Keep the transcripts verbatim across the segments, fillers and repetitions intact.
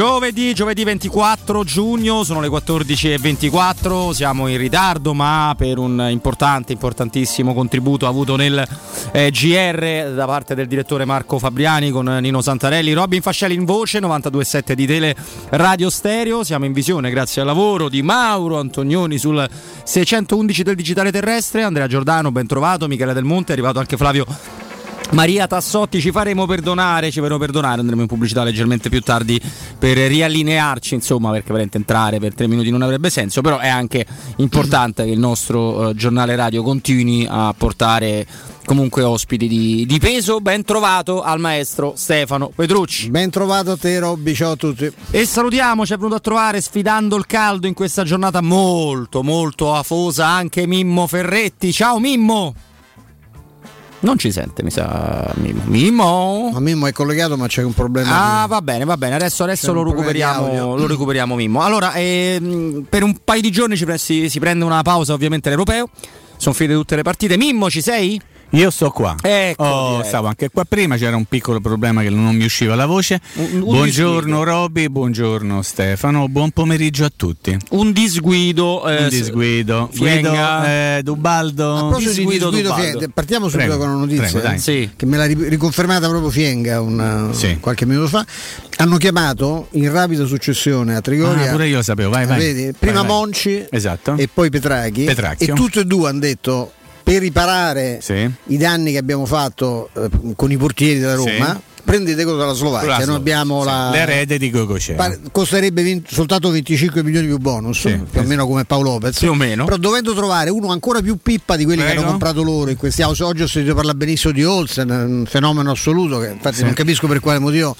Giovedì, giovedì ventiquattro giugno, sono le quattordici e ventiquattro, siamo in ritardo ma per un importante, importantissimo contributo avuto nel eh, G R da parte del direttore Marco Fabriani con Nino Santarelli, Robin Fascelli in voce, novantadue virgola sette di Tele Radio Stereo, siamo in visione grazie al lavoro di Mauro Antonioni sul seicentoundici del Digitale Terrestre, Andrea Giordano ben trovato, Michele Del Monte, è arrivato anche Flavio Maria Tassotti, ci faremo perdonare, ci faremo perdonare, andremo in pubblicità leggermente più tardi per riallinearci, insomma, perché per entrare per tre minuti non avrebbe senso, però è anche importante che il nostro eh, giornale radio continui a portare comunque ospiti di, di peso. Ben trovato al maestro Stefano Petrucci. Ben trovato a te Robby, ciao a tutti. E salutiamo, ci è venuto a trovare sfidando il caldo in questa giornata molto molto afosa anche Mimmo Ferretti, ciao Mimmo. Non ci sente, mi sa. Mimmo. Mimmo. Ma Mimmo è collegato, ma c'è un problema. Ah, va bene, va bene. Adesso, adesso lo recuperiamo. Lo recuperiamo, Mimmo. Allora, ehm, per un paio di giorni ci pre- si, si prende una pausa, ovviamente, l'Europeo. Sono finite tutte le partite. Mimmo, ci sei? Io sto qua. Ecco, oh, stavo anche qua prima, c'era un piccolo problema che non mi usciva la voce. Un, un buongiorno Robby, buongiorno Stefano, buon pomeriggio a tutti. Un disguido. Eh, un disguido. Guido eh, Dubaldo. Disguido, disguido Dubaldo. Fienga. Partiamo subito prego, con una notizia prego, sì. che me l'ha riconfermata proprio Fienga una, sì. qualche minuto fa. Hanno chiamato in rapida successione a Trigoria. Ah, pure io lo sapevo, vai, vai. Vedi? Prima vai, vai. Monci esatto. e poi Petrachi. Petracchio. E tutti e due hanno detto... per riparare sì. i danni che abbiamo fatto eh, con i portieri della Roma sì. prendete quello dalla Slovacchia, non abbiamo sì. la... l'erede di Gogocea par... costerebbe venti... soltanto venticinque milioni più bonus sì. più esatto. o meno come Paolo Lopez più o meno. Però dovendo trovare uno ancora più pippa di quelli Prego. che hanno comprato loro in questi house. Oggi ho sentito parlare benissimo di Olsen, un fenomeno assoluto che infatti sì. non capisco per quale motivo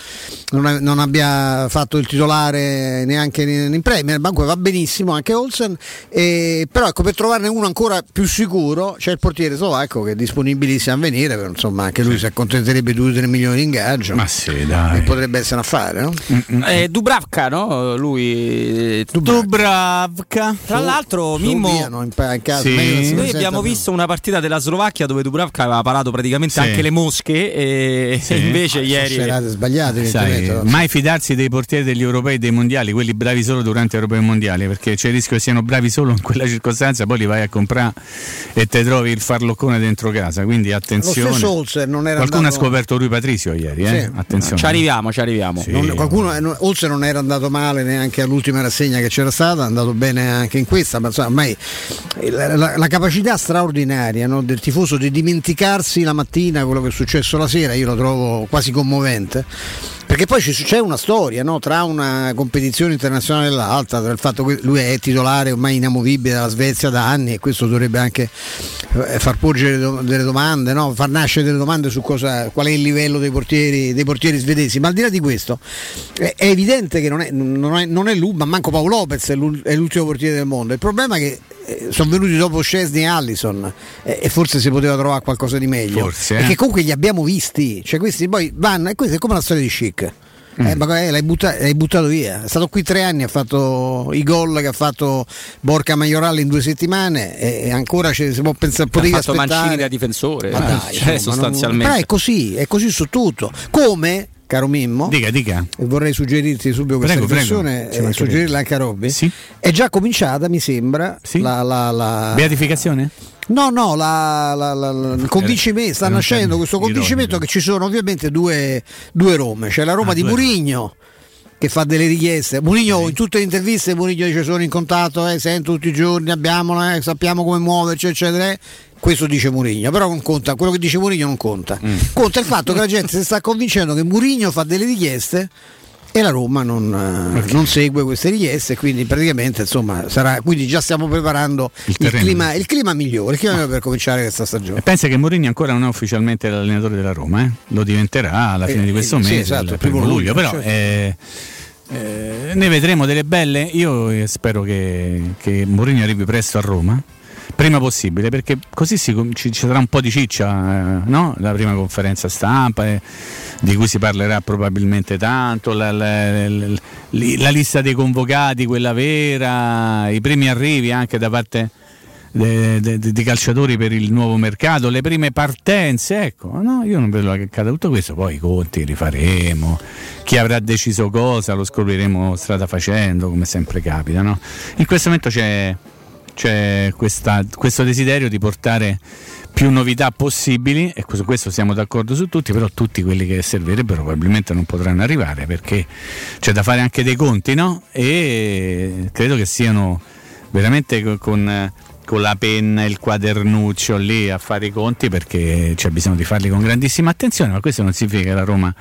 non, è... non abbia fatto il titolare neanche in Premier. Banco va benissimo anche Olsen e... però ecco, per trovarne uno ancora più sicuro c'è il portiere slovacco che è disponibilissimo a venire, però insomma anche lui sì. si accontenterebbe di due o tre milioni in gara. Ma sì, dai. Potrebbe essere un affare, no? Eh, Dubravka, no? Lui Dubravka. Dubravka. Tra l'altro, su, Mimmo su in casa, sì. noi abbiamo visto una partita della Slovacchia dove Dubravka aveva parato praticamente sì. anche le mosche e sì. invece ieri sbagliate, sai, mai fidarsi dei portieri degli europei e dei mondiali, quelli bravi solo durante europei e mondiali, perché c'è il rischio che siano bravi solo in quella circostanza, poi li vai a comprare e te trovi il farloccone dentro casa, quindi attenzione. Lo stesso Holzer non era qualcuno andato... ha scoperto Rui Patricio ieri. Eh? Sì. Attenzione. Ci arriviamo, ci arriviamo. Sì. Non, qualcuno, Olsen non era andato male neanche all'ultima rassegna che c'era stata, è andato bene anche in questa, ma insomma, ormai la, la, la capacità straordinaria no, del tifoso di dimenticarsi la mattina quello che è successo la sera, io lo trovo quasi commovente. Perché poi c'è una storia no? tra una competizione internazionale e l'altra, tra il fatto che lui è titolare ormai inamovibile dalla Svezia da anni e questo dovrebbe anche far porgere delle domande, no? far nascere delle domande su cosa, qual è il livello dei portieri, dei portieri svedesi. Ma al di là di questo è evidente che non è, non è, non è lui, ma manco Paolo Lopez è l'ultimo portiere del mondo. Il problema è che sono venuti dopo Szczęsny e Allison eh, e forse si poteva trovare qualcosa di meglio forse, eh. perché comunque li abbiamo visti, cioè questi poi vanno e questa è come la storia di Schick mm. eh, ma, eh, l'hai, butta- l'hai buttato via, è stato qui tre anni, ha fatto i gol che ha fatto Borca Majoral in due settimane e eh, ancora ci si può pensare, poteva aspettare, ha fatto Mancini da difensore, ma dai, eh, insomma, sostanzialmente non... però è così, è così su tutto. Come caro Mimmo, dica, dica. Vorrei suggerirti subito prego, questa riflessione e eh, suggerirla anche a Robby. Sì. È già cominciata, mi sembra, sì. la, la, la beatificazione? No, no, la, la, la, la, il convincimento, sta nascendo questo convincimento che ci sono ovviamente due, due Rome, c'è la Roma ah, di Mourinho che fa delle richieste. Mourinho in tutte le interviste Mourinho dice sono in contatto, eh, sento tutti i giorni, abbiamo, eh, sappiamo come muoverci, eccetera. Questo dice Mourinho, però non conta, quello che dice Mourinho non conta. Mm. Conta il fatto che la gente si sta convincendo che Mourinho fa delle richieste e la Roma non, okay. non segue queste richieste, quindi praticamente insomma sarà, quindi già stiamo preparando il, il, clima, il clima migliore, il clima migliore per cominciare questa stagione. E pensa che Mourinho ancora non è ufficialmente l'allenatore della Roma, eh? Lo diventerà alla fine eh, di questo eh, mese, sì, esatto, il primo luglio, luglio però certo. eh, eh, ne vedremo delle belle. Io spero che, che Mourinho arrivi presto a Roma. Prima possibile, perché così si, ci, ci sarà un po' di ciccia, no? La prima conferenza stampa eh, di cui si parlerà probabilmente tanto, la, la, la, la lista dei convocati, quella vera, i primi arrivi anche da parte de, de, de, di calciatori per il nuovo mercato, le prime partenze, ecco, no, io non vedo che accada tutto questo. Poi i conti li faremo, chi avrà deciso cosa lo scopriremo strada facendo, come sempre capita, no? In questo momento c'è c'è questa, questo desiderio di portare più novità possibili, e su questo siamo d'accordo su tutti, però tutti quelli che servirebbero probabilmente non potranno arrivare, perché c'è da fare anche dei conti, no? E credo che siano veramente con, con la penna e il quadernuccio lì a fare i conti, perché c'è bisogno di farli con grandissima attenzione, ma questo non significa che la Roma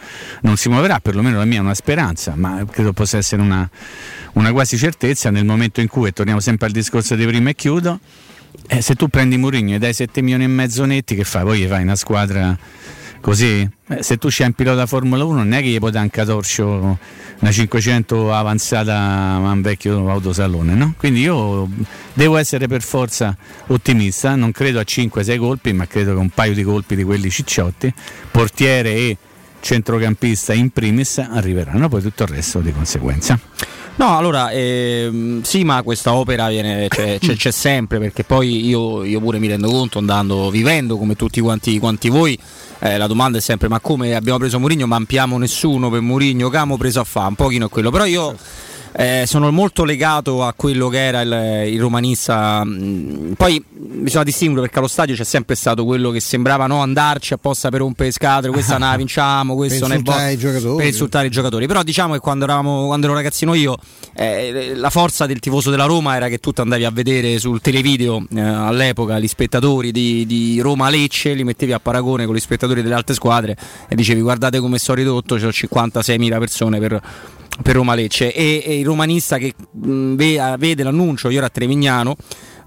non si muoverà, perlomeno la mia è una speranza, ma credo possa essere una, una quasi certezza nel momento in cui, e torniamo sempre al discorso di prima e chiudo, Eh, se tu prendi Mourinho e dai sette milioni e mezzo netti, che fai? Poi gli fai una squadra così? Eh, se tu c'hai un pilota Formula uno, non è che gli puoi dare un catorcio, una cinquecento avanzata a un vecchio autosalone, no? Quindi io devo essere per forza ottimista, non credo a cinque sei colpi, ma credo che un paio di colpi di quelli cicciotti, portiere e centrocampista in primis, arriveranno, poi tutto il resto di conseguenza. No, allora ehm, sì, ma questa opera viene, cioè, c'è, c'è sempre, perché poi io, io pure mi rendo conto, andando, vivendo come tutti quanti, quanti voi, eh, la domanda è sempre: ma come abbiamo preso Mourinho, ma ampiamo nessuno per Mourinho, che abbiamo preso a fa? Un pochino è quello, però io eh, sono molto legato a quello che era il, il romanista. Poi bisogna distinguere, perché allo stadio c'è sempre stato quello che sembrava no andarci apposta per rompere scatole, questa non la vinciamo, questo per insultare, non è bo- per insultare i giocatori. Però diciamo che quando eravamo, quando ero ragazzino io, eh, la forza del tifoso della Roma era che tu andavi a vedere sul televideo, eh, all'epoca, gli spettatori di, di Roma-Lecce, li mettevi a paragone con gli spettatori delle altre squadre e dicevi: guardate come sono ridotto, c'ho cinquantaseimila persone per per Roma-Lecce. E, e il romanista che mh, ve, vede l'annuncio, io ero a Trevignano,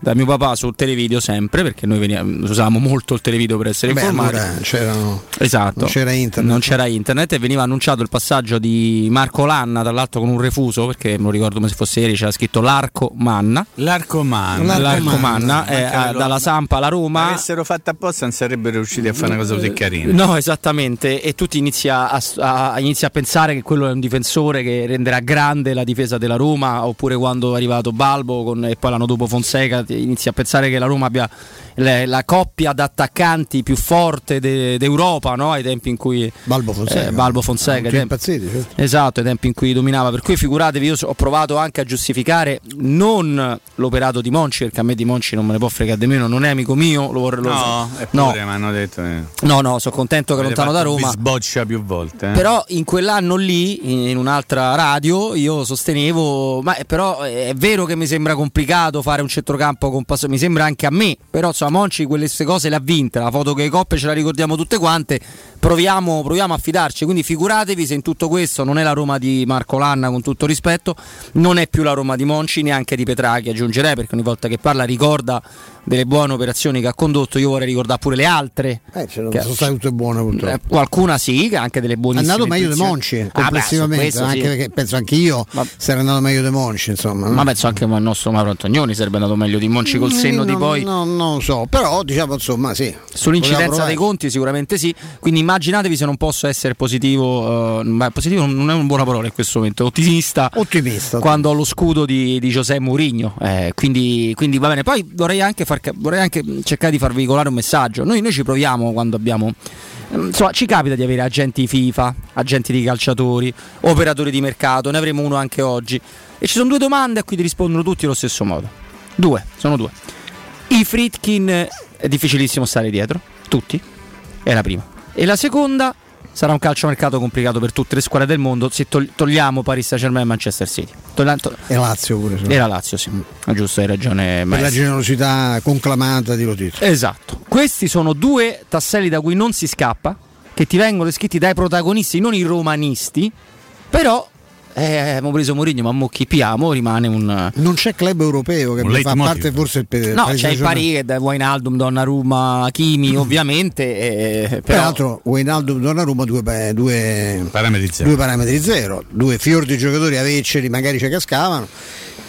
da mio papà sul televideo sempre, perché noi veniamo, usavamo molto il televideo per essere Beh, informati. Allora c'erano, esatto, non c'era internet. Non c'era internet e veniva annunciato il passaggio di Marco Lanna, tra l'altro con un refuso, perché non ricordo come se fosse ieri, c'era scritto Larco Manna. Larco Manna. Larco Manna, eh, dalla Sampa alla Roma. Se avessero fatto apposta non sarebbero riusciti a fare una cosa così carina. No, esattamente, e tutti inizia a, a, inizia a pensare che quello è un difensore che renderà grande la difesa della Roma, oppure quando è arrivato Balbo con, e poi l'anno dopo Fonseca, inizia a pensare che la Roma abbia le, la coppia d'attaccanti più forte de, d'Europa, no? Ai tempi in cui Balbo Fonseca, eh, Balbo Fonseca tempi, impazziti, certo. Esatto, ai tempi in cui dominava, per cui figuratevi, io ho provato anche a giustificare non l'operato di Monchi, perché a me di Monchi non me ne può fregare di meno, non è amico mio, lo, lo, no, no. Eppure mi hanno detto eh. no no sono contento che lontano da Roma, sboccia più volte eh. Però in quell'anno lì in, in un'altra radio io sostenevo, ma però è vero che mi sembra complicato fare un centrocampo con passo, mi sembra anche a me, però insomma Monchi quelle cose le ha vinte, la foto che coppe ce la ricordiamo tutte quante, proviamo, proviamo a fidarci. Quindi figuratevi se in tutto questo non è la Roma di Marco Lanna, con tutto rispetto, non è più la Roma di Monchi, neanche di Petrachi aggiungerei, perché ogni volta che parla ricorda delle buone operazioni che ha condotto, io vorrei ricordare pure le altre, eh, ce non sono state tutte buone purtroppo, qualcuna sì, che anche delle buonissime, è andato meglio di Monchi complessivamente, ah, beh, anche sì. Perché penso anche io ma... sarei andato meglio di Monchi, insomma, ma no? Penso anche il nostro Mauro Antonioni sarebbe andato meglio di Monchi col senno no, di poi no, non lo so, però diciamo insomma sì, sull'incidenza dei conti sicuramente sì. Quindi immaginatevi se non posso essere positivo, eh, ma positivo non è una buona parola in questo momento, ottimista, ottimista quando ho lo scudo di, di José Mourinho, eh, quindi, quindi va bene. Poi vorrei anche far, vorrei anche cercare di far veicolare un messaggio, noi, noi ci proviamo quando abbiamo, insomma ci capita di avere agenti FIFA, agenti di calciatori, operatori di mercato, ne avremo uno anche oggi, e ci sono due domande a cui ti rispondono tutti allo stesso modo, due, sono due. I Friedkin è difficilissimo stare dietro, tutti, è la prima, e la seconda sarà un calciomercato complicato per tutte le squadre del mondo se togliamo Paris Saint-Germain e Manchester City. Togli- to- e Lazio pure. E la Lazio, sì. Ah, giusto, hai ragione. Per la generosità conclamata di Lotito. Esatto. Questi sono due tasselli da cui non si scappa, che ti vengono scritti dai protagonisti, non i romanisti, però... Eh, abbiamo preso Mourinho, ma mo chi piamo rimane un. Non c'è club europeo che fa parte, forse il pe- No, c'è il Paris, Wijnaldum, Donnarumma, Kimi, ovviamente. Eh, però... Peraltro Wijnaldum, Donnarumma, due, due, parametri zero. due parametri zero, due fior di giocatori avecceri, magari ci cascavano.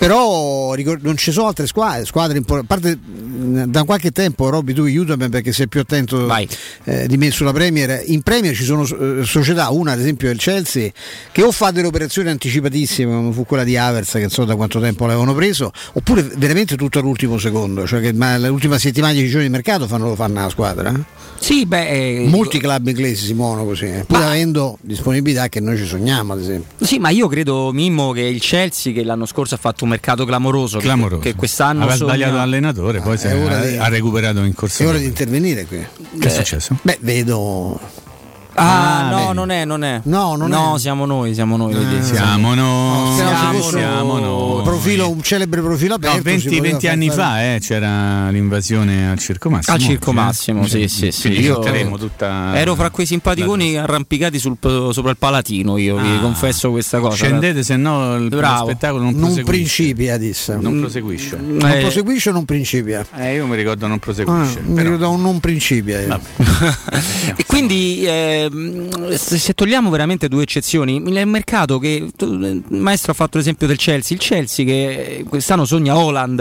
però non ci sono altre squadre, squadre importanti. A parte da qualche tempo, Robby, tu aiutami perché sei più attento eh, di me sulla Premier. In Premier ci sono eh, società, una ad esempio è il Chelsea, che o fa delle operazioni anticipatissime come fu quella di Havertz, che non so da quanto tempo l'avevano preso, oppure veramente tutto all'ultimo secondo, cioè che ma, l'ultima settimana, dieci giorni di mercato fanno, lo fanno la squadra. Eh? Sì, beh, molti club inglesi si muovono così, eh, pur ma... avendo disponibilità che noi ci sogniamo, ad esempio. Sì, ma io credo, Mimmo, che il Chelsea, che l'anno scorso ha fatto un mercato clamoroso, clamoroso. Che, che quest'anno aveva sogna... sbagliato l'allenatore, ah, poi si è, di... ha recuperato in corso. È ora di intervenire qui. Che eh. è successo? Beh, vedo. Ah, ah no, bene. non è, non è. No, non no è. siamo noi, siamo noi. Eh, siamo noi. Siamo, siamo noi. Profilo, un celebre profilo aperto. No, venti, venti anni fare... fa eh, c'era l'invasione al Circo Massimo. Al Circo cioè, Massimo, cioè, sì, sì, sì. Io tutta ero fra quei simpaticoni arrampicati sul, sopra il Palatino, io ah. vi confesso questa cosa. Scendete, se no il Bravo. spettacolo non, non principia, disse. Non proseguisce. Eh. Non proseguisce o non principia? Eh, io mi ricordo non proseguisce. Ah, mi ricordo un non principia. Io. E quindi eh, se togliamo veramente due eccezioni, il mercato che il maestro ha fatto l'esempio del Chelsea, il Chelsea che quest'anno sogna Haaland,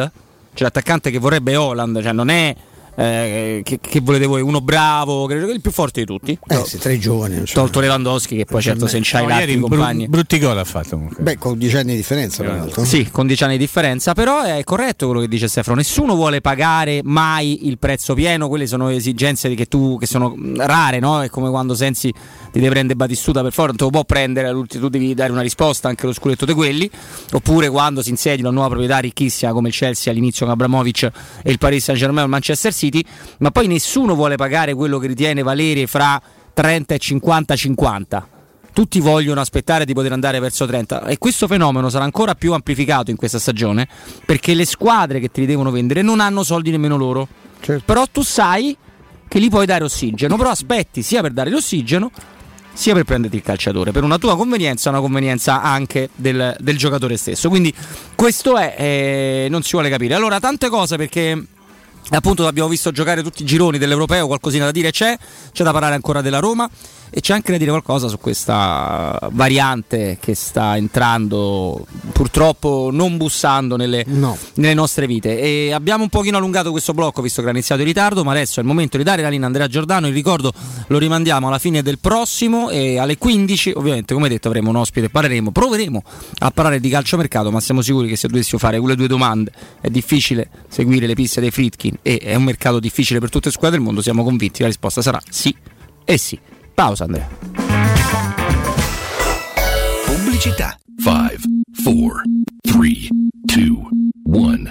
cioè l'attaccante che vorrebbe Haaland, cioè non è eh, che, che volete voi, uno bravo, credo che il più forte di tutti, eh, no. sì, tra i giovani, cioè. Tolto Lewandowski, che poi c'è certo me. se non c'hai no, l'altro compagni br- brutti gol ha fatto comunque. Beh, con dieci anni di differenza, peraltro. Sì, con dieci anni di differenza, però è corretto quello che dice Stefano, nessuno vuole pagare mai il prezzo pieno, quelle sono esigenze che tu che sono rare, no? È come quando Sensi ti deve prendere Batistuta per forza, non te lo può prendere, tu devi dare una risposta anche allo scudetto di quelli, oppure quando si insedia una nuova proprietà ricchissima come il Chelsea all'inizio con Abramovich e il Paris Saint-Germain o il Manchester City. City, ma poi nessuno vuole pagare quello che ritiene valere fra trenta e cinquanta cinquanta, tutti vogliono aspettare di poter andare verso trenta, e questo fenomeno sarà ancora più amplificato in questa stagione perché le squadre che te li devono vendere non hanno soldi nemmeno loro, certo. Però tu sai che li puoi dare ossigeno, però aspetti sia per dare l'ossigeno sia per prenderti il calciatore, per una tua convenienza, una convenienza anche del, del giocatore stesso, quindi questo è eh, non si vuole capire, allora tante cose, perché appunto abbiamo visto giocare tutti i gironi dell'Europeo, qualcosina da dire c'è, c'è da parlare ancora della Roma e c'è anche da dire qualcosa su questa variante che sta entrando purtroppo non bussando nelle, no. nelle nostre vite, e abbiamo un pochino allungato questo blocco visto che era iniziato in ritardo, ma adesso è il momento di dare la linea a Andrea Giordano, il ricordo lo rimandiamo alla fine del prossimo e alle quindici ovviamente come detto avremo un ospite, parleremo, proveremo a parlare di calciomercato, ma siamo sicuri che se dovessimo fare quelle due domande è difficile seguire le piste dei Friedkin e è un mercato difficile per tutte le squadre del mondo, siamo convinti che la risposta sarà sì e sì. Pausa, Andrea. Pubblicità. cinque, quattro, tre, due, uno.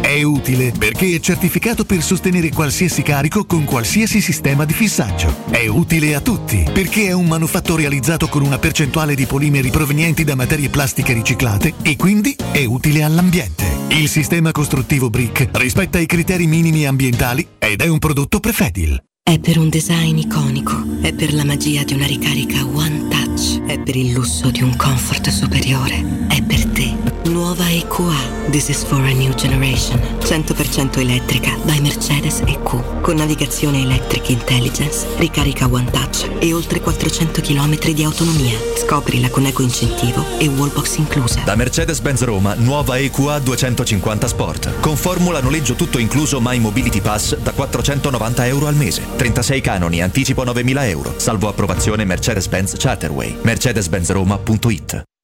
è utile perché è certificato per sostenere qualsiasi carico con qualsiasi sistema di fissaggio, è utile a tutti perché è un manufatto realizzato con una percentuale di polimeri provenienti da materie plastiche riciclate e quindi è utile all'ambiente. Il sistema costruttivo Brick rispetta i criteri minimi ambientali ed è un prodotto Prefedil. È per un design iconico, è per la magia di una ricarica One Touch, è per il lusso di un comfort superiore. È per te. Nuova E Q A. This is for a new generation. cento per cento elettrica by Mercedes E Q. Con navigazione electric intelligence, ricarica One Touch e oltre quattrocento chilometri di autonomia. Scoprila con eco incentivo e wallbox inclusa. Da Mercedes-Benz Roma, nuova E Q A duecentocinquanta Sport. Con formula noleggio tutto incluso My Mobility Pass da quattrocentonovanta euro al mese. trentasei canoni, anticipo novemila euro. Salvo approvazione Mercedes-Benz Charterway. Mercedes-Benz Roma.it.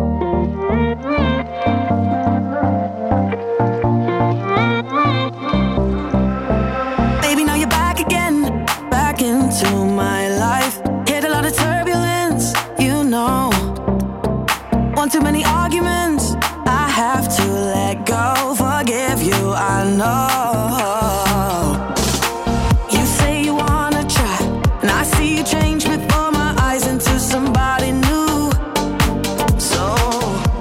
Baby, now you're back again, back into my life. Hit a lot of turbulence, you know. One too many arguments, I have to let go. Forgive you, I know. You say you wanna try, and I see you change before my eyes into somebody new. So,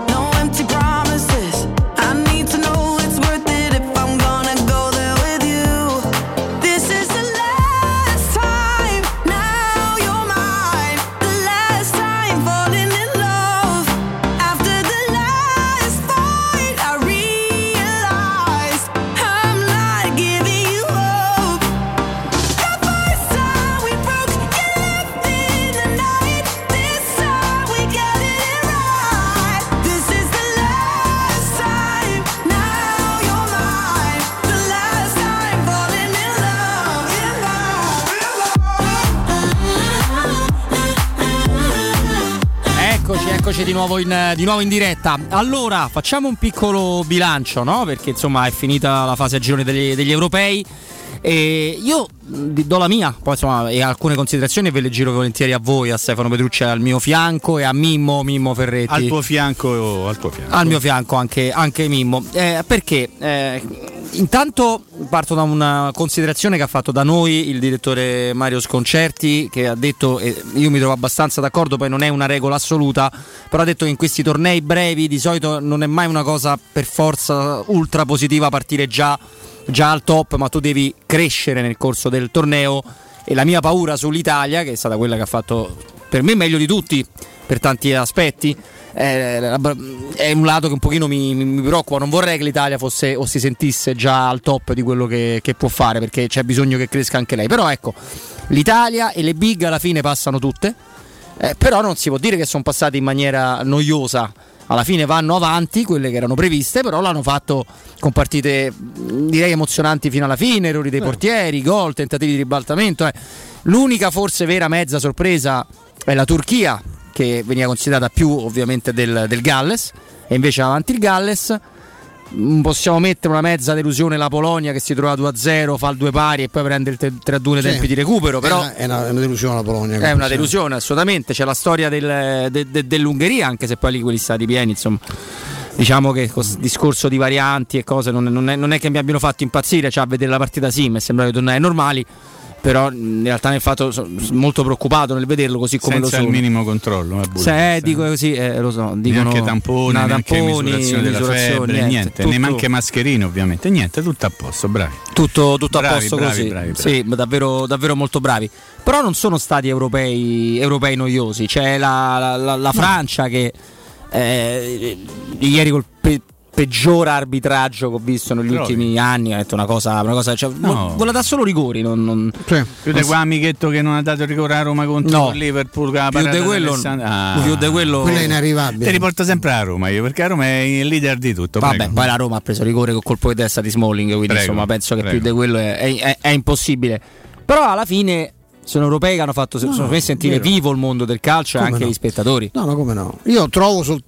no empty promises, I need to know it's worth it if I'm gonna go there with you. This is the last time, now you're mine. The last time falling in love. After the last fight, I realized I'm not giving you hope. The first time we broke, you left in the night. This time we got it right. This is the last time. Now you're mine. The last time falling in love. In love. Eccoci, eccoci di nuovo in, di nuovo in diretta. Allora, facciamo un piccolo bilancio, no? Perché insomma è finita la fase a girone degli, degli europei. E io do la mia, poi insomma, e alcune considerazioni ve le giro volentieri a voi, a Stefano Petrucci al mio fianco e a Mimmo, Mimmo Ferretti. Al tuo fianco, al tuo fianco. Al mio fianco anche, anche Mimmo. Eh, perché eh, intanto parto da una considerazione che ha fatto da noi il direttore Mario Sconcerti, che ha detto, e eh, io mi trovo abbastanza d'accordo, poi non è una regola assoluta, però ha detto che in questi tornei brevi di solito non è mai una cosa per forza ultra positiva partire già già al top, ma tu devi crescere nel corso del torneo. E la mia paura sull'Italia, che è stata quella che ha fatto per me meglio di tutti per tanti aspetti. Eh, è un lato che un pochino mi, mi preoccupa. Non vorrei che l'Italia fosse o si sentisse già al top di quello che, che può fare, perché c'è bisogno che cresca anche lei. Però ecco, l'Italia e le big alla fine passano tutte, eh, però non si può dire che sono passate in maniera noiosa. Alla fine vanno avanti quelle che erano previste, però l'hanno fatto con partite direi emozionanti fino alla fine, errori dei portieri, gol, tentativi di ribaltamento. Eh. L'unica forse vera mezza sorpresa è la Turchia, che veniva considerata più ovviamente del, del Galles, e invece avanti il Galles. Possiamo mettere una mezza delusione la Polonia, che si trova due a zero, fa il due pari e poi prende il tre a due nei sì, tempi di recupero. Però è una, è una delusione la Polonia, è una delusione assolutamente. C'è la storia del, de, de, dell'Ungheria, anche se poi lì quelli stati pieni, insomma, diciamo che il discorso di varianti e cose non, non, è, non è che mi abbiano fatto impazzire, cioè a vedere la partita sì, mi sembrava di tornare normali, però in realtà mi è fatto molto preoccupato nel vederlo così come senza lo sono. Senza il minimo controllo. Se eh, dico così, eh, lo so. Dicono, neanche tamponi, na, neanche tamponi, misurazione della febbre, niente. niente. Ne manca mascherine ovviamente, niente, tutto a posto, bravi. Tutto, tutto bravi, a posto bravi, così. Bravi, bravi, bravi. Sì, davvero, davvero molto bravi. Però non sono stati europei, europei noiosi. C'è la, la, la, la Francia no. che eh, ieri col... Pe- peggior arbitraggio che ho visto negli Trovi. ultimi anni, ha detto una cosa, una cosa cioè, no. vuole dare solo rigori, non, non, cioè, più di qua amichetto che non ha dato il rigore a Roma contro no. il Liverpool, più di quello, ah. quello quello è inarrivabile. Te riporta sempre a Roma, io, perché a Roma è il leader di tutto. Vabbè, prego. Poi la Roma ha preso rigore col colpo di testa di Smalling, quindi prego, insomma penso che prego. più di quello è, è, è, è impossibile. Però alla fine sono europei che hanno fatto no, sono no, sentire vero. vivo il mondo del calcio e anche no. gli spettatori. No, no, come no? Io trovo sol...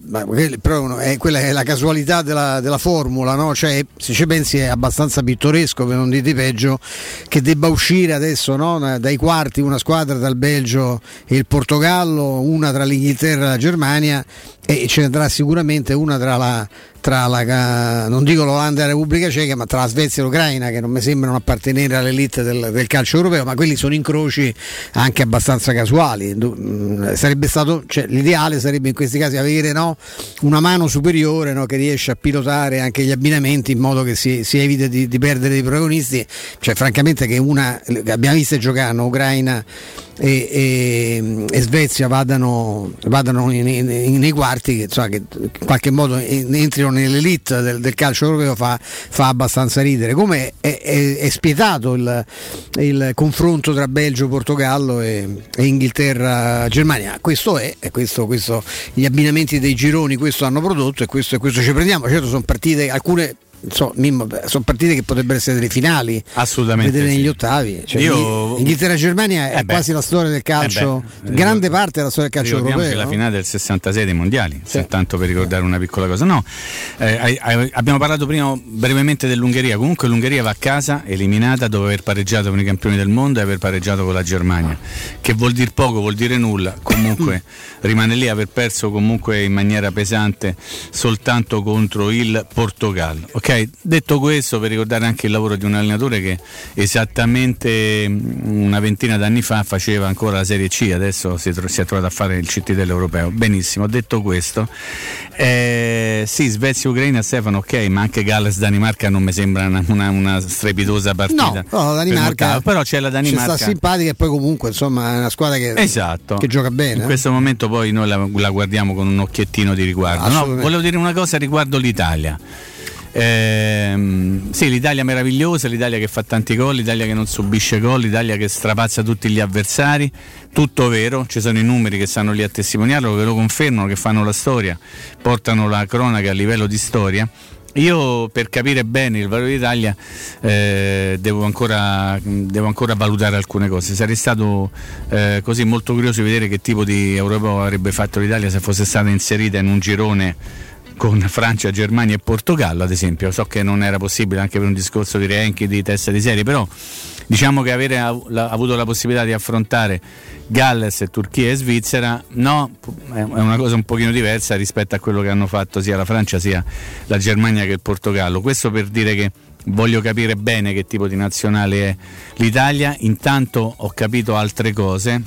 però è quella è la casualità della, della formula, no? Cioè, se ci pensi è abbastanza pittoresco, per non dire peggio, che debba uscire adesso, no? Dai quarti una squadra dal Belgio e il Portogallo, una tra l'Inghilterra e la Germania, e ce ne andrà sicuramente una tra la tra la non dico l'Olanda e la Repubblica Ceca, ma tra la Svezia e l'Ucraina, che non mi sembrano appartenere all'elite del, del calcio europeo, ma quelli sono incroci anche abbastanza casuali. Sarebbe stato, cioè, l'ideale sarebbe in questi casi avere no, una mano superiore no, che riesce a pilotare anche gli abbinamenti in modo che si, si evita di, di perdere dei protagonisti. Cioè francamente che una abbiamo visto giocare no, Ucraina E, e, e Svezia vadano, vadano in, in, in, nei quarti che, insomma, che in qualche modo in, entrino nell'elite del, del calcio europeo, fa, fa abbastanza ridere. Come è, è, è spietato il, il confronto tra Belgio, Portogallo e, e Inghilterra, Germania. Questo è, è questo, questo, gli abbinamenti dei gironi questo hanno prodotto, e questo, e questo ci prendiamo. Certo sono partite, alcune So, Mimmo, sono partite che potrebbero essere delle finali, assolutamente, vedere sì. negli ottavi, cioè, Io... Inghilterra-Germania è eh quasi la storia del calcio, eh grande parte della storia del calcio europeo, che no? La finale del sessantasei dei mondiali, sì. soltanto per ricordare una piccola cosa. No, eh, abbiamo parlato prima brevemente dell'Ungheria. Comunque l'Ungheria va a casa eliminata dopo aver pareggiato con i campioni del mondo e aver pareggiato con la Germania, che vuol dire poco, vuol dire nulla, comunque rimane lì, aver perso comunque in maniera pesante soltanto contro il Portogallo. Ok, detto questo, per ricordare anche il lavoro di un allenatore che esattamente una ventina d'anni fa faceva ancora la Serie C, adesso si, tro- si è trovato a fare il C T dell'Europeo. Benissimo, detto questo, eh, sì, Svezia-Ucraina, Stefano, ok, ma anche Galles-Danimarca non mi sembra una, una, una strepitosa partita. No, no, la Danimarca, per però c'è la Danimarca. Ci sta simpatica e poi comunque insomma è una squadra che, esatto. che gioca bene. In eh? questo momento poi noi la, la guardiamo con un occhiettino di riguardo. No, volevo dire una cosa riguardo l'Italia. Eh, sì, l'Italia meravigliosa, l'Italia che fa tanti gol, l'Italia che non subisce gol, l'Italia che strapazza tutti gli avversari, tutto vero, ci sono i numeri che stanno lì a testimoniarlo, che lo confermano, che fanno la storia, portano la cronaca a livello di storia. Io per capire bene il valore d'Italia eh, devo, ancora, devo ancora valutare alcune cose. Sarei stato eh, così molto curioso di vedere che tipo di europeo avrebbe fatto l'Italia se fosse stata inserita in un girone con Francia, Germania e Portogallo, ad esempio. So che non era possibile anche per un discorso di ranking, di testa di serie, però diciamo che avere av- la- avuto la possibilità di affrontare Galles, Turchia e Svizzera, no, è una cosa un pochino diversa rispetto a quello che hanno fatto sia la Francia sia la Germania che il Portogallo. Questo per dire che voglio capire bene che tipo di nazionale è l'Italia. Intanto ho capito altre cose,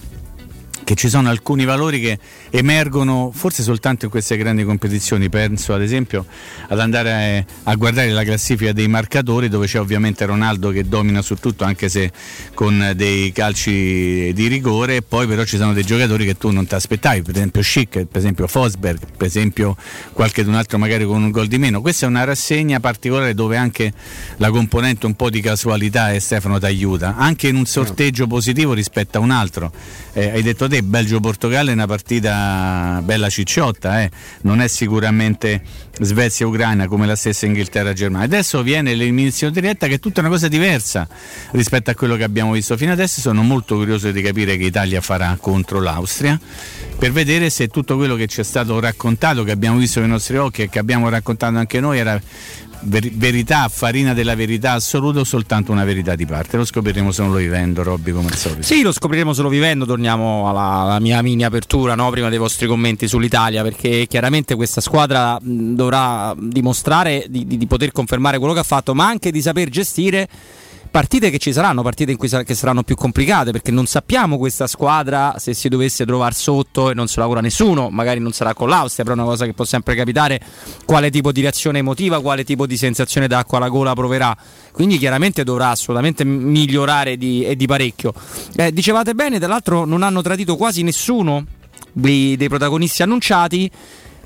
che ci sono alcuni valori che emergono forse soltanto in queste grandi competizioni. Penso ad esempio ad andare a, a guardare la classifica dei marcatori, dove c'è ovviamente Ronaldo che domina su tutto, anche se con dei calci di rigore, e poi però ci sono dei giocatori che tu non ti aspettavi, per esempio Schick, per esempio Forsberg, per esempio qualche d'un altro magari con un gol di meno. Questa è una rassegna particolare dove anche la componente un po' di casualità, e Stefano, ti aiuta anche in un sorteggio positivo rispetto a un altro. Eh, hai detto te, Belgio-Portogallo è una partita bella cicciotta, eh? Non è sicuramente Svezia-Ucraina come la stessa Inghilterra-Germania. Adesso viene l'eliminazione diretta, che è tutta una cosa diversa rispetto a quello che abbiamo visto fino adesso. Sono molto curioso di capire che Italia farà contro l'Austria, per vedere se tutto quello che ci è stato raccontato, che abbiamo visto con i nostri occhi e che abbiamo raccontato anche noi, era ver- verità, farina della verità assoluta o soltanto una verità di parte. Lo scopriremo solo vivendo, Robby, come al solito. Sì, lo scopriremo solo vivendo. Torniamo alla, alla mia mini apertura, no? Prima dei vostri commenti sull'Italia, perché chiaramente questa squadra mh, dovrà dimostrare di, di, di poter confermare quello che ha fatto, ma anche di saper gestire partite che ci saranno, partite in cui sar- che saranno più complicate, perché non sappiamo questa squadra se si dovesse trovare sotto, e non se lo augura nessuno, magari non sarà con l'Austria, però è una cosa che può sempre capitare, quale tipo di reazione emotiva, quale tipo di sensazione d'acqua alla gola proverà. Quindi chiaramente dovrà assolutamente migliorare di, e di parecchio. Eh, dicevate bene, tra l'altro non hanno tradito quasi nessuno dei, dei protagonisti annunciati.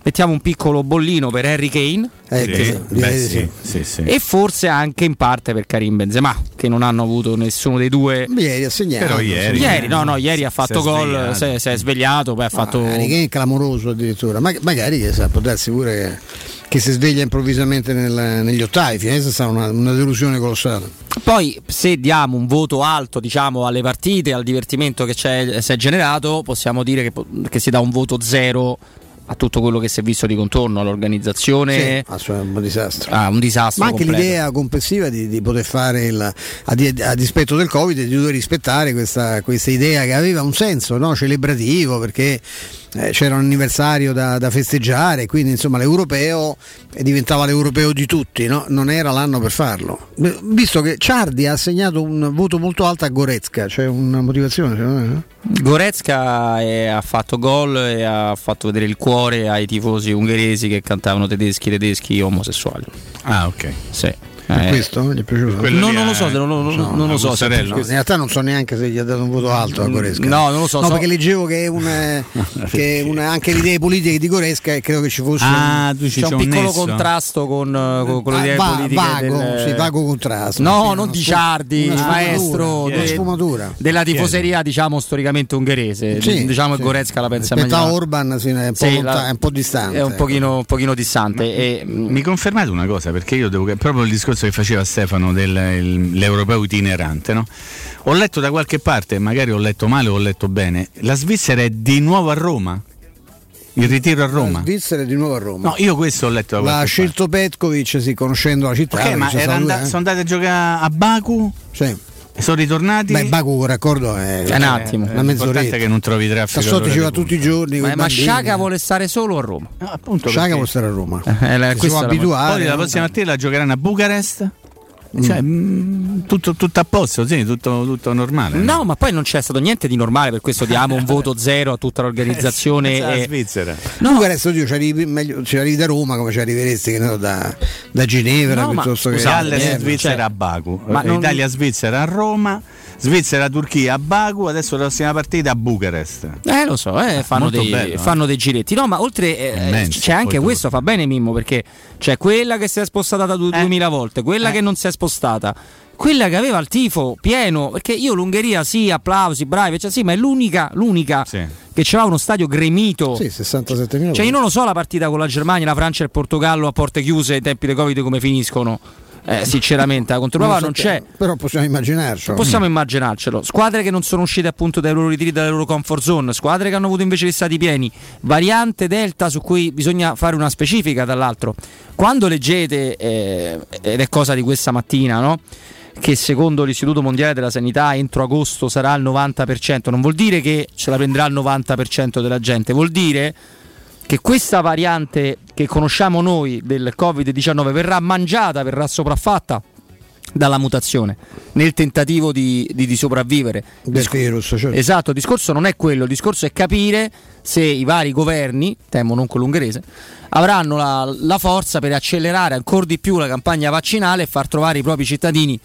Mettiamo un piccolo bollino per Harry Kane, eh, sì, che, beh, sì, sì. Sì, sì. E forse anche in parte per Karim Benzema, che non hanno avuto nessuno dei due. Ieri ha segnato. Però ieri, ieri no, no, ieri ha fatto gol, si è svegliato, poi ha fatto. Harry Kane è clamoroso addirittura, ma magari che sa, può darsi pure che, che si sveglia improvvisamente nel, negli ottavi. Finalmente sarà una, una delusione colossale. Poi se diamo un voto alto, diciamo, alle partite, al divertimento che c'è, si è generato, possiamo dire che, che si dà un voto zero a tutto quello che si è visto di contorno, all'organizzazione. Sì, un disastro. Ah, un disastro. Ma anche completo. L'idea complessiva di, di poter fare il, a, di, a dispetto del Covid, di dover rispettare questa, questa idea che aveva un senso, no? Celebrativo, perché eh, c'era un anniversario da, da festeggiare, quindi insomma l'europeo diventava l'europeo di tutti, no? Non era l'anno per farlo. Visto che Ciardi ha assegnato un voto molto alto a Goretzka, c'è cioè una motivazione, secondo me, no? Goretzka è, ha fatto gol e ha fatto vedere il cuore ai tifosi ungheresi che cantavano tedeschi, tedeschi omosessuali. Ah, ok. Sì. Eh, questo mi è piaciuto. No, non lo so, non, non, no, non lo so. Se no, in realtà non so neanche se gli ha dato un voto alto a Goretzka. No, non lo so. No, so. Perché leggevo che, una, che una, anche le idee politiche di Goretzka, e credo che ci fosse ah, un, c'è un, un piccolo nesso. Contrasto con, con, con le ah, idee va, politiche. Vago, delle... sì, vago contrasto. No, sì, non di Ciardi, il maestro de, sfumatura. della tifoseria, diciamo, storicamente ungherese. Sì, diciamo che sì. Goretzka la pensa meglio. A Orban sì, è, un po sì, lontano, la, è un po' distante. È un pochino, un pochino distante. Mi confermate una cosa, perché io devo proprio il discorso che faceva Stefano dell'europeo itinerante, no? Ho letto da qualche parte, magari ho letto male o ho letto bene, la Svizzera è di nuovo a Roma, il ritiro a Roma. La Svizzera è di nuovo a Roma. No, io questo ho letto da qualche parte. L'ha scelto Petković, sì, conoscendo la città. Okay, ma era and- sono andati a giocare a Baku? Sì. Sono ritornati. Beh, Baku, raccordo è un attimo, una mezz'oretta che non trovi traffico. Tassotti ci va tutti i giorni. Ma, ma Sciaca vuole stare solo a Roma. Ah, appunto. Sciaca vuole stare a Roma. Eh, la, si può abituare. Poi la prossima mattina la giocheranno a Bucarest. Cioè, mm. tutto, tutto a posto, sì, tutto, tutto normale. No, no, ma poi non c'è stato niente di normale, per questo diamo un voto zero a tutta l'organizzazione. Eh, e... Svizzera. No, no. Adesso ci arrivi da Roma come ci arriveresti, che no, da, da Ginevra, no, piuttosto ma... che Galles, Svizzera, cioè... a Baku, ma non... Italia, Svizzera a Roma, Svizzera, Turchia a Baku, adesso la prossima partita a Bucarest. Eh, lo so, eh, fanno, dei, bello, fanno eh. dei giretti. No, ma oltre eh, immenso, c'è anche questo, tutto. Fa bene Mimmo, perché c'è quella che si è spostata da du- eh. duemila volte, quella eh. che non si è spostata, quella che aveva il tifo pieno, perché io l'Ungheria sì, applausi, bravi, cioè sì, ma è l'unica l'unica sì. che c'era uno stadio gremito. Sì, sessantasettemila. Cioè io non lo so la partita con la Germania, la Francia e il Portogallo a porte chiuse ai tempi del Covid come finiscono. Eh, sinceramente la controprova non, non c'è, però possiamo immaginarcelo. Possiamo immaginarcelo. Squadre che non sono uscite appunto dai loro ritiri, dalle loro comfort zone, squadre che hanno avuto invece gli stati pieni, variante delta su cui bisogna fare una specifica. Dall'altro, quando leggete eh, ed è cosa di questa mattina, no? Che secondo l'Istituto Mondiale della Sanità entro agosto sarà il novanta per cento, non vuol dire che ce la prenderà il novanta per cento della gente, vuol dire che questa variante che conosciamo noi del Covid diciannove verrà mangiata, verrà sopraffatta dalla mutazione, nel tentativo di, di, di sopravvivere del virus, certo. Esatto, il discorso non è quello, il discorso è capire se i vari governi, temo non con l'ungherese, avranno la, la forza per accelerare ancora di più la campagna vaccinale e far trovare i propri cittadini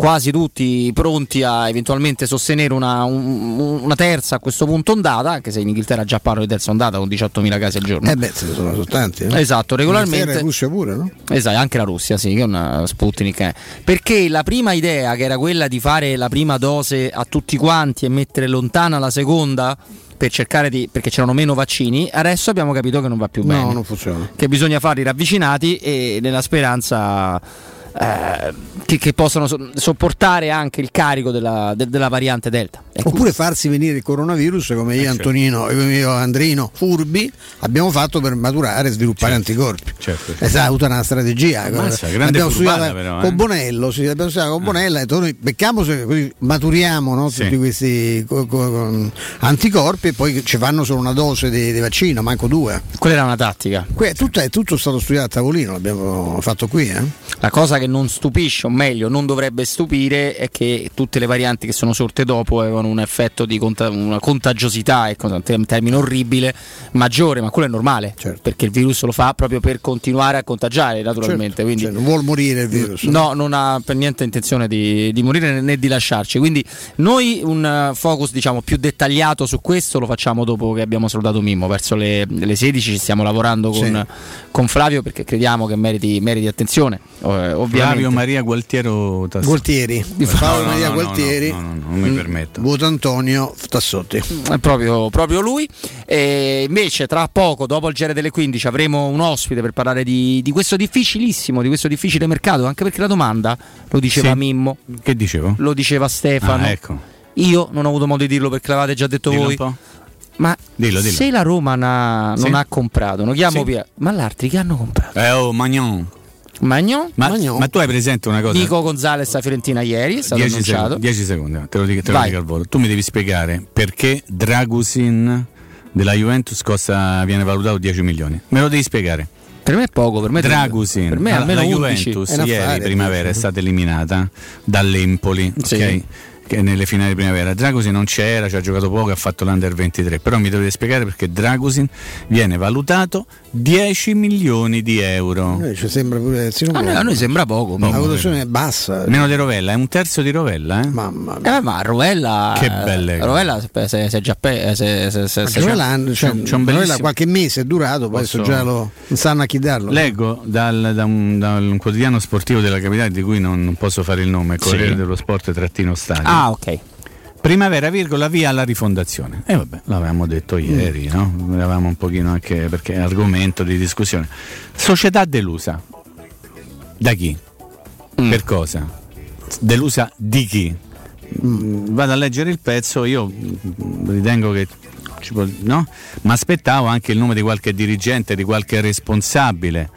quasi tutti pronti a eventualmente sostenere una, un, una terza a questo punto ondata, anche se in Inghilterra già parlo di terza ondata con diciottomila casi al giorno. Eh beh, ce ne sono, sono tanti. Eh? Esatto, regolarmente. E la Russia pure, no? Esatto, anche la Russia, sì, che è una Sputnik. Eh. Perché la prima idea, che era quella di fare la prima dose a tutti quanti e mettere lontana la seconda, per cercare di, perché c'erano meno vaccini, adesso abbiamo capito che non va più bene. No, non funziona. Che bisogna farli ravvicinati e nella speranza eh, che, che possano so- sopportare anche il carico della, de- della variante Delta. È oppure cura. farsi venire il coronavirus come io, eh, Antonino, certo. e io Andrino, furbi, abbiamo fatto per maturare e sviluppare certo. anticorpi. Certo, certo. Esatto, una strategia. Ammazza, abbiamo studiato però, eh? con Bonello, sì, abbiamo studiato con ah. Bonella, e noi becchiamo, così maturiamo, no, tutti sì. questi co- co- anticorpi, e poi ci fanno solo una dose di, di vaccino, manco due. Quella era una tattica. Que- sì. tutto, è tutto stato studiato a tavolino, l'abbiamo fatto qui. Eh? La cosa che non stupisce, o meglio, non dovrebbe stupire, è che tutte le varianti che sono sorte dopo avevano un effetto di cont- una contagiosità, è un termine orribile, maggiore, ma quello è normale, certo. perché il virus lo fa proprio per continuare a contagiare, naturalmente. Certo, quindi, cioè, non vuol morire il virus. No, non ha per niente intenzione di, di morire né di lasciarci. Quindi noi un focus, diciamo, più dettagliato su questo lo facciamo dopo che abbiamo salutato Mimmo, verso le, le sedici ci stiamo lavorando con, sì. con Flavio, perché crediamo che meriti, meriti attenzione. Eh, ovviamente. Flavio Maria Gualtiero Tass- Gualtieri. Di Flavio no, no, Maria no, Gualtieri. No, no, no, no, non mi permetto. Voto Antonio Tassotti. È proprio, proprio lui. E invece tra poco, dopo il Gere delle quindici, avremo un ospite per parlare di, di questo difficilissimo, di questo difficile mercato, anche perché la domanda lo diceva sì. Mimmo. Che dicevo? Lo diceva Stefano. Ah, ecco. Io non ho avuto modo di dirlo perché l'avete già detto dillo voi. Ma dillo, dillo. Se la Roma na, non sì. ha comprato, non chiamo sì. via. Ma l'altri che hanno comprato? Eh oh, Magnon. Magnon? Ma, Magnon. Ma tu hai presente una cosa? Nico Gonzalez a Fiorentina ieri è stato annunciato. dieci secondi, te lo dico, te lo dico al volo. Tu mi devi spiegare perché Dragusin della Juventus costa, viene valutato dieci milioni. Me lo devi spiegare. Per me è poco, per me Dragusin. Per me almeno la Juventus ieri affare, primavera è stata eliminata dall'Empoli, sì. ok? Che nelle finali di primavera Dragusin non c'era, ci cioè ha giocato poco, ha fatto l'Under ventitré, però mi dovete spiegare perché Dragusin viene valutato dieci milioni di euro. Noi ci sembra pure, se non ah, no, a noi sembra poco, no, la valutazione è bassa, meno di Rovella, è un terzo di Rovella, eh? Mamma mia. Eh, ma Rovella che belle Rovella se è già pe- se, se, se, se Rovella, c'è, c'è, un, c'è un Rovella qualche mese è durato, poi adesso già lo non sanno a chi darlo. Leggo dal, da, un, da un quotidiano sportivo della capitale di cui non, non posso fare il nome, Corriere sì. dello Sport trattino Stadio. Ah, Ah, ok. Primavera, virgola, via alla rifondazione. E eh, vabbè, l'avevamo detto ieri, no? L'avevamo un pochino anche perché è argomento di discussione. Società delusa. Da chi? Mm. Per cosa? Delusa di chi? Mm. Vado a leggere il pezzo, io ritengo che ci può, no? Ma aspettavo anche il nome di qualche dirigente, di qualche responsabile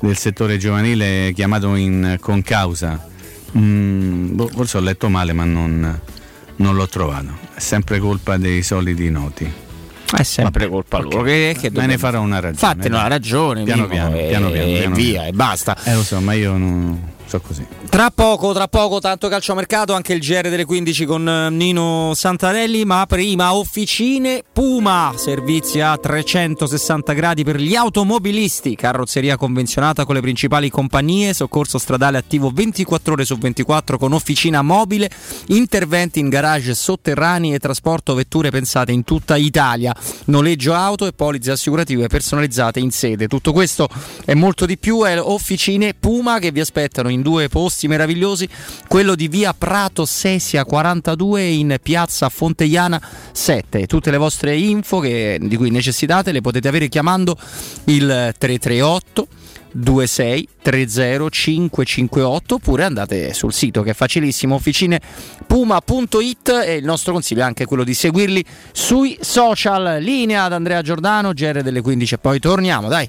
del settore giovanile chiamato in concausa. Mm, boh, forse ho letto male, ma non, non l'ho trovato. È sempre colpa dei soliti noti. È sempre ma, colpa loro. Okay. Che, che me ne farò una ragione. Fatene una ragione. Piano piano, e, piano, piano, e piano, via piano. E basta. Eh, lo so, ma io non so così. Tra poco, tra poco, tanto calciomercato, anche il G R delle quindici con Nino Santarelli. Ma prima, Officine Puma, servizi a trecentosessanta gradi per gli automobilisti, carrozzeria convenzionata con le principali compagnie, soccorso stradale attivo ventiquattro ore su ventiquattro con officina mobile, interventi in garage sotterranei e trasporto vetture pensate in tutta Italia, noleggio auto e polizze assicurative personalizzate in sede. Tutto questo e molto di più è Officine Puma, che vi aspettano in due posti meravigliosi, quello di via Prato Sesia quarantadue in piazza Fonteiana sette. Tutte le vostre info che, di cui necessitate, le potete avere chiamando il tre tre otto due sei tre zero cinque cinque otto oppure andate sul sito che è facilissimo, officine puma punto it, e il nostro consiglio è anche quello di seguirli sui social. Linea ad Andrea Giordano, G R delle quindici, e poi torniamo, dai.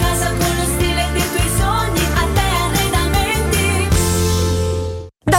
casa con lo stile dei tuoi sogni. Da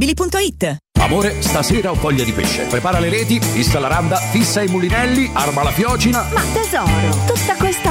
Mobili.it. Amore, stasera ho voglia di pesce. Prepara le reti, fissa la randa, fissa i mulinelli, arma la fiocina. Ma tesoro, tutta questa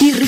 Il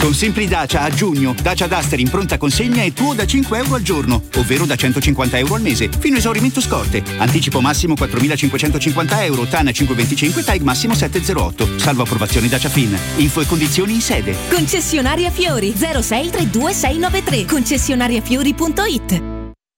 Con Simpli Dacia a giugno, Dacia Duster in pronta consegna è tuo da cinque euro al giorno, ovvero da centocinquanta euro al mese, fino a esaurimento scorte. Anticipo massimo quattromilacinquecentocinquanta euro, T A N cinquecentoventicinque, T A I G massimo settecentotto, salvo approvazione Dacia Fin. Info e condizioni in sede. Concessionaria Fiori, zero sei tre due sei nove tre, concessionariafiori punto it.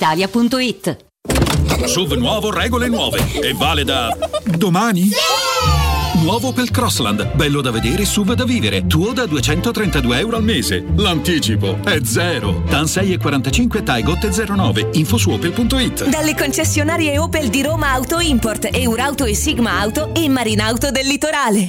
Italia punto it. S U V nuovo, regole nuove. E vale da domani? Sì! nuovo Pelcrossland, bello da vedere, S U V da vivere, tuo da duecentotrentadue euro al mese. L'anticipo è zero. T A N sei e quarantacinque, T A I G O T zero nove, info su Opel punto it. Dalle concessionarie Opel di Roma Auto Import, Eurauto e Sigma Auto e Marinauto del Litorale.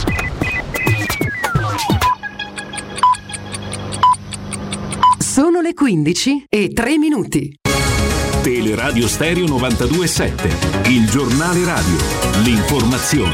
Sono le quindici e tre minuti. Teleradio Stereo novantadue e sette, il giornale radio, l'informazione.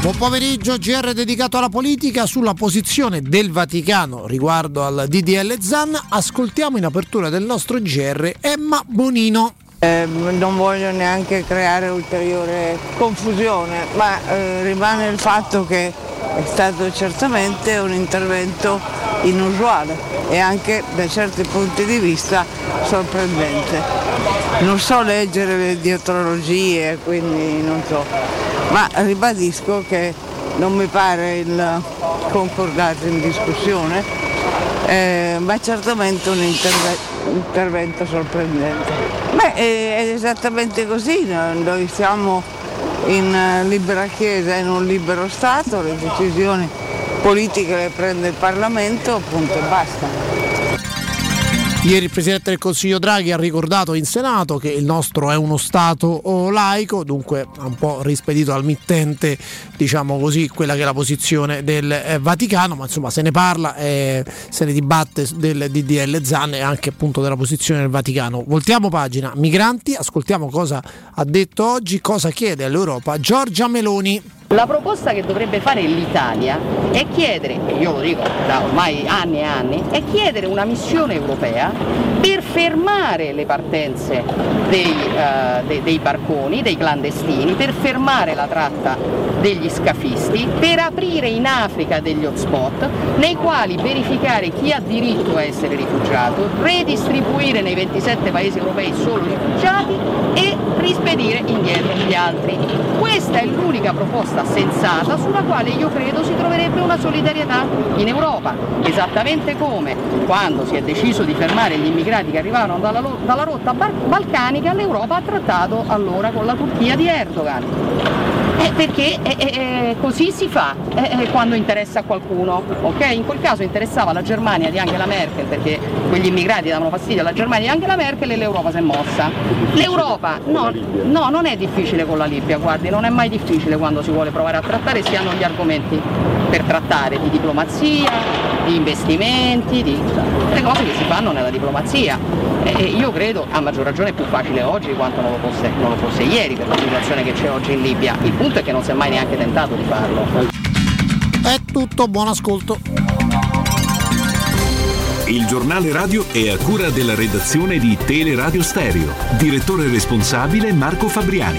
Buon pomeriggio, G R dedicato alla politica. Sulla posizione del Vaticano riguardo al D D L Zan, ascoltiamo in apertura del nostro G R Emma Bonino. Eh, non voglio neanche creare ulteriore confusione, ma eh, rimane il fatto che è stato certamente un intervento inusuale e anche da certi punti di vista sorprendente. Non so leggere le dietrologie, quindi non so, ma ribadisco che non mi pare il concordato in discussione, eh, ma certamente un interve- intervento sorprendente. Beh, è, è esattamente così, noi siamo in libera chiesa, in un libero Stato, le decisioni politiche le prende il Parlamento, punto e basta. Ieri il Presidente del Consiglio Draghi ha ricordato in Senato che il nostro è uno Stato laico, dunque ha un po' rispedito al mittente, diciamo così, quella che è la posizione del Vaticano, ma insomma se ne parla e se ne dibatte del D D L Zan e anche appunto della posizione del Vaticano. Voltiamo pagina, migranti, ascoltiamo cosa ha detto oggi, cosa chiede all'Europa Giorgia Meloni. La proposta che dovrebbe fare l'Italia è chiedere, e io lo dico da ormai anni e anni, è chiedere una missione europea per fermare le partenze dei, uh, de, dei barconi, dei clandestini, per fermare la tratta degli scafisti, per aprire in Africa degli hotspot nei quali verificare chi ha diritto a essere rifugiato, redistribuire nei ventisette paesi europei solo i rifugiati e rispedire indietro gli altri. Questa è l'unica proposta sensata sulla quale io credo si troverebbe una solidarietà in Europa, esattamente come quando si è deciso di fermare gli immigrati che arrivavano dalla, dalla rotta bar- balcanica, l'Europa ha trattato allora con la Turchia di Erdogan, eh, perché eh, eh, così si fa eh, eh, quando interessa a qualcuno, ok? In quel caso interessava la Germania di Angela Merkel perché quegli immigrati davano fastidio alla Germania di Angela Merkel e l'Europa si è mossa. L'Europa no, no, non è difficile con la Libia, guardi, non è mai difficile quando si vuole provare a trattare, si hanno gli argomenti per trattare di diplomazia, di investimenti, di le cose che si fanno nella diplomazia. E io credo, a maggior ragione, è più facile oggi quanto non lo fosse, non lo fosse ieri per la situazione che c'è oggi in Libia. Il punto è che non si è mai neanche tentato di farlo. È tutto, buon ascolto. Il giornale radio è a cura della redazione di Teleradio Stereo. Direttore responsabile Marco Fabriani.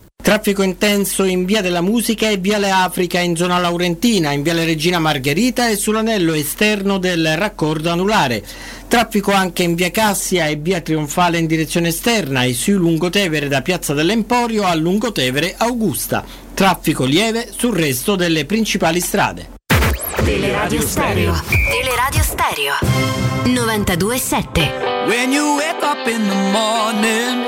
Traffico intenso in Via della Musica e Viale Africa in zona Laurentina, in Viale Regina Margherita e sull'anello esterno del raccordo anulare. Traffico anche in Via Cassia e Via Trionfale in direzione esterna e sui Lungotevere da Piazza dell'Emporio a Lungotevere Augusta. Traffico lieve sul resto delle principali strade. Teleradio Stereo. Teleradio Stereo. novantadue e sette. When you wake up in the morning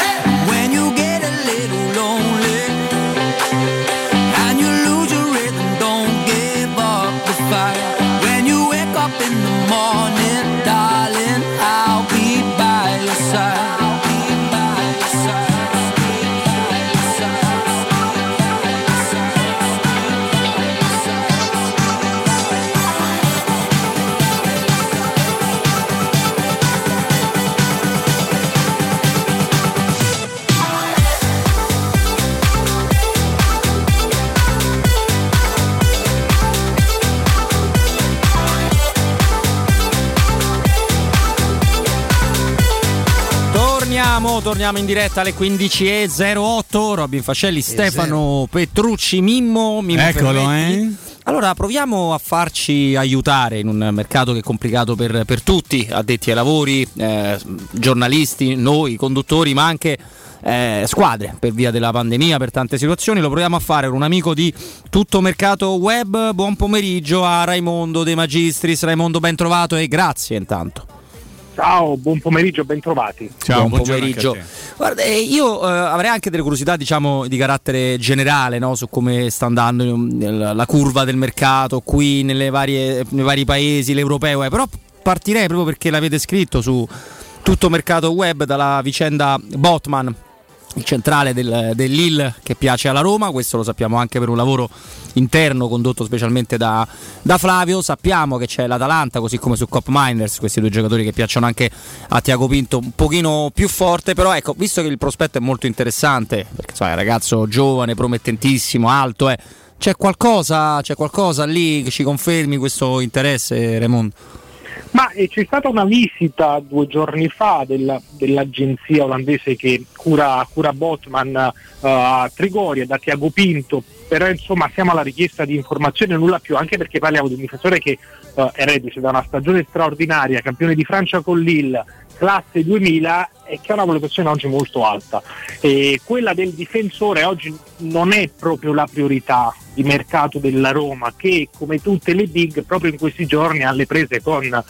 Hey! When you get a little lonely and you lose your rhythm, don't give up the fight. When you wake up in the morning, darling, I'll be by your side. torniamo, torniamo in diretta alle quindici e zero otto. Robin Fascelli, Stefano Petrucci, Mimmo, Mimmo eccolo, eh. Allora proviamo a farci aiutare in un mercato che è complicato per, per tutti, addetti ai lavori, eh, giornalisti, noi, conduttori, ma anche Eh, squadre per via della pandemia, per tante situazioni. Lo proviamo a fare con un amico di Tutto Mercato Web. Buon pomeriggio a Raimondo De Magistris. Raimondo, ben trovato e grazie intanto. Ciao, buon pomeriggio, bentrovati. Ciao, buon pomeriggio. Guarda, io eh, avrei anche delle curiosità, diciamo, di carattere generale, no? Su come sta andando la curva del mercato qui nelle varie, nei vari paesi, l'europeo. Eh. Però partirei proprio perché l'avete scritto su Tutto Mercato Web dalla vicenda Botman, il centrale del, dell'I L che piace alla Roma. Questo lo sappiamo anche per un lavoro interno condotto specialmente da, da Flavio. Sappiamo che c'è l'Atalanta, così come su Cop Miners, questi due giocatori che piacciono anche a Tiago Pinto, un pochino più forte. Però ecco, visto che il prospetto è molto interessante, perché sai, ragazzo giovane, promettentissimo, alto, eh, c'è qualcosa, c'è qualcosa lì che ci confermi questo interesse, Raimondo? Ma eh, c'è stata una visita due giorni fa della, dell'agenzia olandese che cura, cura Botman eh, a Trigoria, da Tiago Pinto, però insomma siamo alla richiesta di informazione, nulla più, anche perché parliamo di un difensore che eh, è reduce da una stagione straordinaria, campione di Francia con Lille, classe duemila, e che ha una valutazione oggi molto alta. E quella del difensore oggi non è proprio la priorità di mercato della Roma, che come tutte le big proprio in questi giorni ha le prese con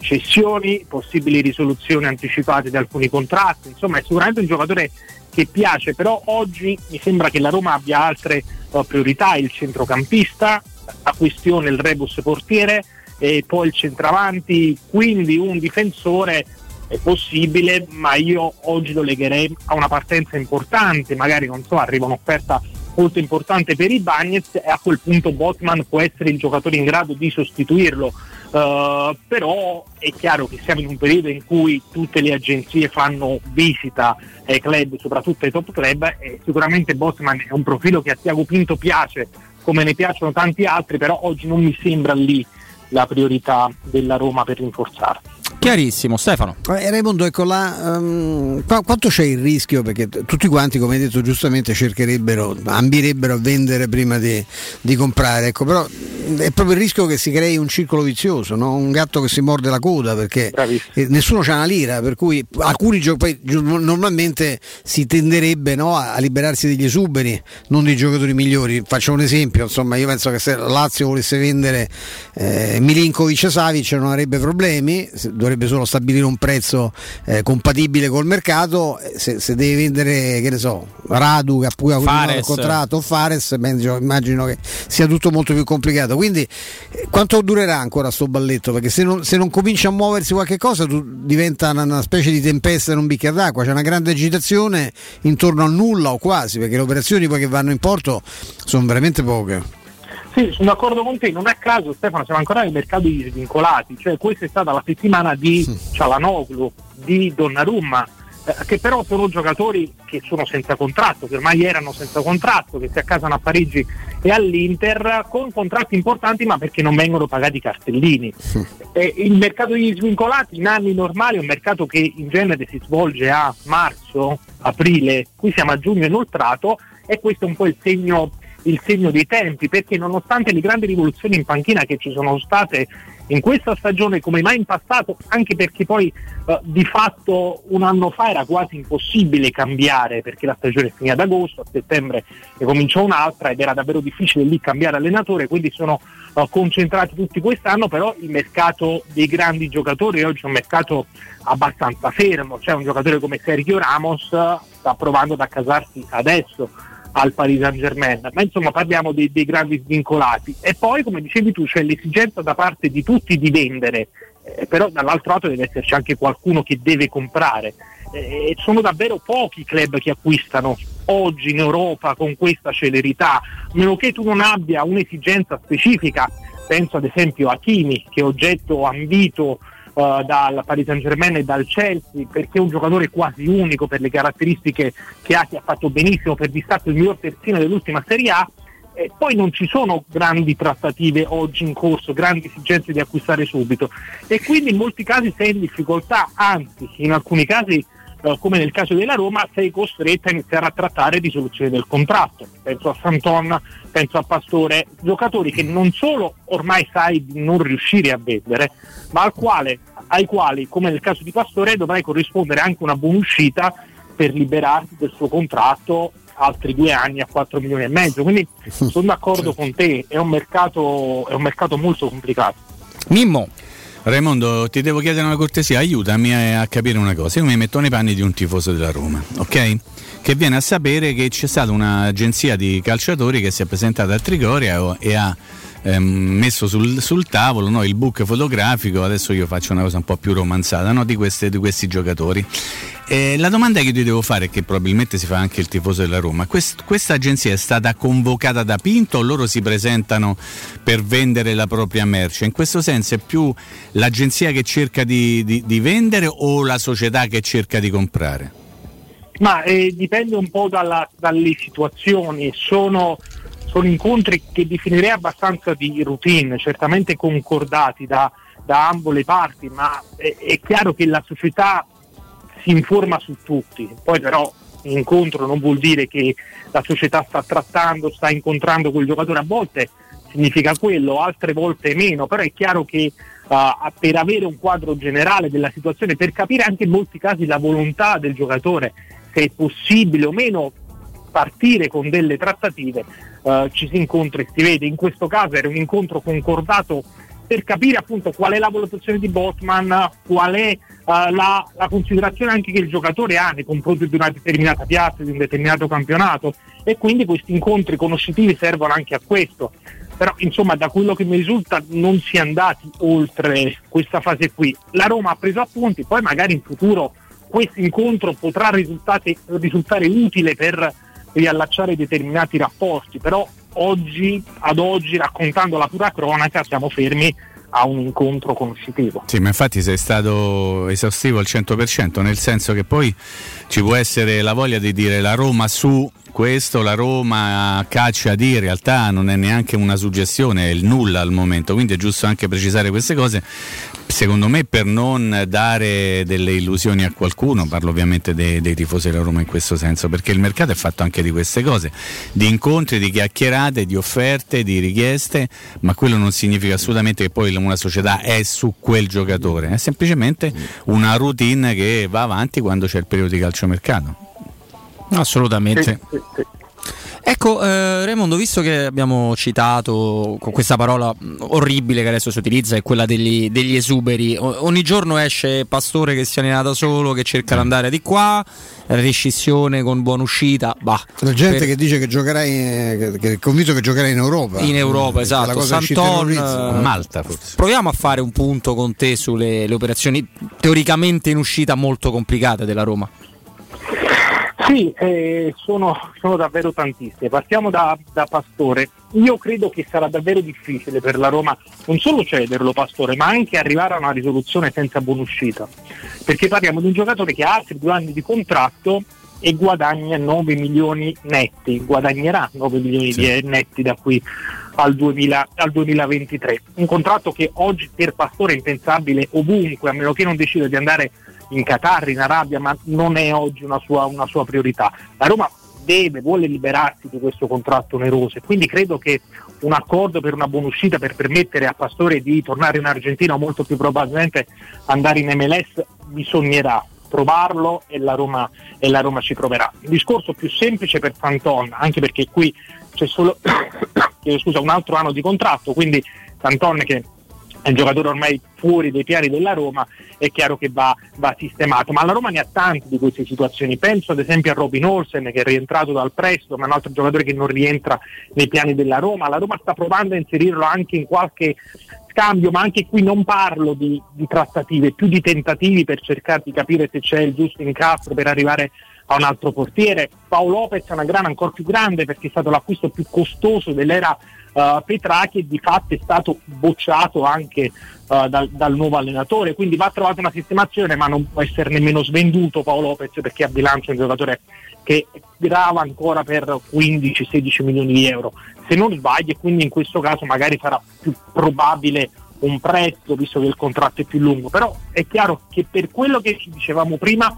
cessioni, possibili risoluzioni anticipate di alcuni contratti. Insomma è sicuramente un giocatore che piace, però oggi mi sembra che la Roma abbia altre uh, priorità: il centrocampista, la questione il rebus portiere e poi il centravanti, quindi un difensore è possibile, ma io oggi lo legherei a una partenza importante. Magari, non so, arriva un'offerta molto importante per i Bagnets e a quel punto Botman può essere il giocatore in grado di sostituirlo, uh, però è chiaro che siamo in un periodo in cui tutte le agenzie fanno visita ai club, soprattutto ai top club, e sicuramente Botman è un profilo che a Tiago Pinto piace, come ne piacciono tanti altri, però oggi non mi sembra lì la priorità della Roma per rinforzarsi. Chiarissimo, Stefano. Eh, Raimondo, ecco là, um, qu- quanto c'è il rischio? Perché t- tutti quanti, come hai detto giustamente, cercherebbero, ambirebbero a vendere prima di, di comprare, ecco, però è proprio il rischio che si crei un circolo vizioso, no? Un gatto che si morde la coda, perché eh, nessuno c'ha una lira, per cui alcuni giocatori normalmente si tenderebbe, no, a liberarsi degli esuberi, non dei giocatori migliori. Faccio un esempio, insomma, io penso che se Lazio volesse vendere eh, Milinkovic e Savic non avrebbe problemi, dovrebbe solo stabilire un prezzo eh, compatibile col mercato. Se, se deve vendere, che ne so, Radu, che ha pure il contratto, o Fares, ben, immagino che sia tutto molto più complicato. Quindi eh, quanto durerà ancora sto balletto? Perché se non, se non comincia a muoversi qualche cosa, tu, diventa una, una specie di tempesta in un bicchiere d'acqua. C'è una grande agitazione intorno a nulla o quasi, perché le operazioni poi che vanno in porto sono veramente poche. Sì, sono d'accordo con te, non a caso, Stefano, siamo ancora nei mercati svincolati, cioè questa è stata la settimana di Cialanoglu, di Donnarumma, eh, che però sono giocatori che sono senza contratto, che ormai erano senza contratto, che si accasano a Parigi e all'Inter con contratti importanti, ma perché non vengono pagati i cartellini. Sì. Eh, il mercato degli svincolati in anni normali è un mercato che in genere si svolge a marzo, aprile, qui siamo a giugno inoltrato, e questo è un po' il segno il segno dei tempi, perché nonostante le grandi rivoluzioni in panchina che ci sono state in questa stagione come mai in passato, anche perché poi eh, di fatto un anno fa era quasi impossibile cambiare, perché la stagione è finita ad agosto, a settembre ne cominciò un'altra ed era davvero difficile lì cambiare allenatore, quindi sono eh, concentrati tutti quest'anno. Però il mercato dei grandi giocatori oggi è un mercato abbastanza fermo, cioè un giocatore come Sergio Ramos sta provando ad accasarsi adesso al Paris Saint-Germain, ma insomma parliamo dei, dei grandi svincolati. E poi, come dicevi tu, c'è l'esigenza da parte di tutti di vendere, eh, però dall'altro lato deve esserci anche qualcuno che deve comprare, eh, sono davvero pochi i club che acquistano oggi in Europa con questa celerità, a meno che tu non abbia un'esigenza specifica. Penso ad esempio a Kimi, che è oggetto ambito Uh, dal Paris Saint-Germain e dal Chelsea, perché è un giocatore quasi unico per le caratteristiche che ha, che ha fatto benissimo, per di stato il miglior terzino dell'ultima Serie A. E poi non ci sono grandi trattative oggi in corso, grandi esigenze di acquistare subito, e quindi in molti casi sei in difficoltà, anzi in alcuni casi come nel caso della Roma, sei costretto a iniziare a trattare di soluzioni del contratto. Penso a Santon, penso a Pastore, giocatori che non solo ormai sai di non riuscire a vendere, ma al quale, ai quali, come nel caso di Pastore, dovrai corrispondere anche una buona uscita per liberarti del suo contratto altri due anni a quattro milioni e mezzo. Quindi sono d'accordo con te, è un mercato, è un mercato molto complicato. Mimmo. Raimondo, ti devo chiedere una cortesia, aiutami a capire una cosa. Io mi metto nei panni di un tifoso della Roma, ok? Che viene a sapere che c'è stata un'agenzia di calciatori che si è presentata a Trigoria e ha ehm, messo sul, sul tavolo, no, il book fotografico, adesso io faccio una cosa un po' più romanzata, no, di, queste, di questi giocatori. Eh, la domanda che ti devo fare, che probabilmente si fa anche il tifoso della Roma, quest, questa agenzia è stata convocata da Pinto o loro si presentano per vendere la propria merce? In questo senso è più l'agenzia che cerca di, di, di vendere o la società che cerca di comprare? Ma eh, dipende un po' dalla, dalle situazioni, sono, sono incontri che definirei abbastanza di routine, certamente concordati da, da ambo le parti, ma è, è chiaro che la società si informa su tutti, poi però l'incontro non vuol dire che la società sta trattando, sta incontrando quel giocatore, a volte significa quello, altre volte meno, però è chiaro che Uh, per avere un quadro generale della situazione, per capire anche in molti casi la volontà del giocatore, se è possibile o meno partire con delle trattative, uh, ci si incontra e si vede. In questo caso era un incontro concordato per capire appunto qual è la valutazione di Botman, qual è uh, la, la considerazione anche che il giocatore ha nei confronti di una determinata piazza, di un determinato campionato, e quindi questi incontri conoscitivi servono anche a questo. Però insomma, da quello che mi risulta non si è andati oltre questa fase qui. La Roma ha preso appunti, poi magari in futuro questo incontro potrà risultare utile per riallacciare determinati rapporti, però oggi, ad oggi, raccontando la pura cronaca, siamo fermi a un incontro conoscitivo. Sì, ma infatti sei stato esaustivo al cento per cento, nel senso che poi ci può essere la voglia di dire la Roma su questo, la Roma caccia di, in realtà non è neanche una suggestione, è il nulla al momento, quindi è giusto anche precisare queste cose, secondo me, per non dare delle illusioni a qualcuno. Parlo ovviamente dei, dei tifosi della Roma in questo senso, perché il mercato è fatto anche di queste cose, di incontri, di chiacchierate, di offerte, di richieste, ma quello non significa assolutamente che poi una società è su quel giocatore, è semplicemente una routine che va avanti quando c'è il periodo di calciomercato. Assolutamente. Sì, sì, sì. Ecco, eh, Raimondo, visto che abbiamo citato con questa parola orribile che adesso si utilizza, è quella degli, degli esuberi. O- ogni giorno esce Pastore che si allena da solo, che cerca di andare di qua, rescissione con buona uscita. Bah, la gente per... che dice che giocherai, eh, che è convinto che giocherai in Europa. In Europa, eh, esatto. Santon, eh, Malta. Forse. Proviamo a fare un punto con te sulle le operazioni teoricamente in uscita molto complicate della Roma. Sì, eh, sono, sono davvero tantissime. Partiamo da, da Pastore. Io credo che sarà davvero difficile per la Roma non solo cederlo Pastore, ma anche arrivare a una risoluzione senza buonuscita, perché parliamo di un giocatore che ha altri due anni di contratto e guadagna nove milioni netti, guadagnerà nove milioni sì. netti da qui al, duemila, al duemilaventitré. Un contratto che oggi per Pastore è impensabile ovunque, a meno che non decida di andare in Qatar, in Arabia, ma non è oggi una sua, una sua priorità. La Roma deve, vuole liberarsi di questo contratto oneroso, e quindi credo che un accordo per una buona uscita, per permettere a Pastore di tornare in Argentina o molto più probabilmente andare in M L S, bisognerà provarlo e la Roma, e la Roma ci proverà. Il discorso più semplice per Santon, anche perché qui c'è solo scusa, un altro anno di contratto, quindi Santon, che è un giocatore ormai fuori dai piani della Roma, è chiaro che va, va sistemato, ma la Roma ne ha tante di queste situazioni. Penso ad esempio a Robin Olsen, che è rientrato dal prestito, ma è un altro giocatore che non rientra nei piani della Roma. La Roma sta provando a inserirlo anche in qualche scambio, ma anche qui non parlo di, di trattative, più di tentativi per cercare di capire se c'è il giusto incastro per arrivare a un altro portiere. Paolo Lopez è una grana ancora più grande, perché è stato l'acquisto più costoso dell'era uh, Petrachi, e di fatto è stato bocciato anche uh, dal, dal nuovo allenatore, quindi va trovata una sistemazione, ma non può essere nemmeno svenduto Paolo Lopez, perché a bilancio è un giocatore che grava ancora per quindici sedici milioni di euro, se non sbaglio, e quindi in questo caso magari sarà più probabile un prezzo, visto che il contratto è più lungo. Però è chiaro che per quello che ci dicevamo prima,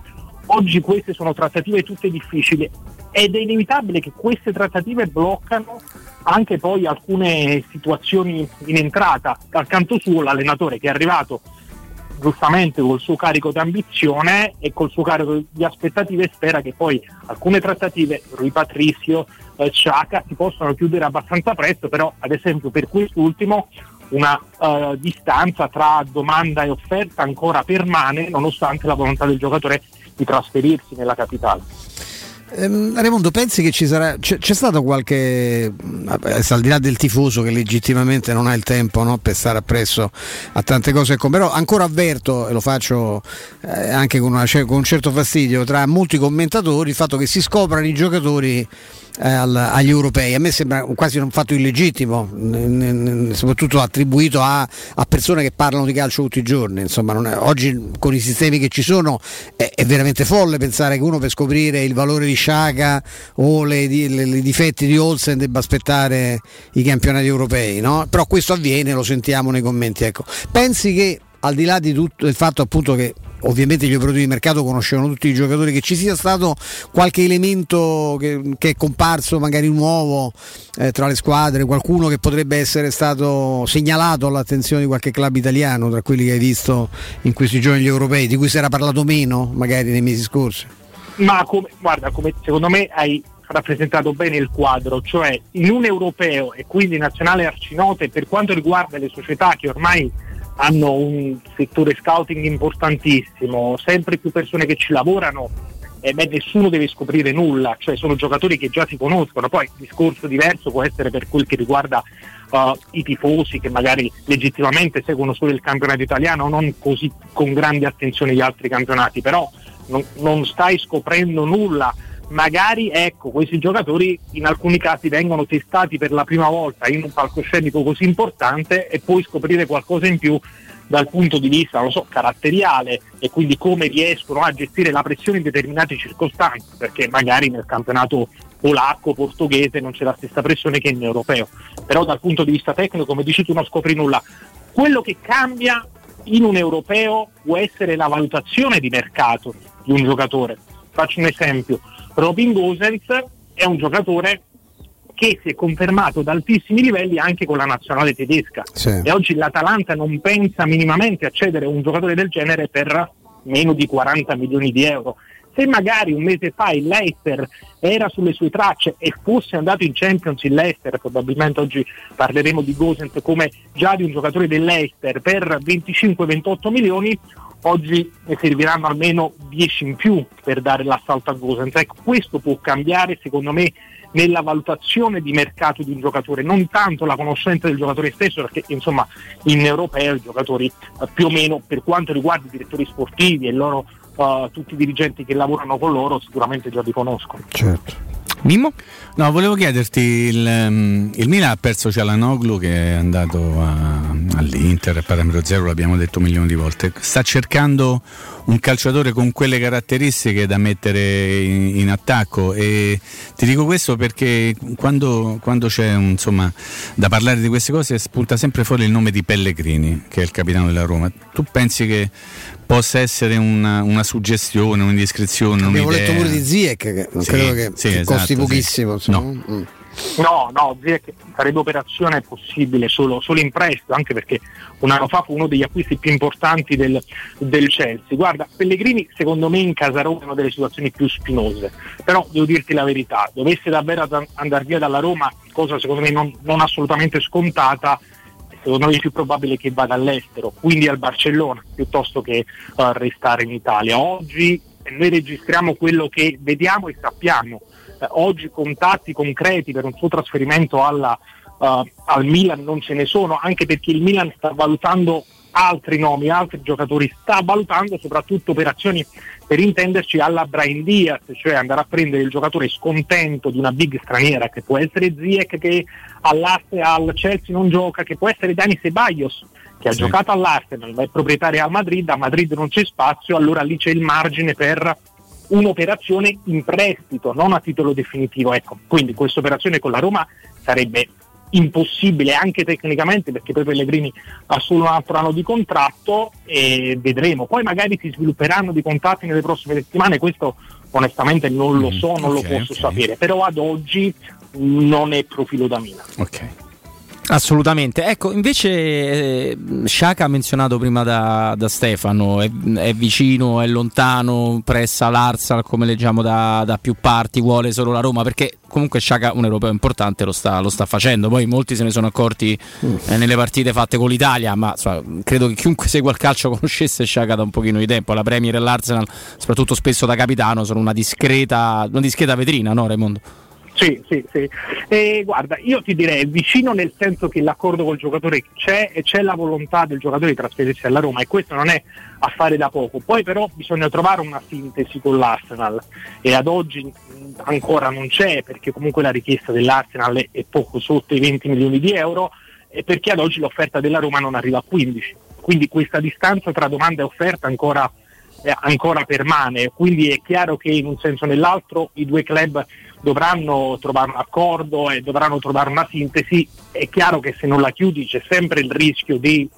Oggi queste sono trattative tutte difficili ed è inevitabile che queste trattative bloccano anche poi alcune situazioni in entrata. Dal canto suo l'allenatore, che è arrivato giustamente col suo carico di ambizione e col suo carico di aspettative, spera che poi alcune trattative, Rui Patricio, eh, Sciacca, si possano chiudere abbastanza presto, però ad esempio per quest'ultimo una eh, distanza tra domanda e offerta ancora permane, nonostante la volontà del giocatore di trasferirsi nella capitale. Ehm, Raimondo, pensi che ci sarà c'è, c'è stato qualche, al di là del tifoso che legittimamente non ha il tempo, no, per stare appresso a tante cose, però ancora avverto, e lo faccio eh, anche con, una, con un certo fastidio, tra molti commentatori il fatto che si scoprano i giocatori eh, al, agli europei. A me sembra quasi un fatto illegittimo, n- n- soprattutto attribuito a, a persone che parlano di calcio tutti i giorni. Insomma, non è, oggi con i sistemi che ci sono è, è veramente folle pensare che uno per scoprire il valore di Sciacca o le, le, le difetti di Olsen debba aspettare i campionati europei, no? Però questo avviene, lo sentiamo nei commenti, ecco. Pensi che, al di là di tutto il fatto appunto che ovviamente gli operatori di mercato conoscevano tutti i giocatori, che ci sia stato qualche elemento che, che è comparso magari nuovo eh, tra le squadre, qualcuno che potrebbe essere stato segnalato all'attenzione di qualche club italiano tra quelli che hai visto in questi giorni, gli europei, di cui si era parlato meno magari nei mesi scorsi? Ma come, guarda, come secondo me hai rappresentato bene il quadro, cioè in un europeo e quindi nazionale arcinote per quanto riguarda le società che ormai hanno un settore scouting importantissimo, sempre più persone che ci lavorano, e eh, beh, nessuno deve scoprire nulla, cioè sono giocatori che già si conoscono. Poi il discorso diverso può essere per quel che riguarda uh, i tifosi, che magari legittimamente seguono solo il campionato italiano, non così con grande attenzione gli altri campionati, però non, non stai scoprendo nulla. Magari, ecco, questi giocatori in alcuni casi vengono testati per la prima volta in un palcoscenico così importante e puoi scoprire qualcosa in più dal punto di vista, non lo so, caratteriale, e quindi come riescono a gestire la pressione in determinate circostanze, perché magari nel campionato polacco, portoghese non c'è la stessa pressione che in europeo. Però dal punto di vista tecnico, come dici tu, non scopri nulla. Quello che cambia in un europeo può essere la valutazione di mercato di un giocatore. Faccio un esempio. Robin Gosens è un giocatore che si è confermato ad altissimi livelli anche con la nazionale tedesca, sì. E oggi l'Atalanta non pensa minimamente a cedere un giocatore del genere per meno di quaranta milioni di euro. Se magari un mese fa il Leicester era sulle sue tracce e fosse andato in Champions il Leicester, probabilmente oggi parleremo di Gosens come già di un giocatore del Leicester per venticinque ventotto milioni, oggi ne serviranno almeno dieci in più per dare l'assalto a Gosens. Ecco, questo può cambiare secondo me nella valutazione di mercato di un giocatore, non tanto la conoscenza del giocatore stesso, perché insomma in europeo i giocatori eh, più o meno, per quanto riguarda i direttori sportivi e loro, eh, tutti i dirigenti che lavorano con loro, sicuramente già li conoscono. Certo. Mimmo? No, volevo chiederti, il, il Milan ha perso Çalhanoğlu, che è andato a, all'Inter a parametro zero, l'abbiamo detto un milione di volte. Sta cercando un calciatore con quelle caratteristiche da mettere in, in attacco, e ti dico questo perché quando, quando c'è un, insomma, da parlare di queste cose spunta sempre fuori il nome di Pellegrini, che è il capitano della Roma. Tu pensi che possa essere una, una suggestione, un'indiscrezione, un'idea? Abbiamo letto pure di Ziyech, che non sì, credo che, sì, che esatto, costi pochissimo. Sì. No. Mm. no, no, Ziyech sarebbe operazione possibile solo, solo in prestito, anche perché un anno fa fu uno degli acquisti più importanti del, del Chelsea. Guarda, Pellegrini secondo me in casa Roma è una delle situazioni più spinose, però devo dirti la verità, dovesse davvero andare via dalla Roma, cosa secondo me non, non assolutamente scontata, secondo me è più probabile che vada all'estero, quindi al Barcellona, piuttosto che uh, restare in Italia. Oggi noi registriamo quello che vediamo e sappiamo, uh, oggi contatti concreti per un suo trasferimento alla, uh, al Milan non ce ne sono, anche perché il Milan sta valutando altri nomi, altri giocatori, sta valutando soprattutto operazioni, per intenderci, alla Brahim Diaz, cioè andare a prendere il giocatore scontento di una big straniera, che può essere Ziyech, che all'Arsenal, al Chelsea non gioca, che può essere Dani Ceballos, che ha sì. giocato all'Arsenal ma è proprietario al Madrid, a Madrid non c'è spazio, allora lì c'è il margine per un'operazione in prestito, non a titolo definitivo. Ecco, quindi questa operazione con la Roma sarebbe impossibile anche tecnicamente, perché poi Pellegrini ha solo un altro anno di contratto e vedremo. Poi magari si svilupperanno dei contatti nelle prossime settimane, questo onestamente non lo so, non okay, lo posso okay. sapere, però ad oggi non è profilo da Milan. Ok. Assolutamente. Ecco, invece Sciacca ha menzionato prima da, da Stefano, è, è vicino, è lontano, pressa l'Arsal come leggiamo da, da più parti, vuole solo la Roma, perché comunque Sciacca un europeo importante lo sta, lo sta facendo, poi molti se ne sono accorti eh, nelle partite fatte con l'Italia, ma cioè, credo che chiunque segua il calcio conoscesse Sciacca da un pochino di tempo. La Premier e l'Arsenal, soprattutto spesso da capitano, sono una discreta, una discreta vetrina, no Raimondo? Sì, sì, sì. E guarda, io ti direi vicino nel senso che l'accordo col giocatore c'è e c'è la volontà del giocatore di trasferirsi alla Roma, e questo non è affare da poco. Poi però bisogna trovare una sintesi con l'Arsenal e ad oggi ancora non c'è, perché comunque la richiesta dell'Arsenal è poco sotto i venti milioni di euro e perché ad oggi l'offerta della Roma non arriva a quindici. Quindi questa distanza tra domanda e offerta ancora, eh, ancora permane, quindi è chiaro che in un senso o nell'altro i due club dovranno trovare un accordo e dovranno trovare una sintesi. È chiaro che se non la chiudi c'è sempre il rischio di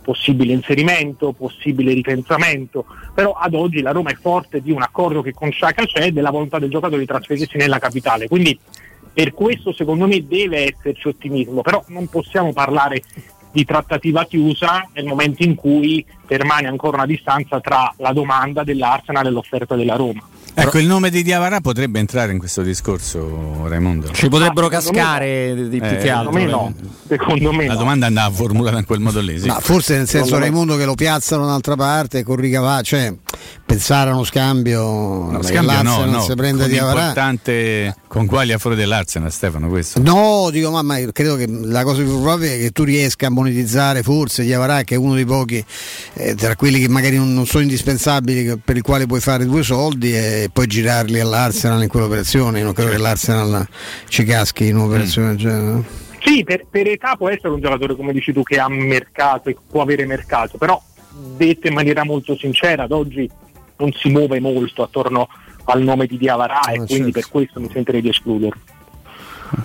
possibile inserimento, possibile ripensamento, però ad oggi la Roma è forte di un accordo che con Sciacca c'è e della volontà del giocatore di trasferirsi nella capitale, quindi per questo secondo me deve esserci ottimismo, però non possiamo parlare di trattativa chiusa nel momento in cui permane ancora una distanza tra la domanda dell'Arsenal e l'offerta della Roma. Ecco, il nome di Diawara potrebbe entrare in questo discorso, Raimondo. Ci potrebbero ah, cascare me... di più eh, che altro. Secondo me no. Secondo me la no. domanda andava formulata in quel modo lì. Sì. Ma forse nel senso, secondo Raimondo, me... che lo piazzano un'altra parte con Ricavà, cioè pensare a uno scambio, no, scambio no, non no. si prende con Diawara. È importante con quali a fuori dell'Arsenal, Stefano, questo. No, dico, ma, ma credo che la cosa più probabile è che tu riesca a monetizzare forse Diawara, che è uno dei pochi eh, tra quelli che magari non, non sono indispensabili, per il quale puoi fare due soldi e poi girarli all'Arsenal in quell'operazione. Non credo che l'Arsenal ci caschi in un'operazione del mm. genere, no? Sì, per, per età può essere un giocatore, come dici tu, che ha mercato e può avere mercato, però detto in maniera molto sincera ad oggi non si muove molto attorno al nome di Diawara, ah, e certo. quindi per questo mi sentirei di escluderlo.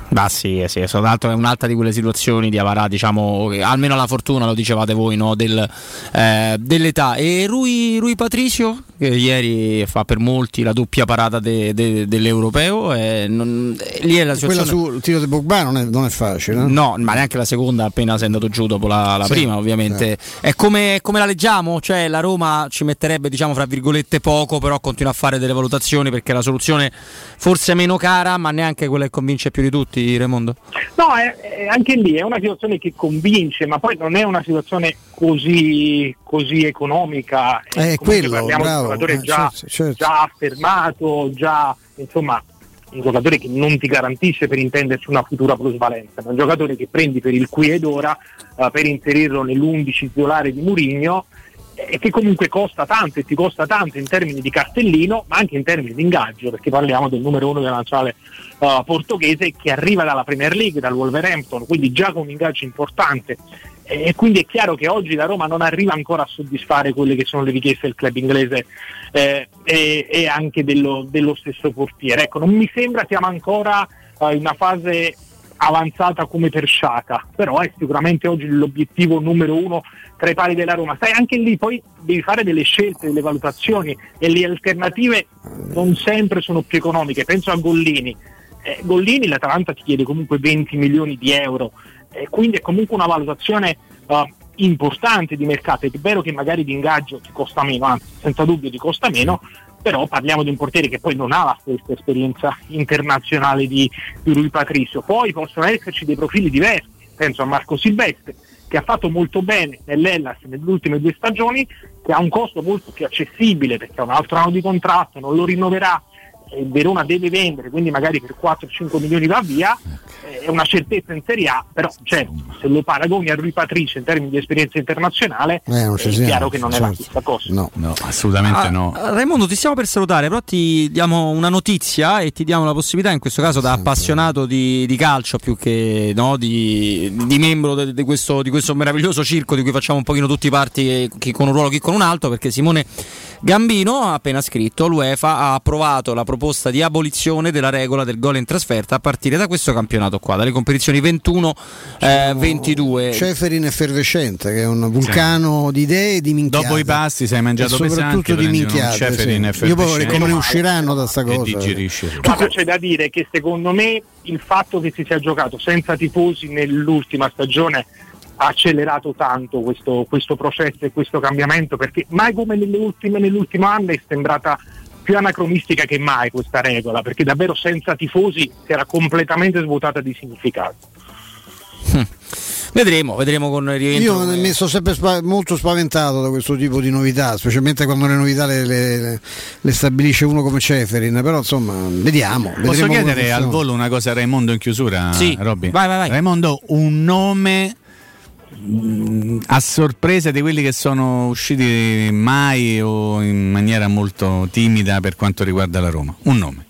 Bah sì, sì, è un'altra di quelle situazioni di Avarà, diciamo, almeno la fortuna, lo dicevate voi, no? Del, eh, dell'età. E Rui, Rui Patricio, che ieri fa per molti la doppia parata de, de, dell'europeo, eh, non, lì è la situazione... Quella sul tiro di Pogba non è, non è facile, eh? No, ma neanche la seconda, appena sei andato giù dopo la, la sì, prima ovviamente sì. È come, come la leggiamo, cioè la Roma ci metterebbe, diciamo, fra virgolette poco, però continua a fare delle valutazioni perché è la soluzione forse meno cara, ma neanche quella che convince più di tutti, Raimondo? No, è, è anche lì è una situazione che convince, ma poi non è una situazione così, così economica. È eh, quello, parliamo bravo, di un giocatore eh, già, certo, certo. già affermato, già, insomma, un giocatore che non ti garantisce, per intenderci, una futura plusvalenza, ma un giocatore che prendi per il qui ed ora eh, per inserirlo nell'undici titolare di Mourinho, e che comunque costa tanto, e ti costa tanto in termini di cartellino ma anche in termini di ingaggio, perché parliamo del numero uno della nazionale uh, portoghese, che arriva dalla Premier League, dal Wolverhampton, quindi già con un ingaggio importante, e, e quindi è chiaro che oggi la Roma non arriva ancora a soddisfare quelle che sono le richieste del club inglese eh, e, e anche dello, dello stesso portiere. Ecco, non mi sembra siamo ancora uh, in una fase avanzata come per Sciacca, però è sicuramente oggi l'obiettivo numero uno tra i pali della Roma. Sai, anche lì poi devi fare delle scelte, delle valutazioni, e le alternative non sempre sono più economiche. Penso a Gollini, eh, Gollini l'Atalanta ti chiede comunque venti milioni di euro, eh, quindi è comunque una valutazione uh, importante di mercato. È vero che magari di ingaggio ti costa meno, anzi senza dubbio ti costa meno, però parliamo di un portiere che poi non ha la stessa esperienza internazionale di, di Rui Patricio. Poi possono esserci dei profili diversi, penso a Marco Silvestre, che ha fatto molto bene nell'Hellas nelle ultime due stagioni, che ha un costo molto più accessibile perché ha un altro anno di contratto, non lo rinnoverà, il Verona deve vendere, quindi magari per quattro cinque milioni va via, è una certezza in Serie A, però certo, se lo paragoni a Rui Patricio in termini di esperienza internazionale eh, è siamo, chiaro che non certo. è la stessa cosa. No, no, assolutamente ah, no. Raimondo, ti stiamo per salutare, però ti diamo una notizia e ti diamo la possibilità, in questo caso da Sempre. appassionato di, di calcio più che no, di, di membro de, de questo, di questo meraviglioso circo di cui facciamo un pochino tutti parti, chi con un ruolo, chi con un altro, perché Simone Gambino ha appena scritto: l'UEFA ha approvato la proposta proposta di abolizione della regola del gol in trasferta a partire da questo campionato qua, dalle competizioni ventuno ventidue. Ceferin effervescente, che è un vulcano, sì, di idee e di minchiate. Dopo i pasti sei mangiato pesante, soprattutto di minchiate, sì. Io poi come ne usciranno da sta cosa? Ma c'è da dire che secondo me il fatto che si sia giocato senza tifosi nell'ultima stagione ha accelerato tanto questo, questo processo e questo cambiamento, perché mai come nelle ultime, nell'ultimo anno è sembrata più anacronistica che mai questa regola, perché davvero senza tifosi si era completamente svuotata di significato. Hm. Vedremo, vedremo con il rientro. Io mi sono sempre spa- molto spaventato da questo tipo di novità, specialmente quando le novità le, le, le stabilisce uno come Ceferin, però insomma, vediamo. Posso chiedere al volo una cosa a Raimondo in chiusura? Sì, Robby. Vai, vai, vai. Raimondo, un nome a sorpresa di quelli che sono usciti mai o in maniera molto timida per quanto riguarda la Roma, un nome.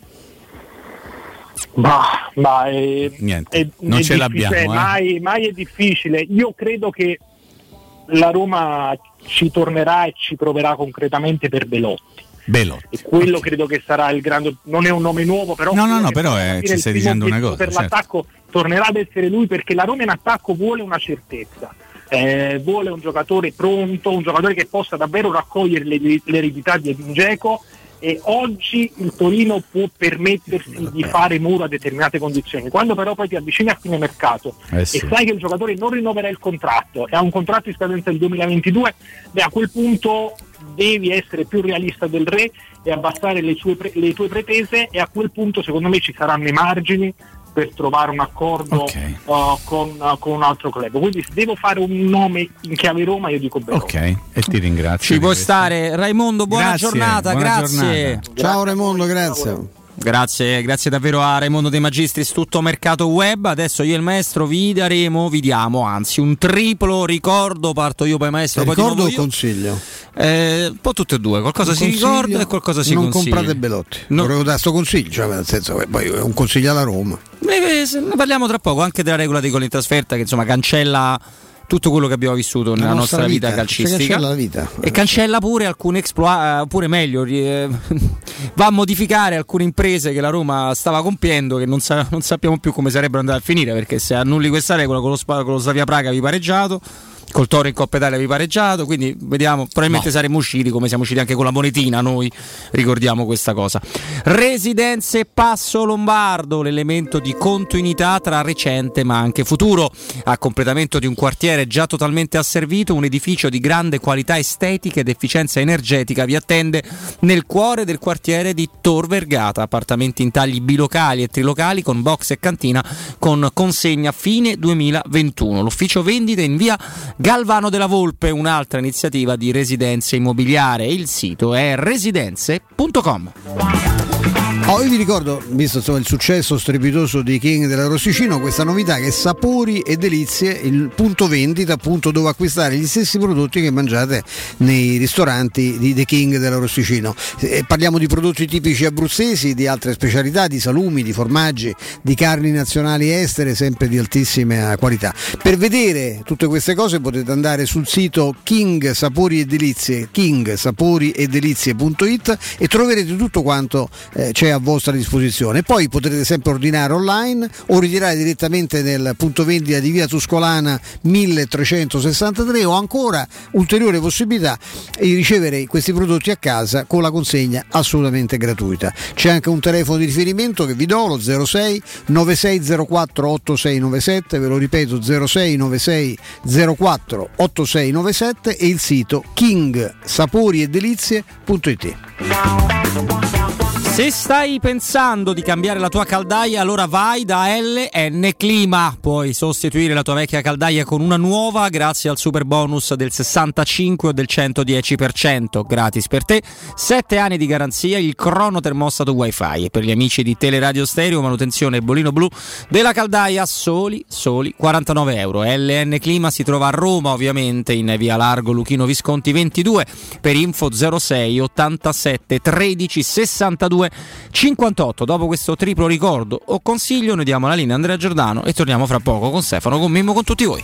Bah, bah, è, niente, è, non è ce l'abbiamo, eh. mai, mai è difficile. Io credo che la Roma ci tornerà e ci proverà concretamente per Belotti. Belotti. E quello, okay, credo che sarà il grande. Non è un nome nuovo, però. No, no, no, però è, ci stai dicendo una cosa. Per certo. L'attacco tornerà ad essere lui, perché la Roma in attacco vuole una certezza. Eh, vuole un giocatore pronto, un giocatore che possa davvero raccogliere le, l'eredità di Edin Dzeko. E oggi il Torino può permettersi di fare muro a determinate condizioni. Quando però poi ti avvicini a fine mercato, eh sì, e sai che il giocatore non rinnoverà il contratto e ha un contratto in scadenza del duemilaventidue, beh, a quel punto devi essere più realista del re e abbassare le, sue pre- le tue pretese, e a quel punto secondo me ci saranno i margini per trovare un accordo, okay, uh, con, uh, con un altro club. Quindi se devo fare un nome in chiave Roma, io dico Belotti. Ok, e ti ringrazio. Ci può questo. stare, Raimondo, buona grazie, giornata, buona grazie. Giornata. Grazie. Ciao Raimondo, grazie. Grazie, grazie davvero a Raimondo De Magistris, tutto mercato web. Adesso io e il maestro vi daremo, vi diamo anzi un triplo ricordo. Parto io poi maestro. Poi ricordo o consiglio? Eh, un po' tutte e due, qualcosa un si ricorda e qualcosa si non consiglia. Non comprate Belotti, no. Vorrei dare sto consiglio, cioè, nel senso che poi è un consiglio alla Roma. Eh, ne parliamo tra poco, anche della regola dei gol in trasferta, che insomma cancella tutto quello che abbiamo vissuto nella nostra, nostra vita, vita calcistica, cancella la vita. E cancella pure alcuni exploit, pure meglio eh, va a modificare alcune imprese che la Roma stava compiendo, che non, sa- non sappiamo più come sarebbero andate a finire, perché se annulli questa regola con lo, sp- con lo Slavia Praga vi pareggiato, col Toro in Coppa Italia vi pareggiato, quindi vediamo, probabilmente no. saremmo usciti come siamo usciti anche con la monetina, noi ricordiamo questa cosa. Residenze Passo Lombardo, l'elemento di continuità tra recente ma anche futuro, a completamento di un quartiere già totalmente asservito, un edificio di grande qualità estetica ed efficienza energetica vi attende nel cuore del quartiere di Tor Vergata, appartamenti in tagli bilocali e trilocali con box e cantina, con consegna fine duemilaventuno. L'ufficio vendite in via Galvano della Volpe, un'altra iniziativa di Residenze Immobiliare. Il sito è residenze punto com. Oh, io vi ricordo, visto insomma, il successo strepitoso di King della Rossicino, questa novità che è Sapori e Delizie, il punto vendita appunto dove acquistare gli stessi prodotti che mangiate nei ristoranti di The King della Rossicino. E parliamo di prodotti tipici abruzzesi, di altre specialità, di salumi, di formaggi, di carni nazionali estere, sempre di altissima qualità. Per vedere tutte queste cose potete andare sul sito King Sapori e Delizie, king sapori e delizie punto it, e troverete tutto quanto eh, c'è a vostra disposizione. Poi potrete sempre ordinare online o ritirare direttamente nel punto vendita di via Tuscolana milletrecentosessantatré, o ancora ulteriore possibilità di ricevere questi prodotti a casa con la consegna assolutamente gratuita. C'è anche un telefono di riferimento che vi do, lo zero sei novantasei zero quattro ottantasei novantasette, ve lo ripeto zero sei novantasei zero quattro ottantasei novantasette, e il sito king sapori e delizie punto it. Se stai pensando di cambiare la tua caldaia, allora vai da L N Clima. Puoi sostituire la tua vecchia caldaia con una nuova grazie al super bonus del sessantacinque o del centodieci per cento. Gratis per te, sette anni di garanzia, il crono termostato wifi, e per gli amici di Teleradio Stereo, manutenzione e bollino blu della caldaia, soli, soli quarantanove euro. L N Clima si trova a Roma, ovviamente in via Largo Luchino Visconti ventidue, per info zero sei ottantasette tredici sessantadue cinquantotto. Dopo questo triplo ricordo o consiglio noi diamo la linea Andrea Giordano e torniamo fra poco con Stefano, con Mimmo, con tutti voi.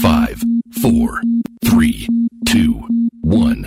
quattro, tre, due, uno.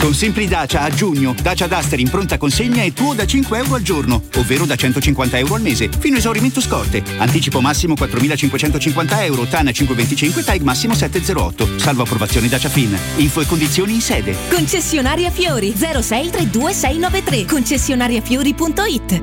Con Simpli Dacia a giugno, Dacia Duster in pronta consegna è tuo da cinque euro al giorno, ovvero da centocinquanta euro al mese, fino a esaurimento scorte. Anticipo massimo quattromilacinquecentocinquanta euro, T A N cinque virgola venticinque, T A I G massimo sette zero otto, salvo approvazione Dacia Fin. Info e condizioni in sede. Concessionaria Fiori zero sei trecentoventisei novantatré, concessionariafiori punto it.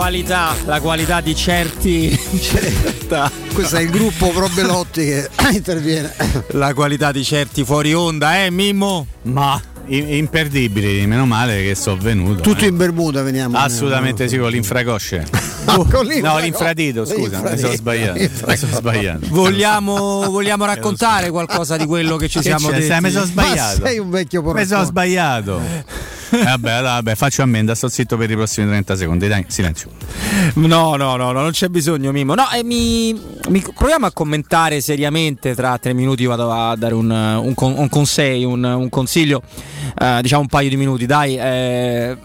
qualità, la qualità di certi. Certa. Questo è il gruppo Probelotti che interviene. La qualità di certi fuori onda, eh Mimmo? Ma imperdibili, meno male che sono venuto. Tutti eh. in Bermuda veniamo. Assolutamente sì, con l'infracosce. Oh, con l'infra- no, l'infradito, scusa, mi sono sbagliato. Sono sbagliato. Vogliamo, vogliamo raccontare qualcosa di quello che ci siamo detti? Mi sono sbagliato. Ma sei un vecchio porco. Mi sono sbagliato. Vabbè, vabbè, faccio ammenda, sto zitto per i prossimi trenta secondi, dai, silenzio. No, no, no, no non c'è bisogno, Mimmo. No, eh, mi, mi proviamo a commentare seriamente. Tra tre minuti vado a dare un, un, un consiglio, un, un consiglio eh, diciamo un paio di minuti, dai. Eh,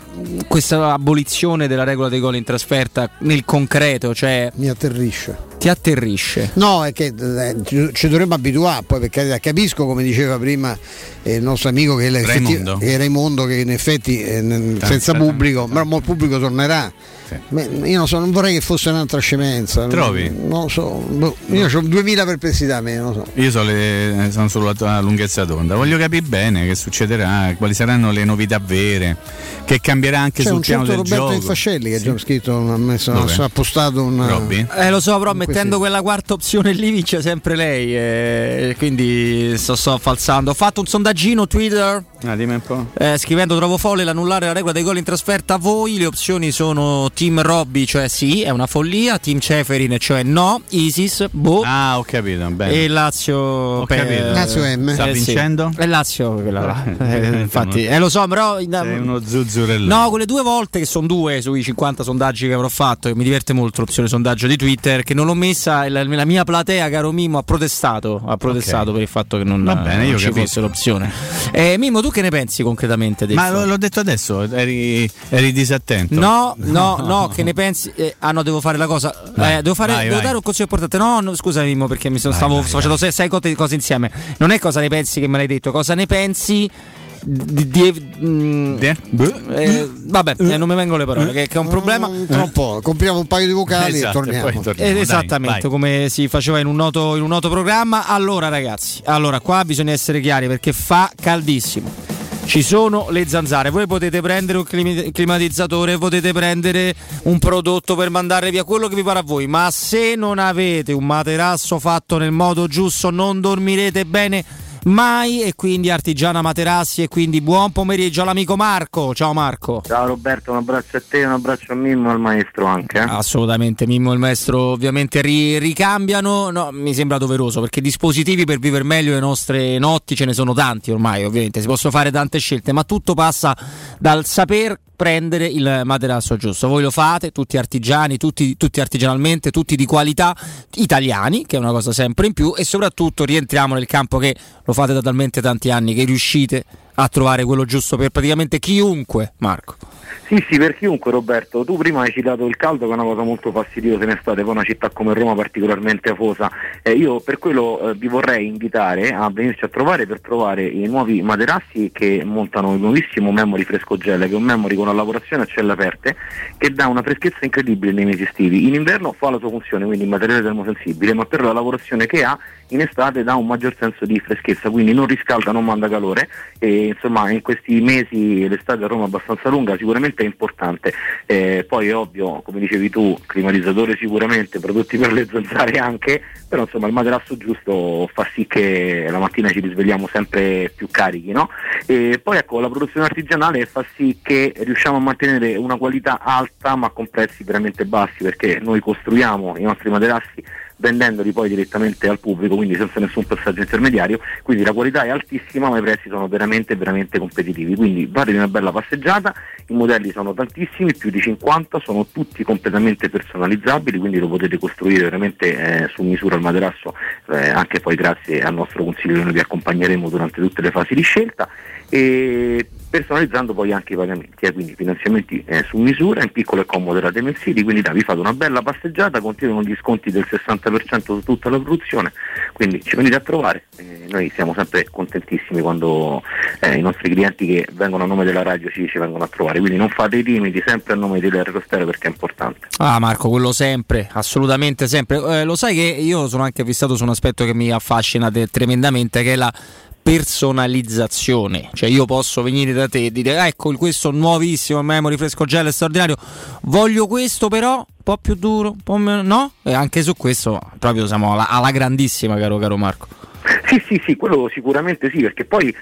questa abolizione della regola dei gol in trasferta nel concreto, cioè, mi atterrisce. Ti atterrisce? No, è che eh, ci, ci dovremmo abituare, poi per carità, capisco, come diceva prima eh, il nostro amico che, Raimondo. che è Raimondo, che in effetti eh, n- senza pubblico, ma il pubblico tornerà. Sì. Beh, io non so, non vorrei che fosse un'altra scemenza. Trovi? Non lo so, boh, io no. Ho duemila perplessità, meno so. Io so le, sono sulla lunghezza d'onda, voglio capire bene che succederà, quali saranno le novità vere, che cambierà anche C'è sul piano certo del Roberto gioco. C'è Fascelli che sì. ha scritto, ha messo, ha postato una. Eh, lo so, però mettendo sì. quella quarta opzione lì vince sempre lei, eh, quindi sto, sto falsando. Ho fatto un sondaggino Twitter. Ah, dimmi un po'. Eh, scrivendo trovo folle l'annullare la regola dei gol in trasferta. Voi le opzioni sono team Robby, cioè sì, è una follia, team Ceferin, cioè no, Isis, boh. Ah, ho capito, bene. E Lazio, ho per... capito. Lazio M. Sta eh, vincendo? Sì. È Lazio quella là. Eh, infatti, eh, lo so, però sei uno zuzzurello. No, quelle due volte che sono due sui cinquanta sondaggi che avrò fatto, che mi diverte molto l'opzione sondaggio di Twitter, che non l'ho messa, la, la mia platea, caro Mimmo, ha protestato, ha protestato okay. per il fatto che non, Va bene, non io ci fosse l'opzione. Eh, Mimmo, tu che ne pensi concretamente? Adesso? Ma l- l'ho detto adesso, eri, eri disattento. No, no. No, che ne pensi? Eh, ah no, devo fare la cosa. Dai, eh, devo fare, vai, devo vai. dare un consiglio importante. No, no scusa Mimmo, perché mi sono vai, stavo vai, facendo vai. sei cose, cose insieme. Non è cosa ne pensi che me l'hai detto, cosa ne pensi? Di, di, mm, eh, vabbè, eh, non mi vengono le parole, che, che è un problema. Mm, troppo, compriamo un paio di vocali esatto, e torniamo. E poi torniamo. Ed esattamente dai, come si faceva in un, noto, in un noto programma. Allora, ragazzi, allora qua bisogna essere chiari perché fa caldissimo. Ci sono le zanzare, voi potete prendere un climatizzatore, potete prendere un prodotto per mandare via, quello che vi pare a voi, ma se non avete un materasso fatto nel modo giusto non dormirete bene mai, e quindi Artigiana Materassi, e quindi buon pomeriggio all'amico Marco. Ciao Marco. Ciao Roberto, un abbraccio a te, un abbraccio a Mimmo e al maestro anche. Eh? Assolutamente, Mimmo e il maestro ovviamente ri- ricambiano, no, mi sembra doveroso perché dispositivi per vivere meglio le nostre notti ce ne sono tanti ormai, ovviamente si possono fare tante scelte, ma tutto passa dal saper prendere il materasso giusto. Voi lo fate, tutti artigiani, tutti, tutti artigianalmente, tutti di qualità, italiani, che è una cosa sempre in più, e soprattutto rientriamo nel campo che lo fate da talmente tanti anni che riuscite a trovare quello giusto per praticamente chiunque, Marco. Sì, sì, per chiunque, Roberto. Tu prima hai citato il caldo, che è una cosa molto fastidiosa in estate, poi una città come Roma particolarmente afosa. Eh, io per quello eh, vi vorrei invitare a venirci a trovare per provare i nuovi materassi che montano il nuovissimo Memory Fresco Gel, che è un Memory con la lavorazione a celle aperte che dà una freschezza incredibile nei mesi estivi. In inverno fa la sua funzione, quindi materiale termosensibile, ma per la lavorazione che ha in estate dà un maggior senso di freschezza, quindi non riscalda, non manda calore, e insomma in questi mesi l'estate a Roma è abbastanza lunga, sicuramente è importante. Eh, poi è ovvio, come dicevi tu, climatizzatore sicuramente, prodotti per le zanzare anche, però insomma il materasso giusto fa sì che la mattina ci risvegliamo sempre più carichi, no? E poi ecco, la produzione artigianale fa sì che riusciamo a mantenere una qualità alta ma con prezzi veramente bassi, perché noi costruiamo i nostri materassi vendendoli poi direttamente al pubblico, quindi senza nessun passaggio intermediario, quindi la qualità è altissima ma i prezzi sono veramente veramente competitivi, quindi vale di una bella passeggiata. I modelli sono tantissimi, più di cinquanta, sono tutti completamente personalizzabili, quindi lo potete costruire veramente eh, su misura al materasso, eh, anche poi grazie al nostro consiglio che noi vi accompagneremo durante tutte le fasi di scelta, e personalizzando poi anche i pagamenti, eh, quindi finanziamenti eh, su misura in piccole e comode rate mensili, quindi dai, vi fate una bella passeggiata, continuano gli sconti del sessanta per cento su tutta la produzione, quindi ci venite a trovare, eh, noi siamo sempre contentissimi quando eh, i nostri clienti che vengono a nome della radio ci, ci vengono a trovare, quindi non fate i timidi, sempre a nome dell'Aerostero perché è importante. Ah Marco, quello sempre, assolutamente sempre, eh, lo sai che io sono anche fissato su un aspetto che mi affascina de- tremendamente, che è la personalizzazione, cioè io posso venire da te e dire ah, ecco questo nuovissimo memory fresco gel straordinario, voglio questo però un po' più duro, un po' meno, no? E anche su questo proprio siamo alla, alla grandissima, caro caro Marco. Sì sì sì, quello sicuramente sì, perché poi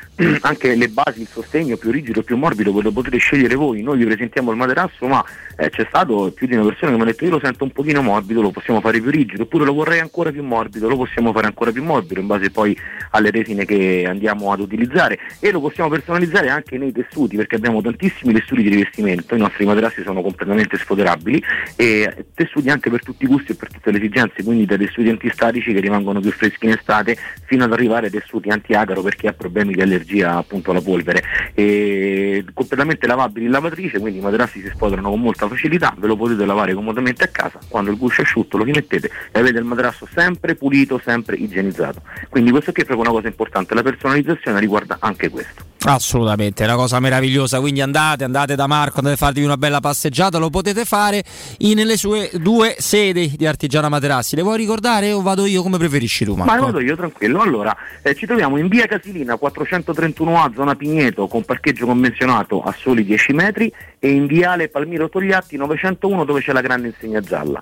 anche le basi, il sostegno più rigido, più morbido, quello potete scegliere voi. Noi vi presentiamo il materasso, ma eh, c'è stato più di una persona che mi ha detto io lo sento un pochino morbido, lo possiamo fare più rigido, oppure lo vorrei ancora più morbido, lo possiamo fare ancora più morbido, in base poi alle resine che andiamo ad utilizzare, e lo possiamo personalizzare anche nei tessuti, perché abbiamo tantissimi tessuti di rivestimento, i nostri materassi sono completamente sfoderabili e tessuti anche per tutti i gusti e per tutte le esigenze, quindi da tessuti antistatici che rimangono più freschi in estate fino ad arrivare ai tessuti antiacaro per chi ha problemi di allergia appunto alla polvere, e completamente lavabili in lavatrice, quindi i materassi si sfoderano con molta facilità, ve lo potete lavare comodamente a casa, quando il guscio è asciutto lo rimettete e avete il materasso sempre pulito, sempre igienizzato. Quindi questo qui è proprio una cosa importante, la personalizzazione riguarda anche questo. Assolutamente, è una cosa meravigliosa, quindi andate, andate da Marco, andate a farvi una bella passeggiata, lo potete fare nelle sue due sedi di Artigiana Materassi. Le vuoi ricordare o vado io, come preferisci tu Marco? Ma vado io, tranquillo. Allora, eh, ci troviamo in via Casilina quattrocentotrentuno A, zona Pigneto, con parcheggio convenzionato a soli dieci metri, e in viale Palmiro Togliatti novecentouno, dove c'è la grande insegna gialla.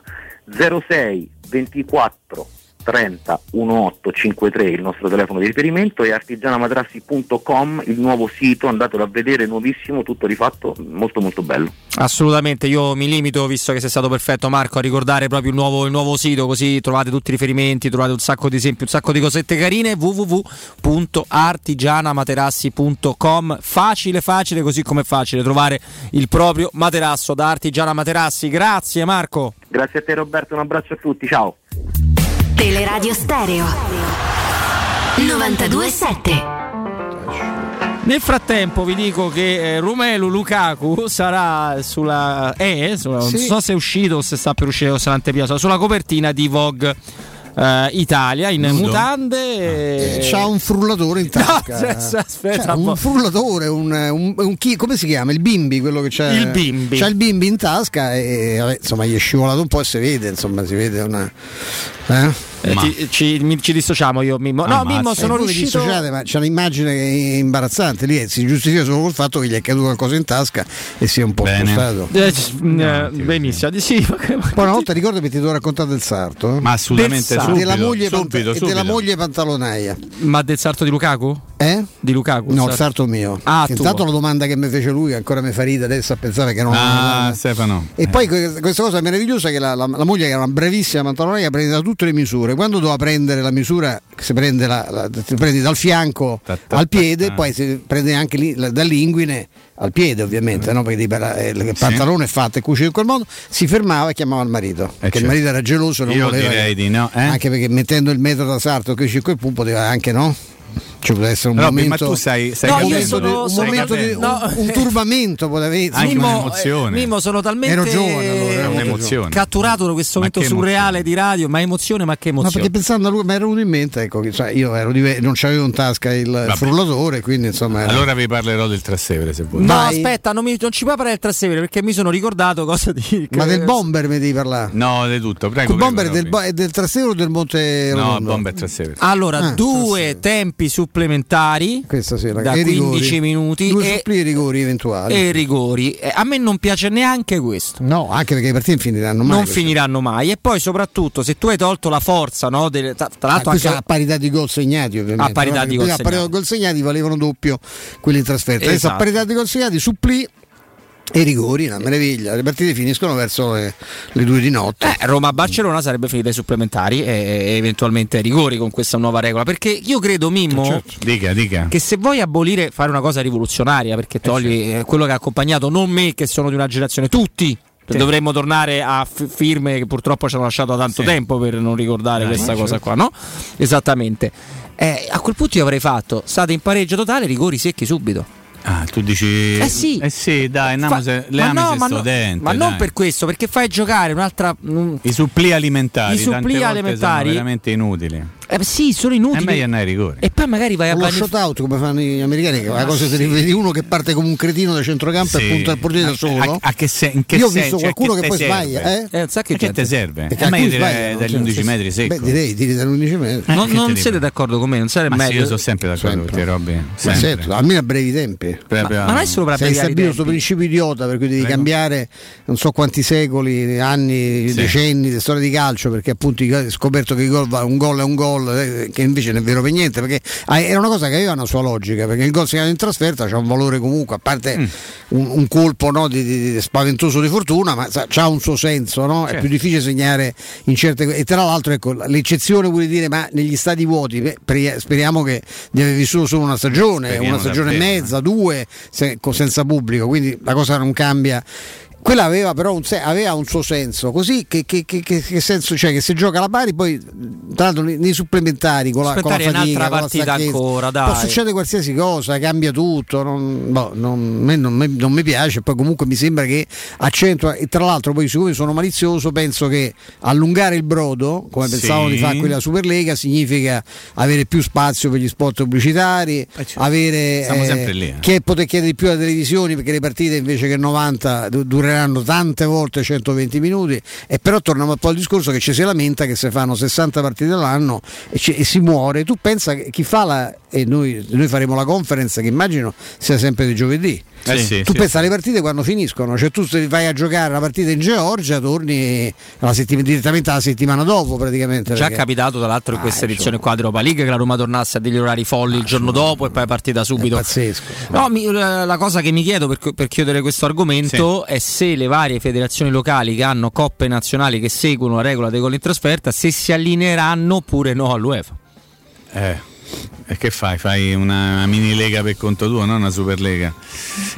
Zero sei ventiquattro trenta diciotto cinquantatré il nostro telefono di riferimento, e artigiana materassi punto com il nuovo sito, andatelo a vedere, nuovissimo, tutto rifatto, molto molto bello. Assolutamente, io mi limito, visto che sei stato perfetto Marco, a ricordare proprio il nuovo, il nuovo sito, così trovate tutti i riferimenti, trovate un sacco di esempi, un sacco di cosette carine, w w w punto artigiana materassi punto com. Facile facile, così come è facile trovare il proprio materasso da Artigiana Materassi. Grazie Marco. Grazie a te Roberto, un abbraccio a tutti, ciao. Teleradio Stereo novantadue sette. Nel frattempo vi dico che eh, Romelu Lukaku sarà sulla eh, sulla, sì. non so se è uscito o se sta per uscire o se l'anteprima, sulla copertina di Vogue Uh, Italia in Nudo. mutande, e... c'ha un frullatore in tasca. No, cioè, aspetta, cioè, un po'. frullatore, un, un, un chi, come si chiama? Il bimbi, quello che c'è. Il bimbi. C'ha il bimbi in tasca e vabbè, insomma gli è scivolato un po' e si vede, insomma, si vede una. Eh? Eh, ti, ci, mi, ci dissociamo io, Mimmo. No, Ammazza. Mimmo, sono eh, riuscito. Ma c'è un'immagine imbarazzante lì, si giustifica solo col fatto che gli è caduto qualcosa in tasca e si è un po' spostato. Eh, no, benissimo. Sì, poi una volta ricordo che ti devo raccontare del sarto. Eh? Ma assolutamente. Subito, della moglie subito, pant- subito. E della moglie pantalonaia. Ma del sarto di Lukaku? Eh? Di Lukaku? No, il sarto mio. Ah, intanto la domanda che mi fece lui, che ancora mi fa ridere adesso a pensare che non. Ah, non... Stefano. E eh. poi questa cosa meravigliosa che la, la, la moglie, che era una bravissima pantalonaia, prendeva tutte le misure. Quando doveva prendere la misura, si prende la, la, ti prendi dal fianco ta, ta, al piede, ta, ta. Poi si prende anche lì dall'inguine al piede, ovviamente, eh. no? Perché il pantalone è sì. fatto e cucito in quel modo. Si fermava e chiamava il marito, eh perché certo. il marito era geloso e non Io voleva. Direi di no. Eh? Anche perché mettendo il metro da sarto che cinque punti poteva anche no. Ci poteva essere un Robby, momento, ma tu sai, sai no, capendo, sono, un, sai momento di, no. un, un turbamento poteva avere anche Mimmo, un'emozione. Mimmo, sono talmente ero giovane, allora, ero un'emozione. catturato da questo ma momento surreale di radio, ma emozione, ma che emozione. Ma perché pensando a lui mi era venuto in mente, ecco, che, cioè, io ero di, non c'avevo in tasca il Vabbè. frullatore, quindi insomma. Era... Allora vi parlerò del Trastevere se vuoi. No, Dai. aspetta, non, mi, non ci puoi parlare del Trastevere perché mi sono ricordato cosa di. Ma del bomber mi devi parlare? No, di tutto. Prego. Il bomber prego, del, bo- è del Trastevere o del Monte Rondo? No, il bomber Trastevere. Allora, ah, due tempi su supplementari sera, da quindici minuti e rigori eventuali e rigori. A me non piace neanche questo, no, anche perché le partite non finiranno mai, non finiranno mai. E poi soprattutto se tu hai tolto la forza, no, del, tra l'altro anche a parità di gol segnati, ovviamente a parità, no? di, gol segnati. a parità di gol segnati valevano doppio quelli in trasferta, esatto. Adesso a parità di gol segnati supplì e rigori, una meraviglia. Le partite finiscono verso le, le due di notte. Eh, Roma-Barcellona sarebbe finita ai supplementari e, e eventualmente ai rigori con questa nuova regola. Perché io credo, Mimmo, certo. dica, dica. che se vuoi abolire, fare una cosa rivoluzionaria, perché togli eh, certo. quello che ha accompagnato non me, che sono di una generazione, tutti. Sì. Dovremmo tornare a f- firme che purtroppo ci hanno lasciato tanto sì. tempo per non ricordare eh, questa cosa certo. qua, no? Esattamente. Eh, a quel punto io avrei fatto, state in pareggio totale, rigori secchi subito. Ah, tu dici eh sì, eh sì dai, Fa... se... le ma, no, ma, no, dente, ma non per questo, perché fai giocare un'altra. I supplì alimentari, i supplì alimentari sono veramente inutili. eh, sì, sono inutili. È meglio andare ai rigori. E poi magari vai a lo shoot out come fanno gli americani, che ah, è una cosa sì. Vedi uno che parte come un cretino da centrocampo sì. e punta al portiere da solo. A, a che se, in che io ho visto cioè, qualcuno che, che poi sbaglia, eh? eh sa che, che te serve? Perché è meglio dire dagli undici metri secco. Beh, direi direi dagli undici metri. Non, non siete d'accordo con me? Non sarebbe meglio? Io sono sempre d'accordo con te, Robby. Certo, almeno a brevi tempi. Ma non è solo per abbreviare i tempi. Sei stabilito questo principio idiota per cui devi cambiare non so quanti secoli, anni, decenni di storia di calcio, perché appunto ho scoperto che un gol è un gol, che invece non è vero per niente, perché era una cosa che aveva una sua logica, perché il gol segnato in trasferta c'ha un valore comunque, a parte mm. un, un colpo no, di, di, di spaventoso di fortuna, ma c'ha un suo senso, no? Certo. È più difficile segnare in certe, e tra l'altro ecco, l'eccezione vuol dire ma negli stadi vuoti beh, pre, speriamo che di aver vissuto solo una stagione, speriamo una stagione davvero. E mezza, due se, senza pubblico, quindi la cosa non cambia. Quella aveva però un, aveva un suo senso, così che, che, che, che senso c'è, cioè, che se gioca la Bari poi tra l'altro nei, nei supplementari con la, con la fatica, un'altra partita ancora, dai. Succede qualsiasi cosa, cambia tutto, non, boh, non, me, non, me, non mi piace, poi comunque mi sembra che accentua, e tra l'altro poi siccome sono malizioso penso che allungare il brodo, come sì. pensavano di fare quella Superlega, significa avere più spazio per gli spot pubblicitari, cioè, avere eh, lì, eh. che poter chiedere di più alle televisioni, perché le partite invece che novanta durano tante volte centoventi minuti. E però torniamo un po' al discorso che ci si lamenta che se fanno sessanta partite all'anno e, ci, e si muore. Tu pensa che chi fa la, e noi, noi faremo la conference che immagino sia sempre di giovedì, eh sì, tu sì, pensa sì. alle partite quando finiscono, cioè tu se vai a giocare la partita in Georgia torni la settima, direttamente la settimana dopo praticamente. Già perché... capitato tra l'altro in ah, questa edizione qua di Europa League che la Roma tornasse a degli orari folli ah, il giorno dopo e poi è partita subito, è pazzesco. No, mi, la cosa che mi chiedo per, per chiudere questo argomento sì. è se le varie federazioni locali che hanno coppe nazionali che seguono la regola dei gol in trasferta se si allineeranno oppure no all'UEFA. eh E che fai? Fai una mini lega per conto tuo, non una superlega?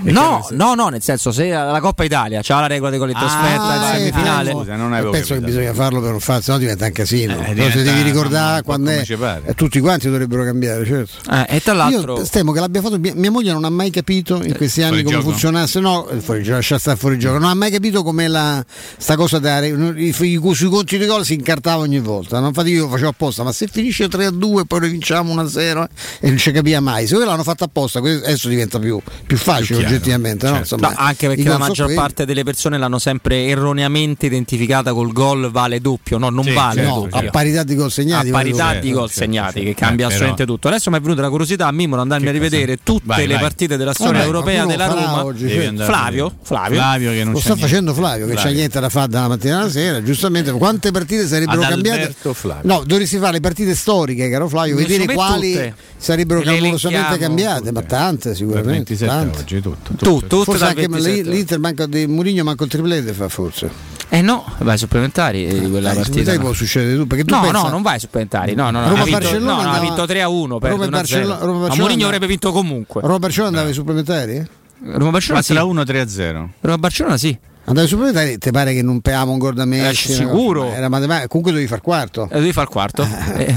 E no, che... no, no, nel senso, se la Coppa Italia c'ha la regola di gol in trasferta, ah, in semifinale. Eh, scusa, non avevo penso capito. Che bisogna farlo per non farlo, sennò diventa un casino. Eh, diventa, se devi ricordare no, quando è. Eh, tutti quanti dovrebbero cambiare, certo. Eh, e tra l'altro. Io temo che l'abbia fatto. Mia moglie non ha mai capito in questi eh, anni come gioco. funzionasse. No, fuori, lascia stare fuori gioco. Non ha mai capito com'è la sta cosa dare. I, i, i, sui conti di gol si incartava ogni volta. Non fate, io lo facevo apposta, ma se finisce tre a due poi noi vinciamo una zero e non ci capiva mai. Se quello l'hanno fatto apposta adesso diventa più, più facile più oggettivamente, certo. no? Insomma, no, anche perché la maggior so parte delle persone l'hanno sempre erroneamente identificata col gol vale doppio, no non sì, vale certo, doppio. A parità di gol segnati, a parità vale di gol certo, segnati certo. che cambia eh, assolutamente tutto. Adesso mi è venuta la curiosità a Mimmo andarmi a rivedere tutte vai, le vai. partite della storia Vabbè, europea della Roma oggi, certo. Flavio, Flavio, Flavio che non lo sta niente. facendo Flavio che Flavio. c'ha niente da fare dalla mattina alla sera, giustamente. Quante partite sarebbero cambiate? No, dovresti fare le partite storiche, caro Flavio, vedere quali Tutte. sarebbero clamorosamente cambiate, tutte. ma tante sicuramente. Tante. Oggi, tutto, tutto, tutto, tutto forse anche l'Inter manca di Mourinho, manca il triplete fa forse. Eh no, vai supplementari di quella eh, partita. No. Può succedere tu, perché tu no, pensa... no, non vai supplementari. No, no, no. Roma ha vinto, no, andava... vinto tre a uno per Roma Barcellona. Roma ma Mourinho avrebbe vinto comunque. Roma Barcellona andava ai supplementari? Roma Barcellona sì. tre a uno tre a zero Roma Barcellona sì. Andare su proprietari, ti pare che non pagavamo un gol da Messi? Eh, sicuro. Era matematica. Comunque dovevi far quarto. Eh, dovevi far quarto. Eh,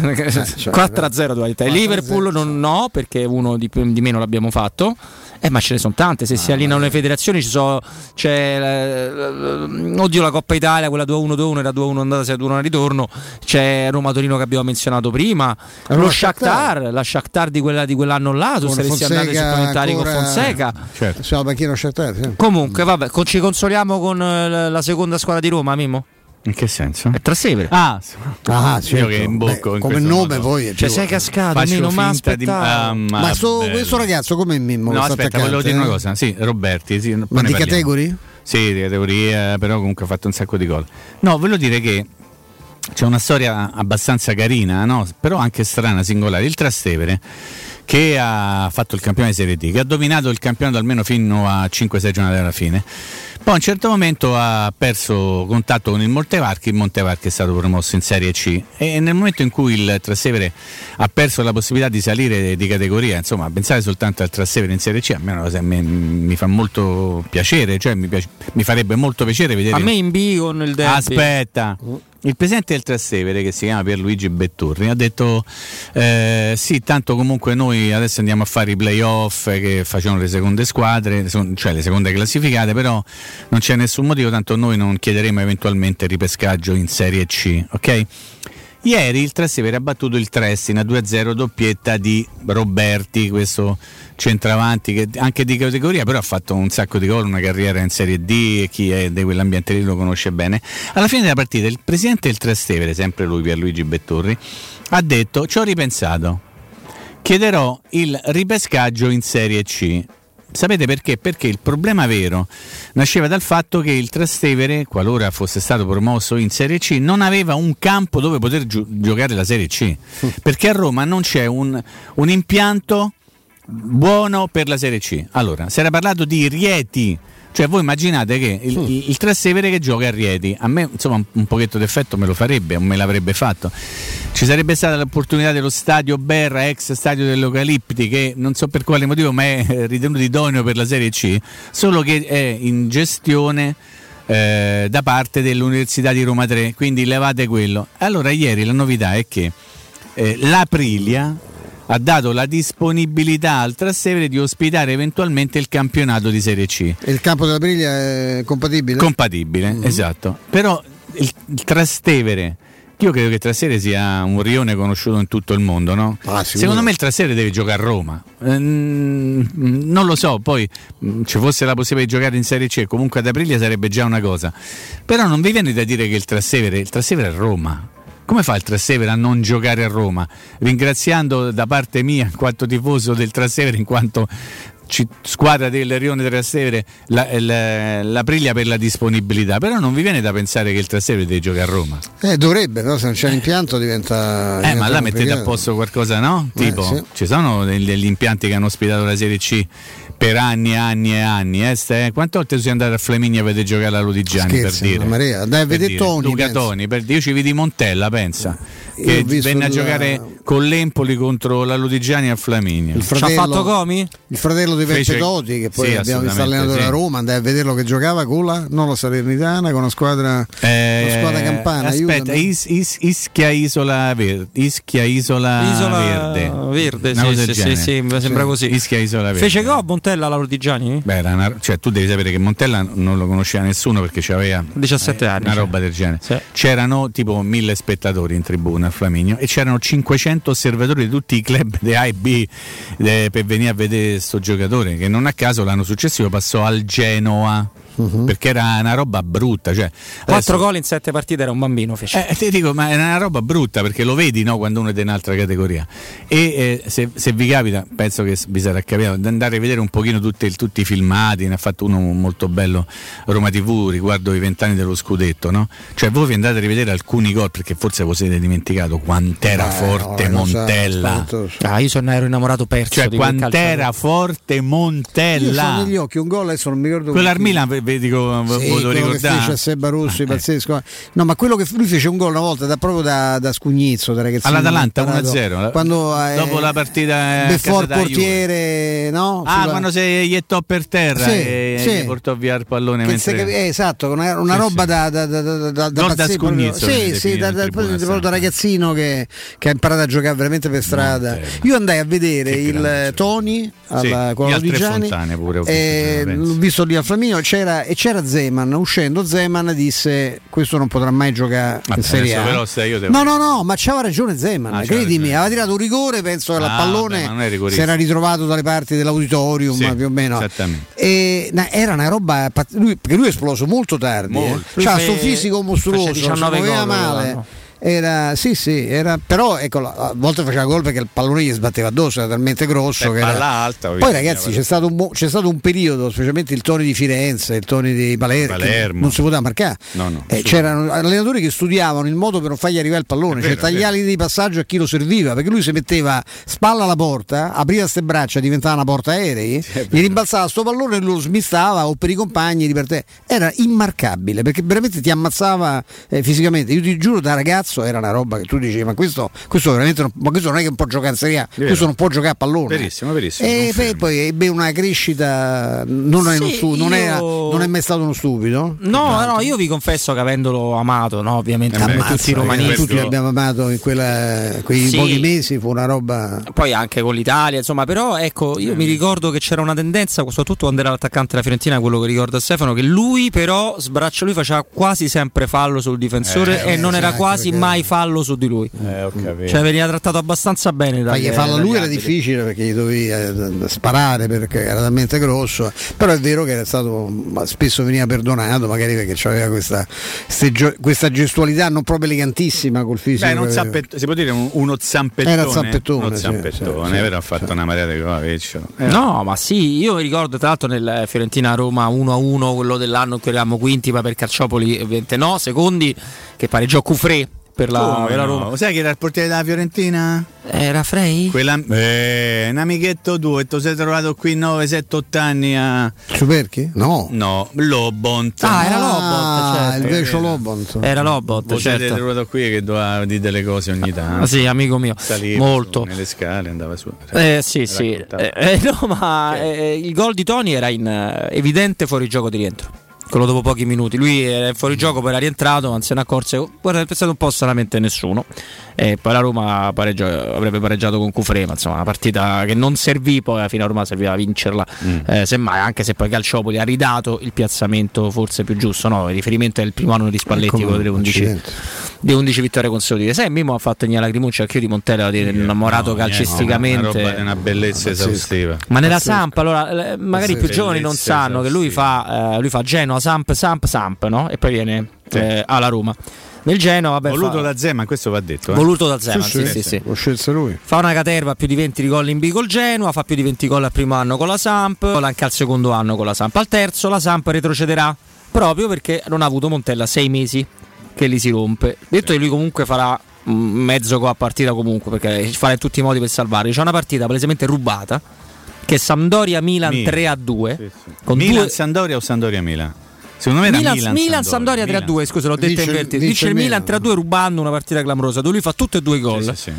cioè, quattro a zero dualità. Liverpool non no, perché uno di, di meno l'abbiamo fatto. Eh, ma ce ne sono tante. Se ah, si allineano le federazioni ci sono. C'è eh, oddio la Coppa Italia, quella due a uno due a uno era due a uno andata, sei a due a uno al ritorno. C'è Roma Torino che abbiamo menzionato prima. Allora, Lo Shakhtar, la Shakhtar di, quella, di quell'anno là, tu saresti andato ai supplementari con Fonseca. Certo. Siamo al banchino Shakhtar. Sì. Comunque, vabbè, ci consoliamo con la seconda squadra di Roma, Mimmo? In che senso? È Trastevere. Ah, ah certo. Io che imbocco Beh, in come nome modo. Poi cioè sei cascato, meno ma di... ah, ma, ma so, questo ragazzo come Mimmo? No, aspetta, volevo dire eh? una cosa. Sì, Roberti, sì, ma di categoria? Sì, di categoria, però comunque ha fatto un sacco di gol. No, volevo dire che c'è una storia abbastanza carina, no? Però anche strana, singolare. Il Trastevere che ha fatto il campione di Serie D, che ha dominato il campionato almeno fino a cinque sei giornate alla fine. Poi a un certo momento ha perso contatto con il Montevarchi, il Montevarchi è stato promosso in Serie C e nel momento in cui il Trastevere ha perso la possibilità di salire di categoria, insomma, pensare soltanto al Trastevere in Serie C a me una cosa, mi, mi fa molto piacere, cioè mi, piace, mi farebbe molto piacere vedere. A me in B con il derby. Aspetta. Il presidente del Trastevere, che si chiama Pierluigi Betturri, ha detto eh, sì, tanto comunque noi adesso andiamo a fare i play-off che facevano le seconde squadre, cioè le seconde classificate, però non c'è nessun motivo, tanto noi non chiederemo eventualmente ripescaggio in Serie C, ok? Ieri il Trastevere ha battuto il Trestina due a zero, doppietta di Roberti, questo centravanti che anche di categoria però ha fatto un sacco di gol, una carriera in Serie D e chi è di quell'ambiente lì lo conosce bene. Alla fine della partita il presidente del Trastevere, sempre lui Pierluigi Betturri, ha detto: ci ho ripensato, chiederò il ripescaggio in Serie C. Sapete perché? Perché il problema vero nasceva dal fatto che il Trastevere, qualora fosse stato promosso in Serie C, non aveva un campo dove poter gi- giocare la Serie C, perché a Roma non c'è un, un impianto buono per la Serie C. Allora, si era parlato di Rieti, cioè voi immaginate che il, il, il Trastevere che gioca a Rieti, a me insomma un, un pochetto d'effetto me lo farebbe, o me l'avrebbe fatto. Ci sarebbe stata l'opportunità dello stadio Berra, ex stadio dell'Eucalipti, che non so per quale motivo ma è ritenuto idoneo per la Serie C, solo che è in gestione eh, da parte dell'Università di Roma tre, quindi levate quello. Allora ieri la novità è che eh, l'Aprilia ha dato la disponibilità al Trastevere di ospitare eventualmente il campionato di Serie C. E il campo dell'Aprilia è compatibile? Compatibile, mm-hmm. Esatto. Però il, il Trastevere, io credo che il Trastevere sia un rione conosciuto in tutto il mondo, no? Ah, secondo me il Trastevere deve giocare a Roma, ehm, non lo so, poi ci fosse la possibilità di giocare in Serie C comunque ad Aprilia sarebbe già una cosa, però non vi viene da dire che il Trastevere il Trastevere è Roma. Come fa il Trastevere a non giocare a Roma? Ringraziando da parte mia, in quanto tifoso del Trastevere, in quanto C- squadra del Rione Trastevere, la, la, l'Aprilia per la disponibilità, però non vi viene da pensare che il Trastevere deve giocare a Roma? Eh, dovrebbe, però se non c'è l'impianto diventa. Eh, diventa ma là mettete periodo. A posto qualcosa, no? Tipo, eh, sì. Ci sono degli impianti che hanno ospitato la Serie C per anni e anni e anni. Eh, ste, quante volte sei andato a Flaminia per giocare alla Lodigiani? Scherzi, per dire, Maria, dai, per dire. Toni, Luca pensa. Toni, per dire, io ci vidi Montella, pensa. Che venne a la... giocare con l'Empoli contro la Lodigiani a Flaminia. Il fratello, ci ha fatto Comi? Il fratello di Fece Doti, che poi sì, abbiamo visto allenatore sì. A Roma, andai a vederlo che giocava con la non la Salernitana, con una squadra, eh, una squadra campana. Aspetta, is, is, Ischia Isola Verde, Ischia Isola, Isola Verde, Verde sì, sì, sì, sì, mi sembra sì. Così. Ischia Isola Verde. Fece gol Montella alla Lodigiani? Beh, era una, cioè tu devi sapere che Montella non lo conosceva nessuno perché c'aveva diciassette eh, anni, una cioè. Roba del genere. Sì. C'erano tipo mille spettatori in tribuna a Flaminio e c'erano cinquecento osservatori di tutti i club di A e B de, per venire a vedere sto giocatore. Che non a caso l'anno successivo passò al Genoa, uh-huh. Perché era una roba brutta, cioè quattro gol in sette partite, era un bambino fece. Eh, ti dico, ma era una roba brutta perché lo vedi, no, quando uno è di un'altra categoria. E eh, se, se vi capita, penso che vi sarà capitato di andare a vedere un pochino tutti, tutti i filmati, ne ha fatto uno molto bello Roma tivù riguardo i vent'anni dello scudetto, no? Cioè voi vi andate a rivedere alcuni gol perché forse vi siete dimenticato quant'era eh, forte no, Montella. So, so. Ah, io sono ero innamorato perso. Cioè quant'era forte Montella. Io sono negli occhi un gol adesso non mi ricordo. Quello al Milan ve dico sì, volevo ricordare. Che fece a Seba Rossi, ah, pazzesco. Eh. No, ma quello che lui fece un gol una volta da, proprio da, da scugnizzo, da ragazzino. All'Atalanta uno a zero. Quando eh, dopo la partita Befort portiere, no? Ah, sulla... quando si iettò per terra sì, e sì. Portò via il pallone che mentre... che... eh, esatto, una, una sì, roba sì. da da da da, da, da, da scugnizzo. Sì, sì, da, da, proprio da ragazzino che, che ha imparato a giocare veramente per strada. Montella. Io andai a vedere che il Toni alla con la Lodigiani, l'ho visto lì a Flaminio, c'era e c'era Zeman, uscendo Zeman disse questo non potrà mai giocare ma in Serie A. Però se io devo... No, no, no, ma c'aveva ragione Zeman, ah, credimi, aveva tirato un rigore, penso che ah, il pallone beh, si era ritrovato dalle parti dell'auditorium, sì, più o meno. E, na, era una roba lui, perché lui è esploso molto tardi, molto. Eh. C'ha questo fisico mostruoso, diciannove non si muoveva male. No. Era sì sì era però ecco a volte faceva gol perché il pallone gli sbatteva addosso, era talmente grosso che era... alta, poi ragazzi c'è stato, un, c'è stato un periodo, specialmente il Toni di Firenze, il Toni di Palermo, Palermo. non si poteva marcare no, no, eh, c'erano allenatori che studiavano il modo per non fargli arrivare il pallone, vero, cioè tagliali di passaggio a chi lo serviva, perché lui si metteva spalla alla porta, apriva queste braccia, diventava una porta aerei, gli rimbalzava sto pallone e lo smistava o per i compagni di per te, era immarcabile perché veramente ti ammazzava eh, fisicamente. Io ti giuro da ragazzo era una roba che tu dicevi ma questo, questo veramente non, ma questo non è che non può giocare in Serie A, questo non può giocare a pallone, verissimo, verissimo, e beh, poi ebbe una crescita non è, sì, stu- io... non, era, non è mai stato uno stupido no no io vi confesso che avendolo amato no ovviamente eh beh, tutti i romanisti tutti li abbiamo amato in quella, quei sì. pochi mesi fu una roba, poi anche con l'Italia insomma, però ecco io eh. mi ricordo che c'era una tendenza soprattutto quando era l'attaccante della Fiorentina, quello che ricorda Stefano, che lui però sbraccia, lui faceva quasi sempre fallo sul difensore eh, e eh, non esatto, era quasi mai fallo su di lui, eh, ho capito. Cioè veniva trattato abbastanza bene. Ma gli fallo a lui era difficile perché gli dovevi eh, sparare perché era talmente grosso, però è vero che era stato spesso veniva perdonato magari perché c'aveva questa, questa gestualità non proprio elegantissima col fisico. Beh, non zampet- si può dire un, uno zampettone, era zampettone, uno zampettone, sì, sì, vero, ha fatto sì. Una marea di cose, eh, no, ma sì, io mi ricordo tra l'altro nel Fiorentina-Roma uno a uno quello dell'anno in cui eravamo quinti, ma per Calciopoli ovviamente no, secondi, che pareggiò Cufré per la, oh, per la Roma. No. Sai che era il portiere della Fiorentina? Era Frey? Quella, eh, un amichetto tuo e ti sei trovato qui nove sette otto anni a Superchi? No. No, Lobont. Ah, era Lobont, certo. Il vecchio Lobont. Era Lobont, certo. Ti sei trovato qui che doveva dire delle cose ogni tanto. Ah, sì, amico mio. Saliva molto su, nelle scale, andava su. Eh sì, sì. Eh, eh, no, ma eh, il gol di Toni era in eh, evidente fuorigioco di rientro. Quello dopo pochi minuti, lui era fuori gioco, poi era rientrato, ma non se ne accorse, guarda, è pensato un po' stranamente nessuno. E poi la Roma pareggio, avrebbe pareggiato con Cufré, ma insomma una partita che non servì, poi alla fine a Roma serviva a vincerla, mm. eh, semmai, anche se poi Calciopoli ha ridato il piazzamento forse più giusto, no? Il riferimento è il primo anno di Spalletti, ecco, quello delle undici vittorie conseguite. Sai, Mimmo ha fatto la lacrimuccia anche io di Montella, di innamorato no, calcisticamente, no, è una, una bellezza esaustiva. Ma nella pazzesco. Samp, allora, magari i più giovani non sanno esaustiva. Che lui fa eh, lui fa Genoa, Samp, Samp, Samp, no? E poi viene sì. eh, alla Roma. Nel Genoa, vabbè, voluto fa... da Zeman, questo va detto. Eh? Voluto da Zeman, sì, sì, sì, sì. Lo scelse lui. Fa una caterva, più di venti gol in B col Genoa, fa più di venti gol al primo anno con la Samp, anche al secondo anno con la Samp. Al terzo la Samp retrocederà proprio perché non ha avuto Montella sei mesi che li si rompe. Detto sì. Che lui comunque farà mezzo a partita comunque, perché farà in tutti i modi per salvarli. C'è una partita palesemente rubata che è Sampdoria-Milan tre a due. Sì, sì. Con Milan-Sampdoria due... o Sampdoria-Milan? Secondo me era Milan, Milan Sampdoria tre a due, scusa, l'ho detto in vertice. Dice il Milan tre a due rubando una partita clamorosa, dove lui fa tutti e due i gol. Sì, sì, sì.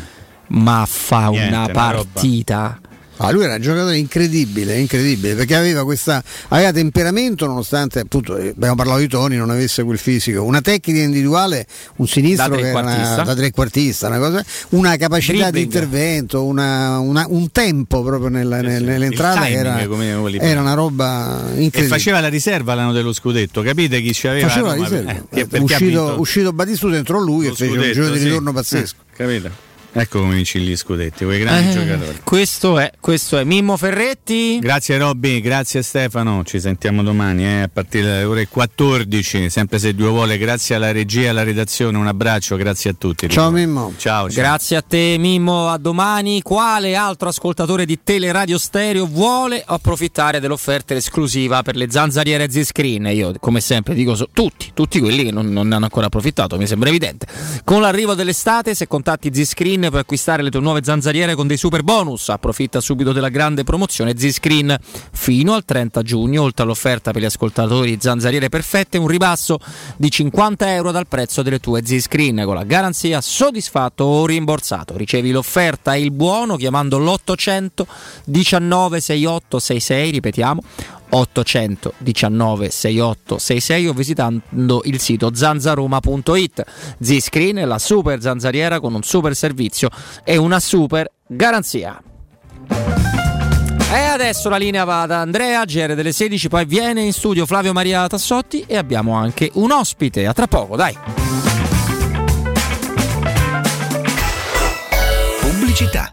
Ma fa niente, una partita. Ah, lui era un giocatore incredibile, incredibile, perché aveva questa aveva temperamento, nonostante appunto abbiamo parlato di Toni, non avesse quel fisico, una tecnica individuale, un sinistro che era una, da trequartista, una cosa, una capacità Dribbling. Di intervento, una, una, un tempo proprio nella, nel, nell'entrata timing, era, era una roba incredibile. E faceva la riserva l'anno dello scudetto, capite chi ci aveva? Faceva la riserva. Eh, eh, uscito, uscito Battistuta entrò lui lo e fece un giro di ritorno sì. Pazzesco. Eh, capito? Ecco come vinci gli scudetti, quei grandi eh, giocatori. Questo è, questo è Mimmo Ferretti. Grazie Robby, grazie Stefano. Ci sentiamo domani eh, a partire dalle ore quattordici, sempre se Dio vuole. Grazie alla regia, alla redazione. Un abbraccio, grazie a tutti. Ciao Mimmo. Ciao, ciao. Grazie a te Mimmo, a domani. Quale altro ascoltatore di Teleradio Stereo vuole approfittare dell'offerta esclusiva per le zanzariere Z-Screen? Io come sempre dico so, tutti, tutti quelli che non, non hanno ancora approfittato, mi sembra evidente. Con l'arrivo dell'estate, se contatti Z-Screen per acquistare le tue nuove zanzariere con dei super bonus, approfitta subito della grande promozione Z-Screen fino al trenta giugno. Oltre all'offerta per gli ascoltatori zanzariere perfette, un ribasso di cinquanta euro dal prezzo delle tue Z-Screen con la garanzia soddisfatto o rimborsato. Ricevi l'offerta e il buono chiamando l'ottocento diciannove sessantotto sessantasei, ripetiamo ottocento diciannove sessantotto sessantasei, o visitando il sito zanzaroma punto it. Z-Screen è la super zanzariera con un super servizio e una super garanzia. E adesso la linea va da Andrea, G R delle sedici, poi viene in studio Flavio Maria Tassotti e abbiamo anche un ospite, a tra poco, dai. Pubblicità.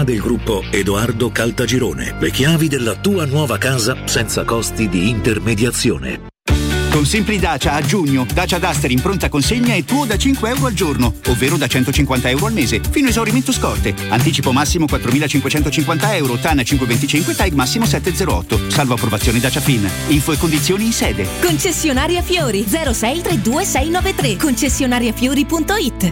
del gruppo Edoardo Caltagirone. Le chiavi della tua nuova casa senza costi di intermediazione. Con Simpli Dacia a giugno, Dacia Duster in pronta consegna è tuo da cinque euro al giorno, ovvero da centocinquanta euro al mese, fino a esaurimento scorte. Anticipo massimo quattromilacinquecentocinquanta euro, T A N cinque venticinque, T A I G massimo sette zero otto, salvo approvazione Dacia Fin. Info e condizioni in sede. Concessionaria Fiori zero sei tre due sei nove tre, concessionariafiori punto it.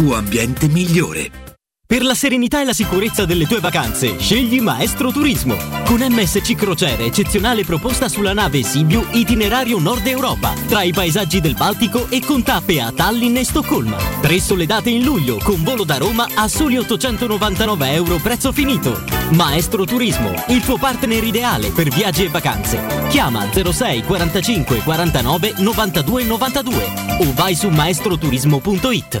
tuo ambiente migliore. Per la serenità e la sicurezza delle tue vacanze, scegli Maestro Turismo. Con M S C Crociere, eccezionale proposta sulla nave Sibiu, itinerario Nord Europa, tra i paesaggi del Baltico e con tappe a Tallinn e Stoccolma. Tre sole date in luglio, con volo da Roma a soli ottocentonovantanove euro prezzo finito. Maestro Turismo, il tuo partner ideale per viaggi e vacanze. Chiama zero sei quarantacinque quarantanove novantadue novantadue o vai su maestroturismo punto it.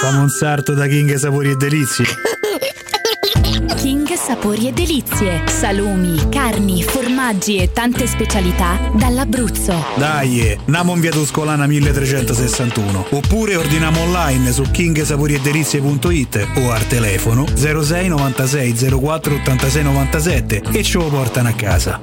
Famo un sarto da King Sapori e Delizie. King Sapori e Delizie. Salumi, carni, formaggi e tante specialità dall'Abruzzo. Dai, andiamo in via Tuscolana milletrecentosessantuno. Oppure ordiniamo online su king sapori e delizie punto it o al telefono zero sei novantasei zero quattro ottantasei novantasette e ce lo portano a casa.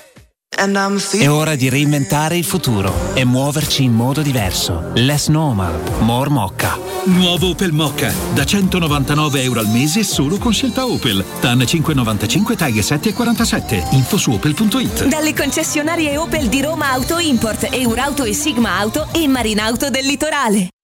È ora di reinventare il futuro e muoverci in modo diverso. Less normal, more Mokka. Nuovo Opel Mokka, da centonovantanove euro al mese solo con scelta Opel. T A N cinque novantacinque, taglie sette e quarantasette. Info su opel punto it. Dalle concessionarie Opel di Roma Auto Import, Eurauto e Sigma Auto e Marinauto del Litorale.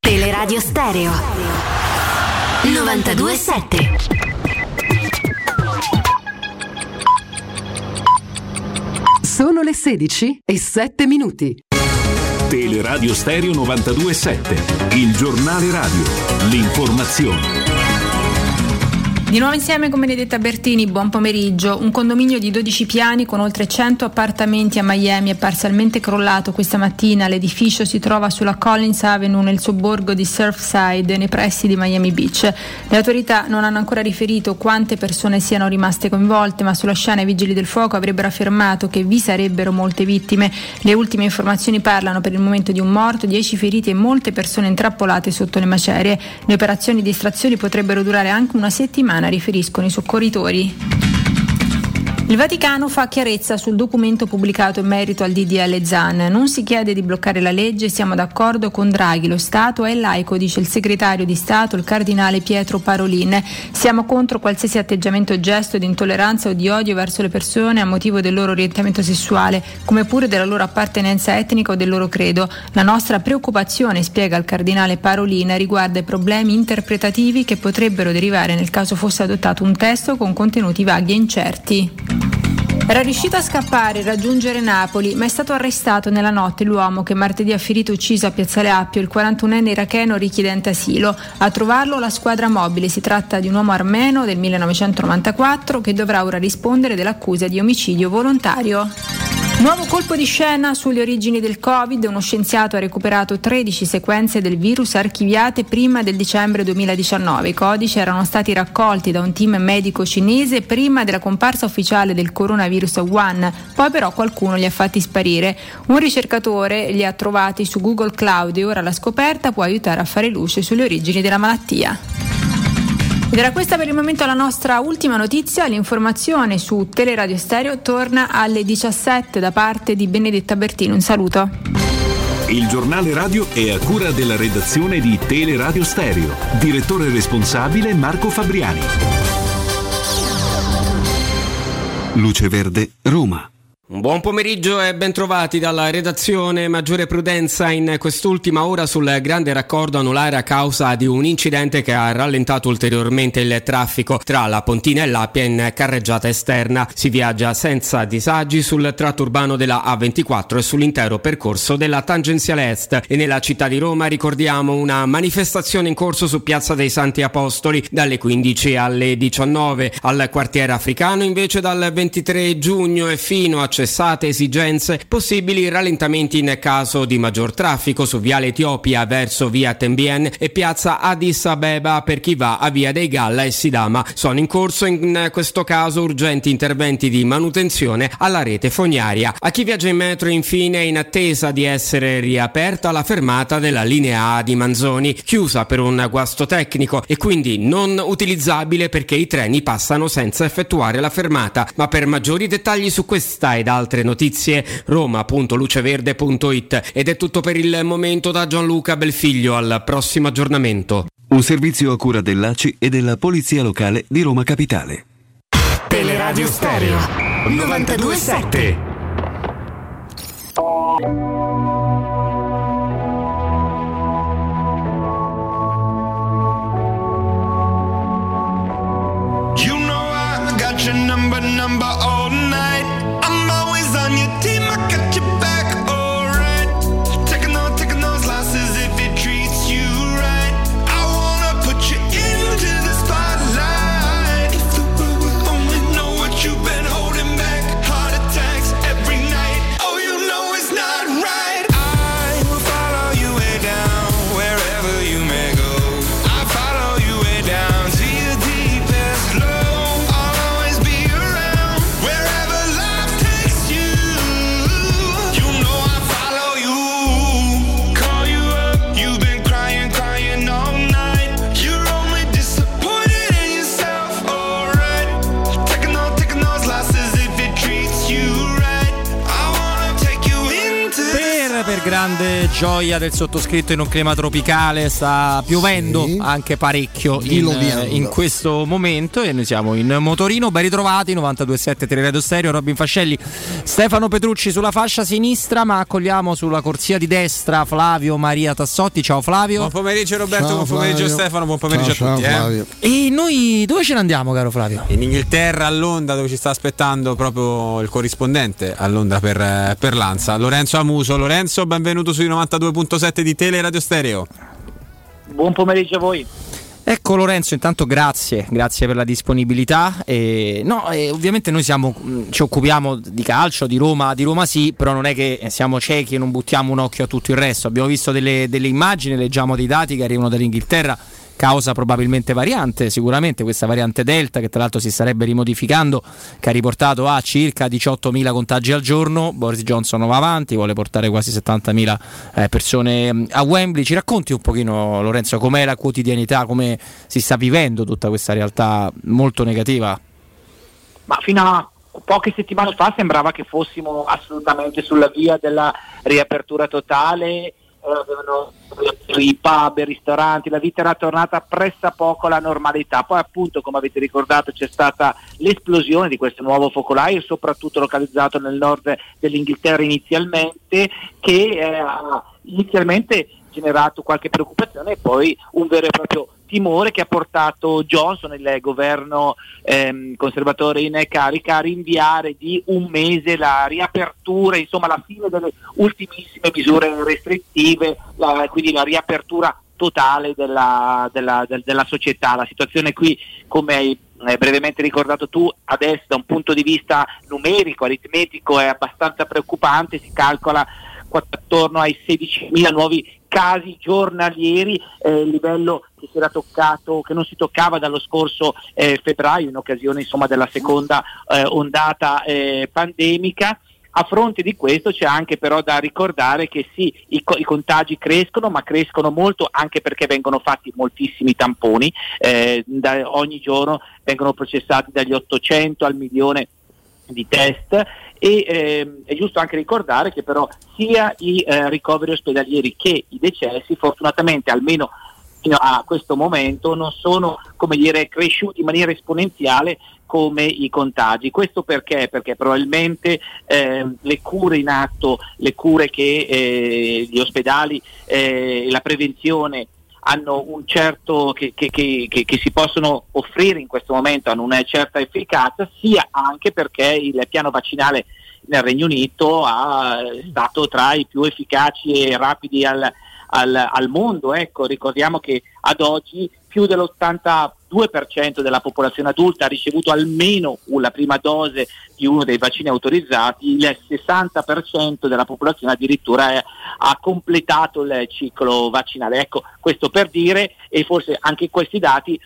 Teleradio Stereo novantadue sette. Sono le sedici e sette minuti. Teleradio Stereo novantadue sette, il giornale radio, l'informazione. Di nuovo insieme con Benedetta Bertini, buon pomeriggio. Un condominio di dodici piani con oltre cento appartamenti a Miami è parzialmente crollato questa mattina. L'edificio si trova sulla Collins Avenue nel sobborgo di Surfside, nei pressi di Miami Beach. Le autorità non hanno ancora riferito quante persone siano rimaste coinvolte, ma sulla scena i vigili del fuoco avrebbero affermato che vi sarebbero molte vittime. Le ultime informazioni parlano per il momento di un morto, dieci feriti e molte persone intrappolate sotto le macerie. Le operazioni di estrazione potrebbero durare anche una settimana, riferiscono i soccorritori. Il Vaticano fa chiarezza sul documento pubblicato in merito al D D L Zan. Non si chiede di bloccare la legge, siamo d'accordo con Draghi, lo Stato è laico, dice il segretario di Stato, il cardinale Pietro Parolin. Siamo contro qualsiasi atteggiamento o gesto di intolleranza o di odio verso le persone a motivo del loro orientamento sessuale, come pure della loro appartenenza etnica o del loro credo. La nostra preoccupazione, spiega il cardinale Parolin, riguarda i problemi interpretativi che potrebbero derivare nel caso fosse adottato un testo con contenuti vaghi e incerti. Era riuscito a scappare e raggiungere Napoli, ma è stato arrestato nella notte l'uomo che martedì ha ferito e ucciso a Piazzale Appio il quarantunenne iracheno richiedente asilo. A trovarlo la squadra mobile. Si tratta di un uomo armeno del millenovecentonovantaquattro che dovrà ora rispondere dell'accusa di omicidio volontario. Nuovo colpo di scena sulle origini del Covid. Uno scienziato ha recuperato tredici sequenze del virus archiviate prima del dicembre duemiladiciannove. I codici erano stati raccolti da un team medico cinese prima della comparsa ufficiale del coronavirus a Wuhan, poi però qualcuno li ha fatti sparire. Un ricercatore li ha trovati su Google Cloud e ora la scoperta può aiutare a fare luce sulle origini della malattia. Ed era questa per il momento la nostra ultima notizia. L'informazione su Teleradio Stereo torna alle diciassette da parte di Benedetta Bertini. Un saluto. Il giornale radio è a cura della redazione di Teleradio Stereo. Direttore responsabile Marco Fabriani. Luce Verde, Roma. Buon pomeriggio e bentrovati dalla redazione. Maggiore prudenza in quest'ultima ora sul grande raccordo anulare a causa di un incidente che ha rallentato ulteriormente il traffico tra la Pontina e l'Appia in carreggiata esterna. Si viaggia senza disagi sul tratto urbano della A ventiquattro e sull'intero percorso della tangenziale est. E nella città di Roma ricordiamo una manifestazione in corso su Piazza dei Santi Apostoli dalle quindici alle diciannove. Al quartiere africano invece dal ventitré giugno e fino a cessate esigenze, possibili rallentamenti in caso di maggior traffico su Viale Etiopia verso Via Tembien e Piazza Addis Abeba per chi va a Via dei Galla e Sidama. Sono in corso in questo caso urgenti interventi di manutenzione alla rete fognaria. A chi viaggia in metro infine, in attesa di essere riaperta la fermata della linea A di Manzoni, chiusa per un guasto tecnico e quindi non utilizzabile perché i treni passano senza effettuare la fermata. Ma per maggiori dettagli su questa ed altre notizie roma punto luceverde punto it. Ed è tutto per il momento da Gianluca Belfiglio, al prossimo aggiornamento. Un servizio a cura dell'A C I e della Polizia Locale di Roma Capitale. Teleradio Stereo novantadue sette. You know I got your number, number all night. On your team, I got your back, alright. Taking on, taking those losses if it treats you right. I wanna put you into the spotlight. If the world would only know what you've been holding back. Heart attacks every night. Oh, you know it's not right. I will follow you way down, wherever you may go. I follow you way down to your deepest low. I'll always be around, wherever life. Grande gioia del sottoscritto in un clima tropicale, sta piovendo sì, anche parecchio in, in questo momento e noi siamo in motorino, ben ritrovati, novantadue sette Teleradio Stereo, Robin Fascelli, Stefano Petrucci sulla fascia sinistra, ma accogliamo sulla corsia di destra Flavio Maria Tassotti. Ciao Flavio. Buon pomeriggio Roberto, ciao, buon pomeriggio Flavio. Stefano, buon pomeriggio ciao, a tutti. Ciao, eh. E noi dove ce ne andiamo, caro Flavio? In Inghilterra, a Londra, dove ci sta aspettando proprio il corrispondente a Londra per, per l'Ansa, Lorenzo Amuso. Lorenzo, benvenuto sui novantadue sette di Teleradio Stereo. Buon pomeriggio a voi. Ecco Lorenzo, intanto grazie, grazie per la disponibilità. E, no, e ovviamente noi siamo, ci occupiamo di calcio, di Roma, di Roma sì, però non è che siamo ciechi e non buttiamo un occhio a tutto il resto. Abbiamo visto delle, delle immagini, leggiamo dei dati che arrivano dall'Inghilterra, causa probabilmente variante, sicuramente questa variante Delta, che tra l'altro si starebbe rimodificando, che ha riportato a circa diciottomila contagi al giorno. Boris Johnson va avanti, vuole portare quasi settantamila persone a Wembley. Ci racconti un pochino, Lorenzo, com'è la quotidianità, come si sta vivendo tutta questa realtà molto negativa? Ma fino a poche settimane fa sembrava che fossimo assolutamente sulla via della riapertura totale. Avevano i pub, i ristoranti, la vita era tornata pressappoco alla normalità. Poi appunto, come avete ricordato, c'è stata l'esplosione di questo nuovo focolaio, soprattutto localizzato nel nord dell'Inghilterra inizialmente, che ha inizialmente generato qualche preoccupazione e poi un vero e proprio timore che ha portato Johnson, il governo ehm, conservatore in carica, a rinviare di un mese la riapertura, insomma la fine delle ultimissime misure restrittive, la, quindi la riapertura totale della, della, del, della società. La situazione qui, come hai eh, brevemente ricordato tu, adesso da un punto di vista numerico, aritmetico, è abbastanza preoccupante. Si calcola attorno ai sedicimila nuovi casi giornalieri, eh, livello che si era toccato, che non si toccava dallo scorso eh, febbraio, in occasione insomma della seconda eh, ondata eh, pandemica. A fronte di questo c'è anche però da ricordare che sì, i, co- i contagi crescono, ma crescono molto anche perché vengono fatti moltissimi tamponi, eh, da, ogni giorno vengono processati dagli ottocento al milione di test, e ehm, è giusto anche ricordare che però sia i eh, ricoveri ospedalieri che i decessi, fortunatamente almeno fino a questo momento, non sono, come dire, cresciuti in maniera esponenziale come i contagi. Questo perché? Perché probabilmente eh, le cure in atto, le cure che eh, gli ospedali, eh, la prevenzione hanno un certo che, che, che, che, che si possono offrire in questo momento hanno una certa efficacia, sia anche perché il piano vaccinale nel Regno Unito ha, è stato tra i più efficaci e rapidi al, al, al mondo. Ecco, ricordiamo che ad oggi più dell'ottantadue per cento della popolazione adulta ha ricevuto almeno la prima dose di uno dei vaccini autorizzati, il sessanta per cento della popolazione addirittura è, ha completato il ciclo vaccinale. Ecco, questo per dire, e forse anche questi dati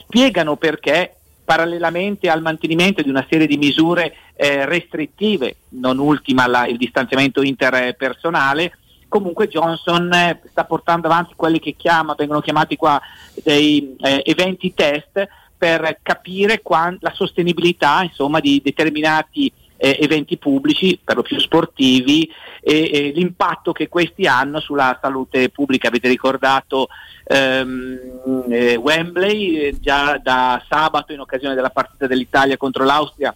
spiegano perché, parallelamente al mantenimento di una serie di misure eh, restrittive, non ultima la, il distanziamento interpersonale, comunque Johnson eh, sta portando avanti quelli che chiama, vengono chiamati qua dei eh, eventi test, per capire quant- la sostenibilità insomma di determinati eh, eventi pubblici, per lo più sportivi, e, e l'impatto che questi hanno sulla salute pubblica. Avete ricordato ehm, eh, Wembley, eh, già da sabato in occasione della partita dell'Italia contro l'Austria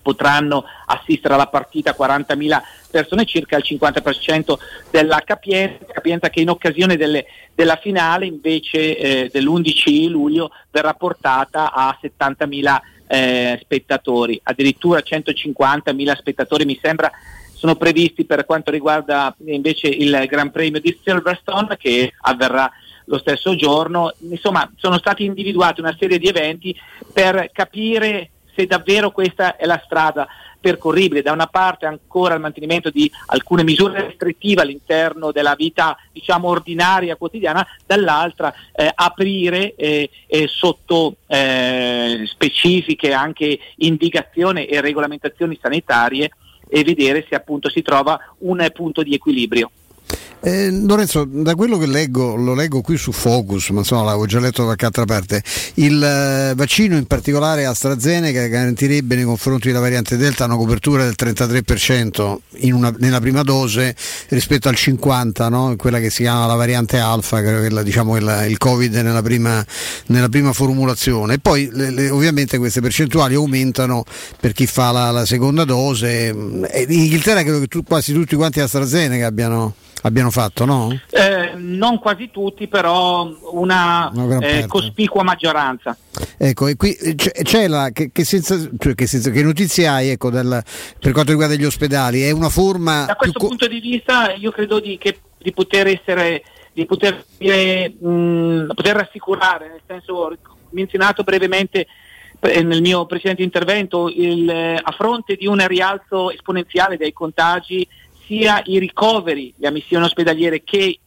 potranno assistere alla partita quarantamila persone, circa il cinquanta per cento della capienza, capienza che in occasione delle, della finale invece eh, dell'undici luglio verrà portata a settantamila eh, spettatori, addirittura centocinquantamila spettatori mi sembra sono previsti per quanto riguarda invece il Gran Premio di Silverstone, che avverrà lo stesso giorno. Insomma, sono stati individuati una serie di eventi per capire se davvero questa è la strada percorribile. Da una parte ancora il mantenimento di alcune misure restrittive all'interno della vita diciamo ordinaria, quotidiana, dall'altra eh, aprire eh, eh, sotto eh, specifiche anche indicazioni e regolamentazioni sanitarie, e vedere se appunto si trova un eh, punto di equilibrio. Eh, Lorenzo, da quello che leggo, lo leggo qui su Focus, ma insomma l'avevo già letto da qualche altra parte, il eh, vaccino in particolare AstraZeneca garantirebbe nei confronti della variante Delta una copertura del trentatré per cento in una, nella prima dose rispetto al cinquanta per cento, no? Quella che si chiama la variante Alfa, che è la, diciamo, il, il Covid nella prima, nella prima formulazione, e poi le, le, ovviamente queste percentuali aumentano per chi fa la, la seconda dose. E in Inghilterra credo che tu, quasi tutti quanti AstraZeneca abbiano Abbiano fatto, no? Eh, non quasi tutti, però una, una eh, cospicua maggioranza. Ecco, e qui c'è, c'è la che, che, senza, cioè, che, senza, che notizie hai, ecco, del, per quanto riguarda gli ospedali? È una forma. Da questo co- punto di vista, io credo di, che, di poter essere. di poter, dire, mh, poter rassicurare, nel senso, ho menzionato brevemente nel mio precedente intervento, il, a fronte di un rialzo esponenziale dei contagi, sia i ricoveri, le ammissioni ospedaliere che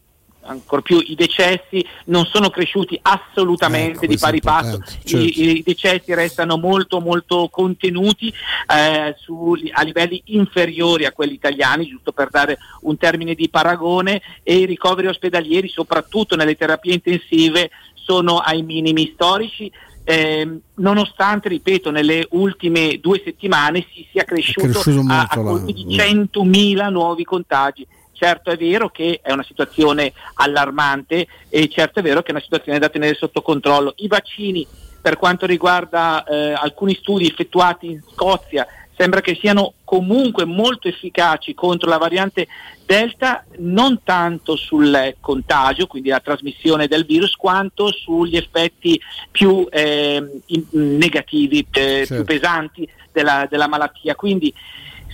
ancor più i decessi non sono cresciuti assolutamente, ecco, di pari passo, certo. I, i decessi restano molto molto contenuti, eh, su, a livelli inferiori a quelli italiani, giusto per dare un termine di paragone, e i ricoveri ospedalieri soprattutto nelle terapie intensive sono ai minimi storici, eh, nonostante, ripeto, nelle ultime due settimane si sia cresciuto, cresciuto a, a colpi di centomila nuovi contagi. Certo è vero che è una situazione allarmante e certo è vero che è una situazione da tenere sotto controllo. I vaccini, per quanto riguarda eh, alcuni studi effettuati in Scozia, sembra che siano comunque molto efficaci contro la variante Delta, non tanto sul contagio, quindi la trasmissione del virus, quanto sugli effetti più eh, in- negativi, eh, certo. più pesanti della, della malattia. Quindi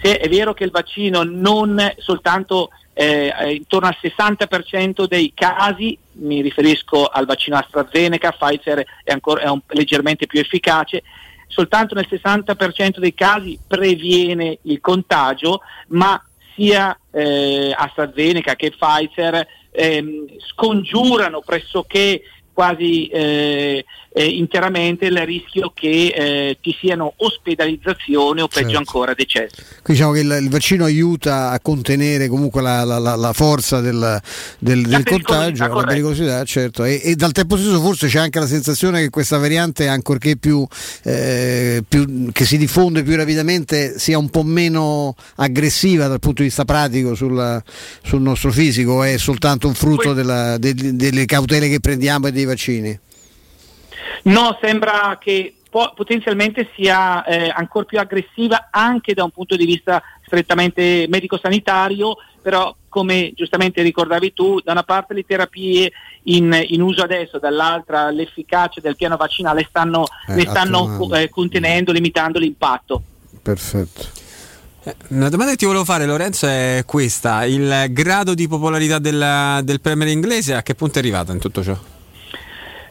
se è vero che il vaccino non soltanto... Eh, intorno al sessanta per cento dei casi, mi riferisco al vaccino AstraZeneca, Pfizer è ancora è un, leggermente più efficace, soltanto nel sessanta per cento dei casi previene il contagio, ma sia eh, AstraZeneca che Pfizer ehm, scongiurano pressoché quasi eh, eh, interamente il rischio che eh, ci siano ospedalizzazioni o peggio certo. ancora decessi. Diciamo che il, il vaccino aiuta a contenere comunque la, la, la, la forza del, del, la del contagio, corretto. La pericolosità, certo, e, e dal tempo stesso forse c'è anche la sensazione che questa variante, ancorché più, eh, più che si diffonde più rapidamente, sia un po' meno aggressiva dal punto di vista pratico sulla, sul nostro fisico, è soltanto un frutto que- della, de, delle cautele che prendiamo e dei vaccini? No, sembra che po- potenzialmente sia eh, ancora più aggressiva anche da un punto di vista strettamente medico-sanitario, però come giustamente ricordavi tu, da una parte le terapie in, in uso adesso, dall'altra l'efficacia del piano vaccinale stanno, eh, ne stanno co- eh, contenendo, limitando l'impatto. Perfetto. Una domanda che ti volevo fare, Lorenzo, è questa: il grado di popolarità del, del premier inglese a che punto è arrivato in tutto ciò?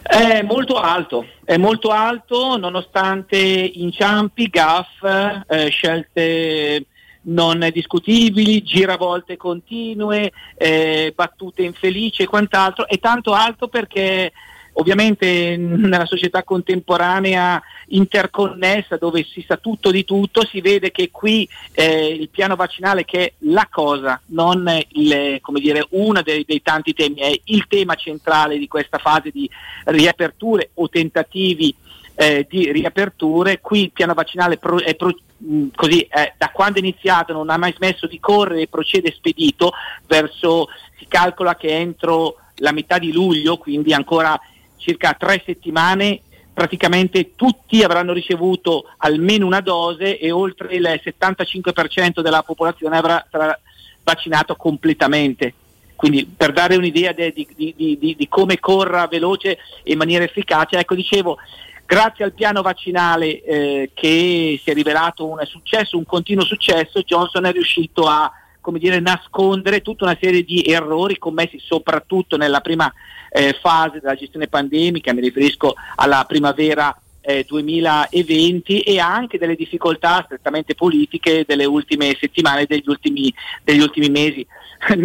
È molto alto, è molto alto nonostante inciampi, gaffe, eh, scelte non discutibili, giravolte continue, eh, battute infelici e quant'altro. È tanto alto perché ovviamente nella società contemporanea interconnessa, dove si sa tutto di tutto, si vede che qui eh, il piano vaccinale, che è la cosa, non il, come dire, uno dei, dei tanti temi, è il tema centrale di questa fase di riaperture o tentativi eh, di riaperture. Qui il piano vaccinale pro, è pro, mh, così eh, da quando è iniziato non ha mai smesso di correre e procede spedito verso, si calcola che entro la metà di luglio, quindi ancora circa tre settimane, praticamente tutti avranno ricevuto almeno una dose e oltre il settantacinque per cento della popolazione avrà, sarà vaccinato completamente. Quindi per dare un'idea de, di, di, di, di come corra veloce e in maniera efficace, ecco, dicevo, grazie al piano vaccinale eh, che si è rivelato un successo, un continuo successo, Johnson è riuscito a, come dire, nascondere tutta una serie di errori commessi soprattutto nella prima eh, fase della gestione pandemica, mi riferisco alla primavera eh, duemilaventi, e anche delle difficoltà strettamente politiche delle ultime settimane, degli ultimi, degli ultimi mesi.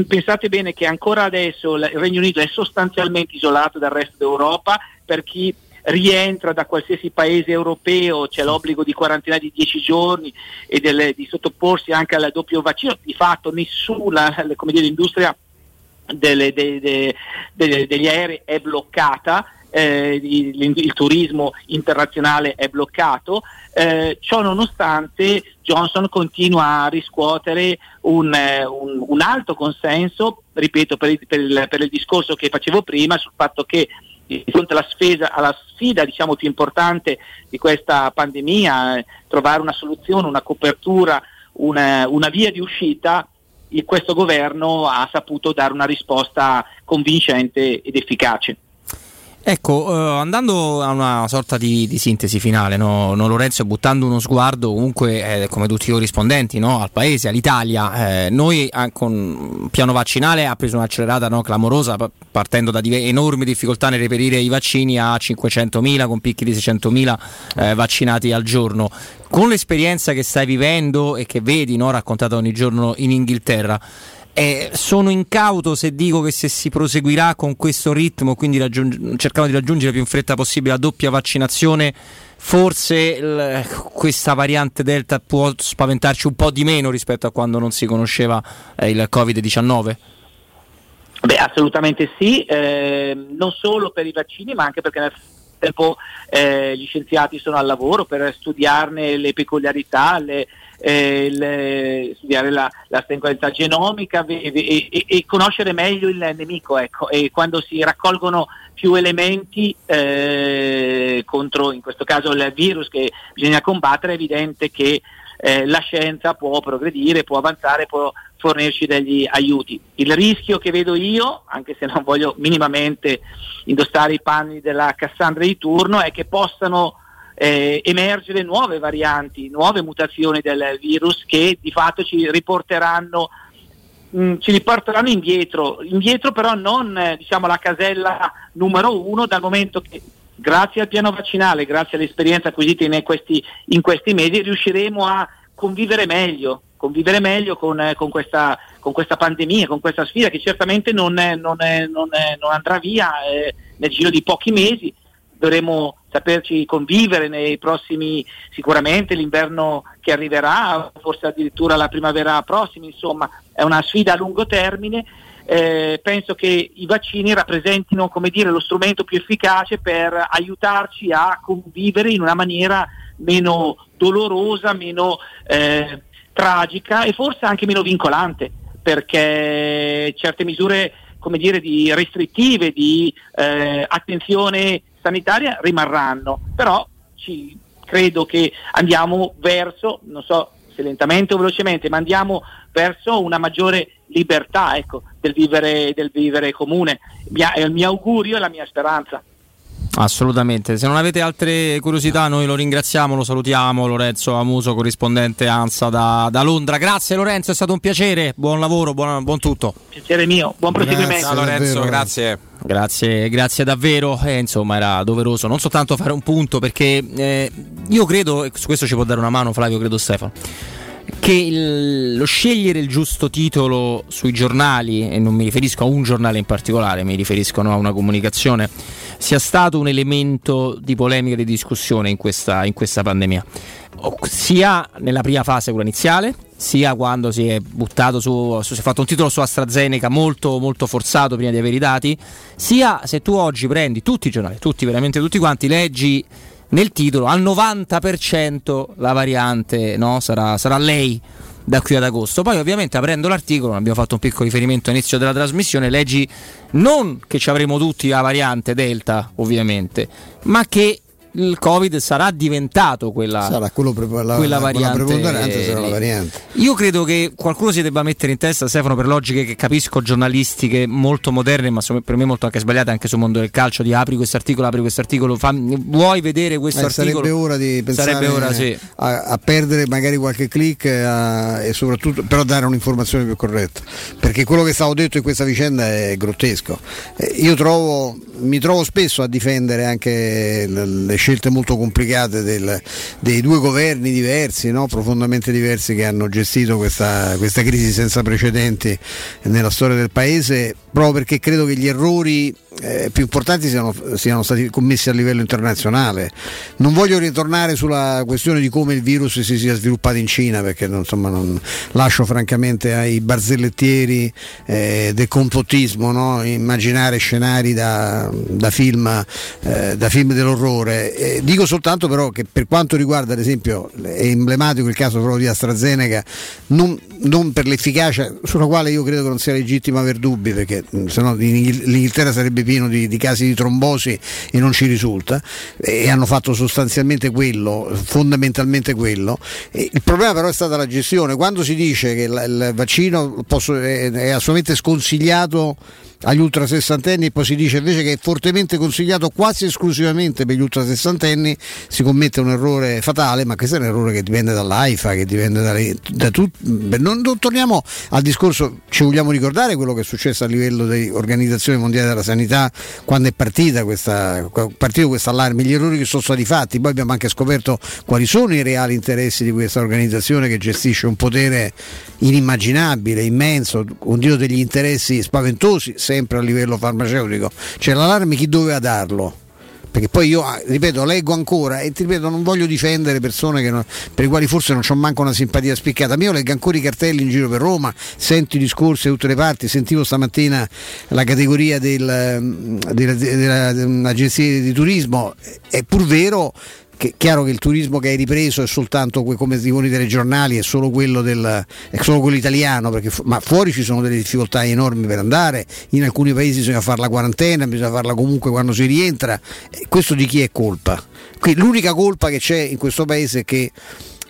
Pensate bene che ancora adesso il Regno Unito è sostanzialmente isolato dal resto d'Europa, per chi rientra da qualsiasi paese europeo c'è l'obbligo di quarantena di dieci giorni e delle, di sottoporsi anche al doppio vaccino. Di fatto nessuna, come dire, l'industria delle, de, de, de, degli aerei è bloccata, eh, il, il turismo internazionale è bloccato, eh, ciò nonostante Johnson continua a riscuotere un, un, un alto consenso, ripeto, per il, per, il, per il discorso che facevo prima sul fatto che di fronte alla sfida, alla sfida diciamo più importante di questa pandemia, eh, trovare una soluzione, una copertura, una, una via di uscita, e questo governo ha saputo dare una risposta convincente ed efficace. Ecco, uh, andando a una sorta di, di sintesi finale, no, no, Lorenzo, buttando uno sguardo comunque, eh, come tutti i corrispondenti, no, al paese, all'Italia, eh, noi eh, con piano vaccinale ha preso un'accelerata, no, clamorosa, partendo da dive- enormi difficoltà nel reperire i vaccini a cinquecentomila, con picchi di seicentomila eh, vaccinati al giorno. Con l'esperienza che stai vivendo e che vedi, no, raccontata ogni giorno in Inghilterra, Eh, sono incauto se dico che se si proseguirà con questo ritmo, quindi raggiung- cercando di raggiungere più in fretta possibile la doppia vaccinazione, forse l- questa variante Delta può spaventarci un po' di meno rispetto a quando non si conosceva eh, il covid diciannove? Beh, assolutamente sì, eh, non solo per i vaccini, ma anche perché nel tempo eh, gli scienziati sono al lavoro per studiarne le peculiarità, le Eh, le, studiare la, la sequenza genomica e, e, e conoscere meglio il nemico, ecco, e quando si raccolgono più elementi eh, contro, in questo caso, il virus che bisogna combattere, è evidente che eh, la scienza può progredire, può avanzare, può fornirci degli aiuti. Il rischio che vedo io, anche se non voglio minimamente indossare i panni della Cassandra di turno, è che possano Eh, emergere nuove varianti, nuove mutazioni del virus che di fatto ci riporteranno mh, ci riporteranno indietro, indietro però non eh, diciamo la casella numero uno, dal momento che grazie al piano vaccinale, grazie all'esperienza acquisita in questi, in questi mesi, riusciremo a convivere meglio, convivere meglio con, eh, con, questa, con questa pandemia, con questa sfida che certamente non, eh, non, eh, non, eh, non andrà via eh, nel giro di pochi mesi. Dovremo saperci convivere nei prossimi, sicuramente l'inverno che arriverà, forse addirittura la primavera prossima, insomma è una sfida a lungo termine. Eh, penso che i vaccini rappresentino, come dire, lo strumento più efficace per aiutarci a convivere in una maniera meno dolorosa, meno eh, tragica e forse anche meno vincolante, perché certe misure, come dire, di restrittive, di eh, attenzione sanitaria rimarranno, però ci, credo che andiamo verso, non so se lentamente o velocemente, ma andiamo verso una maggiore libertà, ecco, del vivere, del vivere comune. Mia, è il mio augurio e la mia speranza. Assolutamente, se non avete altre curiosità noi lo ringraziamo, lo salutiamo, Lorenzo Amuso, corrispondente ANSA da, da Londra. Grazie Lorenzo, è stato un piacere, buon lavoro, buon, buon tutto. Piacere mio, buon proseguimento. Grazie Lorenzo, grazie. Grazie, grazie davvero, eh, insomma era doveroso non soltanto fare un punto, perché eh, io credo, e su questo ci può dare una mano Flavio, credo Stefano, che il, lo scegliere il giusto titolo sui giornali, e non mi riferisco a un giornale in particolare, mi riferisco, no, a una comunicazione, sia stato un elemento di polemica e di discussione in questa, in questa pandemia, sia nella prima fase quella iniziale, sia quando si è buttato su, su, si è fatto un titolo su AstraZeneca molto molto forzato prima di avere i dati, sia se tu oggi prendi tutti i giornali, tutti, veramente tutti quanti, leggi nel titolo al novanta per cento la variante, no, sarà, sarà lei da qui ad agosto. Poi ovviamente aprendo l'articolo, abbiamo fatto un piccolo riferimento all'inizio della trasmissione, leggi non che ci avremo tutti la variante Delta ovviamente, ma che il Covid sarà diventato quella, sarà quello pre- la, quella variante, quella preponderante sarà la variante. Io credo che qualcuno si debba mettere in testa, Stefano, per logiche che capisco giornalistiche molto moderne, ma per me molto anche sbagliate, anche sul mondo del calcio, di apri questo articolo, apri questo articolo, vuoi vedere questo eh, articolo? Sarebbe ora di pensare, sarebbe ora, sì, a, a perdere magari qualche click a, e soprattutto però dare un'informazione più corretta, perché quello che stavo detto in questa vicenda è grottesco. Eh, io trovo, mi trovo spesso a difendere anche le scelte molto complicate del, dei due governi diversi, no? Profondamente diversi, che hanno gestito questa, questa crisi senza precedenti nella storia del paese, proprio perché credo che gli errori eh, più importanti siano, siano stati commessi a livello internazionale. Non voglio ritornare sulla questione di come il virus si sia sviluppato in Cina, perché insomma non lascio francamente ai barzellettieri eh, del complottismo, no? Immaginare scenari da, da, film, eh, da film dell'orrore. Eh, dico soltanto però che per quanto riguarda, ad esempio, è emblematico il caso proprio di AstraZeneca, non, non per l'efficacia, sulla quale io credo che non sia legittimo aver dubbi, perché se no l'Inghilterra sarebbe pieno di, di casi di trombosi e non ci risulta, e hanno fatto sostanzialmente quello, fondamentalmente quello. E il problema però è stata la gestione. Quando si dice che il, il vaccino posso, è, è assolutamente sconsigliato agli ultrasessantenni, e poi si dice invece che è fortemente consigliato quasi esclusivamente per gli ultrasessantenni, si commette un errore fatale, ma questo è un errore che dipende dall'AIFA, che dipende dalle, da tutto. Non, non torniamo al discorso, ci vogliamo ricordare quello che è successo a livello dell'Organizzazione Mondiale della Sanità quando è partita questa, partito questo allarme, gli errori che sono stati fatti, poi abbiamo anche scoperto quali sono i reali interessi di questa organizzazione che gestisce un potere inimmaginabile, immenso, con degli interessi spaventosi sempre a livello farmaceutico. C'è l'allarme, chi doveva darlo? Perché poi io, ripeto, leggo ancora e ti ripeto, non voglio difendere persone che non, per i quali forse non c'ho manco una simpatia spiccata, ma io leggo ancora i cartelli in giro per Roma, sento i discorsi da tutte le parti. Sentivo stamattina la categoria del, della, della, dell'agenzia di turismo, è pur vero che chiaro che il turismo che hai ripreso è soltanto, come dicono i telegiornali, è solo quello del, è solo quello italiano, perché fu- ma fuori ci sono delle difficoltà enormi per andare, in alcuni paesi bisogna fare la quarantena, bisogna farla comunque quando si rientra. Questo di chi è colpa? Quindi l'unica colpa che c'è in questo paese è che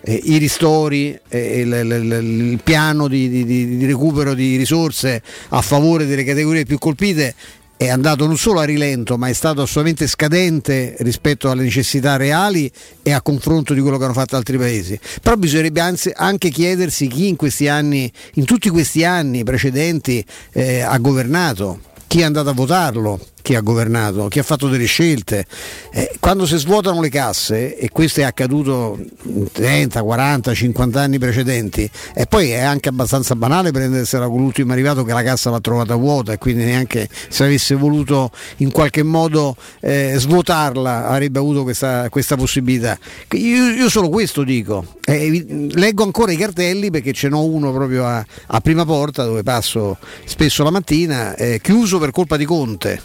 Eh, i ristori, eh, il, il, il piano di, di, di recupero di risorse a favore delle categorie più colpite è andato non solo a rilento, ma è stato assolutamente scadente rispetto alle necessità reali e a confronto di quello che hanno fatto altri paesi. Però bisognerebbe anzi anche chiedersi chi in questi anni, in tutti questi anni precedenti, eh, ha governato, chi è andato a votarlo, chi ha governato, chi ha fatto delle scelte. Eh, quando si svuotano le casse, e questo è accaduto in trenta, quaranta, cinquanta anni precedenti, e poi è anche abbastanza banale prendersela con l'ultimo arrivato che la cassa l'ha trovata vuota, e quindi neanche se avesse voluto in qualche modo eh, svuotarla avrebbe avuto questa, questa possibilità. Io, io solo questo dico. Eh, leggo ancora i cartelli, perché ce n'ho uno proprio a, a Prima Porta, dove passo spesso la mattina, eh, chiuso per colpa di Conte.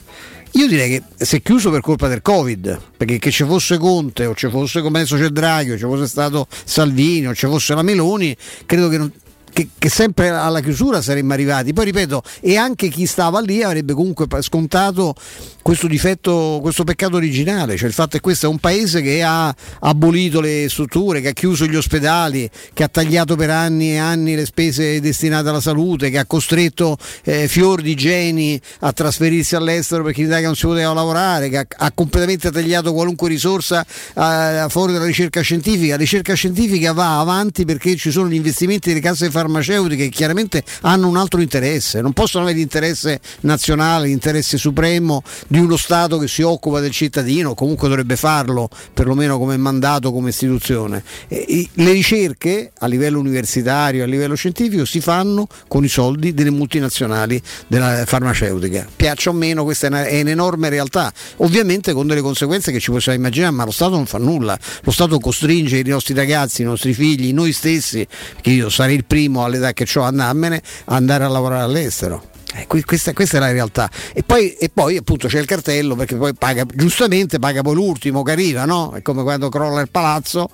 Io direi che si è chiuso per colpa del Covid, perché che ci fosse Conte o ci fosse, come adesso c'è Draghi, o ci fosse stato Salvini o ci fosse la Meloni, credo che non... Che, che sempre alla chiusura saremmo arrivati. Poi ripeto, e anche chi stava lì avrebbe comunque scontato questo difetto, questo peccato originale, cioè il fatto è questo: è un paese che ha abolito le strutture, che ha chiuso gli ospedali, che ha tagliato per anni e anni le spese destinate alla salute, che ha costretto eh, fior di geni a trasferirsi all'estero perché in Italia non si poteva lavorare, che ha, ha completamente tagliato qualunque risorsa a, a favore della ricerca scientifica. La ricerca scientifica va avanti perché ci sono gli investimenti delle case farmaceutiche farmaceutiche che chiaramente hanno un altro interesse, non possono avere l'interesse nazionale, l'interesse supremo di uno Stato che si occupa del cittadino, comunque dovrebbe farlo perlomeno come mandato, come istituzione. E le ricerche a livello universitario, a livello scientifico, si fanno con i soldi delle multinazionali della farmaceutica, piaccia o meno, questa è, una, è un'enorme realtà, ovviamente con delle conseguenze che ci possiamo immaginare, ma lo Stato non fa nulla, lo Stato costringe i nostri ragazzi, i nostri figli, noi stessi, perché io sarei il primo all'età che ho, andarmene, andare a lavorare all'estero. Eh, questa, questa è la realtà. E poi, e poi appunto c'è il cartello, perché poi paga, giustamente paga poi l'ultimo che arriva, no? È come quando crolla il palazzo,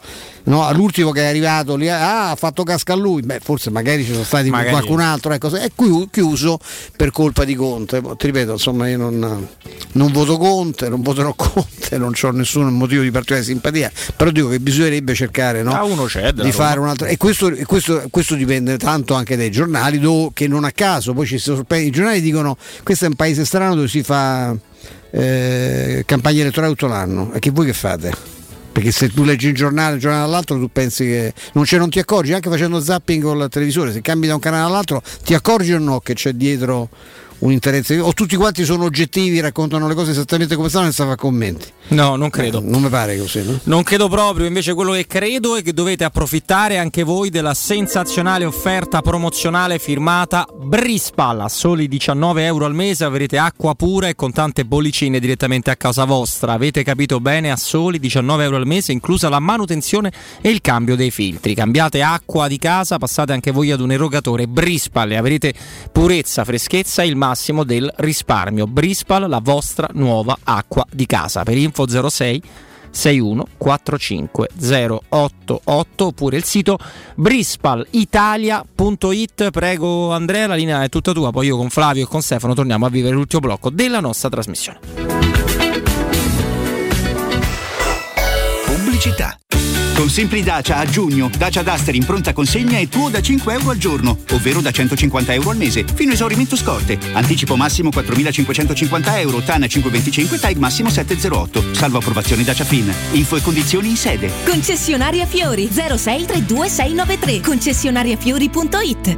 no? L'ultimo che è arrivato lì, ah, ha fatto casca a lui, beh, forse magari ci sono stati magari qualcun altro, ecco, è chiuso per colpa di Conte. Ti ripeto, insomma, io non, non voto Conte, non voterò Conte, non ho nessun motivo di particolare simpatia, però dico che bisognerebbe cercare, no? Ah, uno c'è, di fare un'altra, e questo, e questo, questo dipende tanto anche dai giornali, dove, che non a caso poi ci sorprende. I giornali dicono: questo è un paese strano dove si fa eh, campagna elettorale tutto l'anno. E che voi che fate? Perché se tu leggi il giornale, il giornale all'altro, tu pensi che non, cioè, non ti accorgi, anche facendo zapping col televisore, se cambi da un canale all'altro ti accorgi o no che c'è dietro un interesse, o tutti quanti sono oggettivi, raccontano le cose esattamente come stanno e stanno a commenti? No, non credo. No, non mi pare così, no? Non credo proprio. Invece quello che credo è che dovete approfittare anche voi della sensazionale offerta promozionale firmata Brispal. A soli diciannove euro al mese avrete acqua pura e con tante bollicine direttamente a casa vostra. Avete capito bene, a soli diciannove euro al mese, inclusa la manutenzione e il cambio dei filtri. Cambiate acqua di casa, passate anche voi ad un erogatore Brispal e avrete purezza, freschezza e il massimo massimo del risparmio. Brispal, la vostra nuova acqua di casa. Per info zero sei, sei uno quattro cinque zero otto otto oppure il sito brispal italia punto it. Prego Andrea, la linea è tutta tua, poi io con Flavio e con Stefano torniamo a vivere l'ultimo blocco della nostra trasmissione. Pubblicità. Con Simply Dacia a giugno, Dacia Duster in pronta consegna e tuo da cinque euro al giorno, ovvero da centocinquanta euro al mese, fino a esaurimento scorte. Anticipo massimo quattromilacinquecentocinquanta euro, T A N cinque virgola venticinque, T A I G massimo sette zero otto, salvo approvazione Dacia Fin. Info e condizioni in sede. Concessionaria Fiori zero sei tre due sei nove tre, concessionariafiori punto it.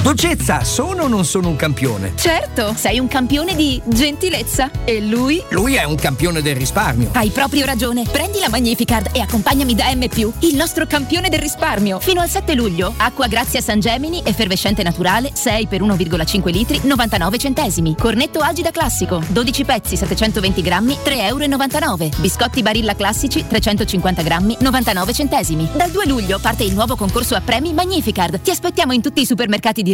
Dolcezza, sono o non sono un campione? Certo, sei un campione di gentilezza. E lui? Lui è un campione del risparmio. Hai proprio ragione. Prendi la Magnificard e accompagnami da M+, il nostro campione del risparmio. Fino al sette luglio, acqua Grazia San Gemini, effervescente naturale, sei per uno virgola cinque litri, novantanove centesimi. Cornetto Agida Classico, dodici pezzi, settecentoventi grammi, tre virgola novantanove euro. Biscotti Barilla Classici, trecentocinquanta grammi, novantanove centesimi. Dal due luglio parte il nuovo concorso a premi Magnificard. Ti aspettiamo in tutti i supermercati di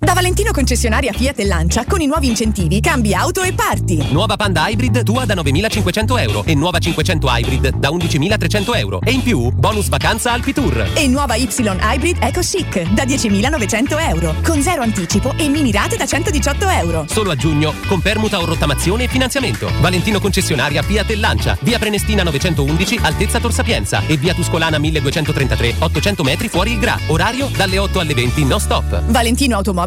Da Valentino concessionaria Fiat e Lancia, con i nuovi incentivi cambi auto e parti. Nuova Panda Hybrid tua da novemilacinquecento euro e nuova cinquecento Hybrid da undicimilatrecento euro. E in più bonus vacanza Alpi Tour. E nuova Y Hybrid Eco Chic da diecimilanovecento euro, con zero anticipo e mini rate da centodiciotto euro. Solo a giugno con permuta o rottamazione e finanziamento. Valentino concessionaria Fiat e Lancia, via Prenestina novecentoundici, altezza Tor Sapienza, e via Tuscolana milleduecentotrentatré, ottocento metri fuori il Gra. Orario dalle otto alle venti no stop. Valentino Automobili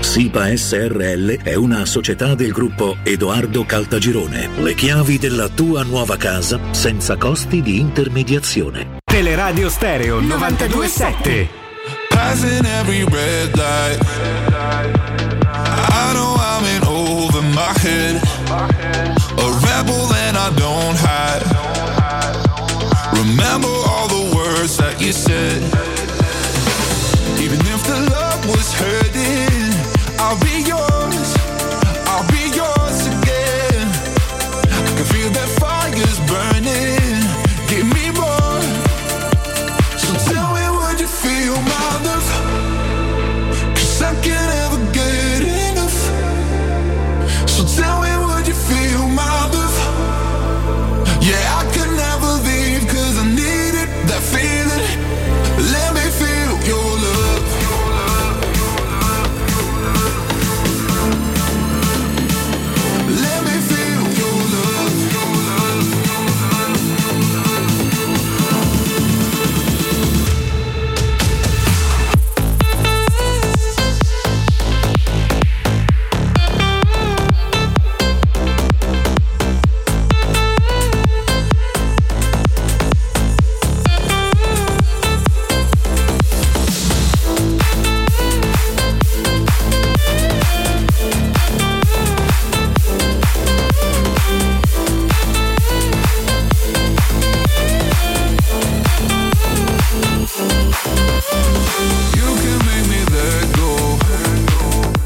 SIPA S R L è una società del gruppo Edoardo Caltagirone. Le chiavi della tua nuova casa senza costi di intermediazione. Teleradio Stereo novantadue sette. Passing every red light, I know I'm in over my head, a rebel and I don't hide. Remember all the words that you said. Even if the love was hurting, I'll be yours, I'll be yours again. I can feel that fire's burning. Give me more. So tell me, would you feel my love? 'Cause I can't ever get enough. So tell me, would you feel my love? Yeah, I could never leave 'cause I needed that feeling. Let me feel your love.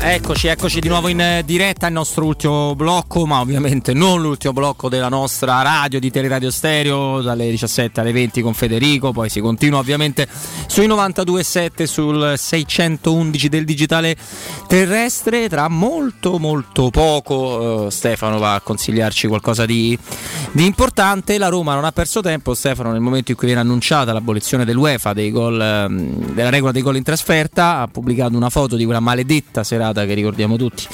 Eccoci, eccoci di nuovo in diretta, il nostro ultimo blocco, ma ovviamente non l'ultimo blocco della nostra radio di Teleradio Stereo, dalle diciassette alle venti con Federico, poi si continua ovviamente sui novantadue sette, sul seicentoundici del digitale terrestre. Tra molto molto poco eh, Stefano va a consigliarci qualcosa di, di importante. La Roma non ha perso tempo, Stefano, nel momento in cui viene annunciata l'abolizione dell'UEFA dei gol, eh, della regola dei gol in trasferta, ha pubblicato una foto di quella maledetta serata che ricordiamo tutti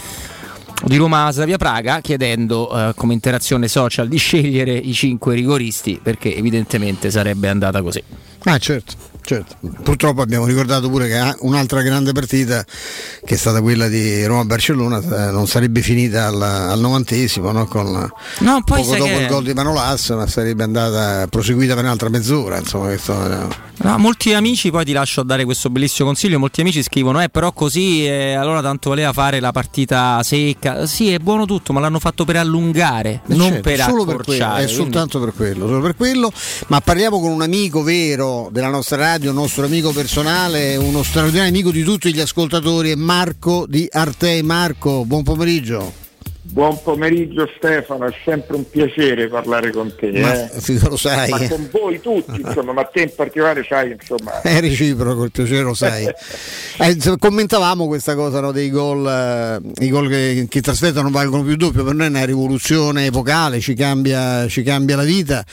di Roma Slavia Praga, chiedendo eh, come interazione social di scegliere i cinque rigoristi, perché evidentemente sarebbe andata così. Ah, certo, certo. Purtroppo abbiamo ricordato pure che un'altra grande partita, che è stata quella di Roma-Barcellona, non sarebbe finita al, al novantesimo, no? Con no, poi poco dopo che... il gol di Manolas, ma sarebbe andata proseguita per un'altra mezz'ora, insomma, questo, no. No, molti amici, poi ti lascio dare questo bellissimo consiglio, molti amici scrivono eh però così eh, allora tanto voleva fare la partita secca. Sì, è buono tutto, ma l'hanno fatto per allungare, eh non certo, per solo accorciare, per quello, è quindi... soltanto per quello, solo per quello. Ma parliamo con un amico vero della nostra radio, un nostro amico personale, uno straordinario amico di tutti gli ascoltatori, è Marco di Artei. Marco, buon pomeriggio. Buon pomeriggio Stefano, è sempre un piacere parlare con te, ma, eh. lo sai. Ma con voi tutti, insomma, ma te in particolare sai, insomma. È reciproco il piacere, lo sai. eh, commentavamo questa cosa, no, dei gol, eh, i gol che, che trasferta non valgono più doppio, per noi è una rivoluzione epocale, ci cambia, ci cambia la vita.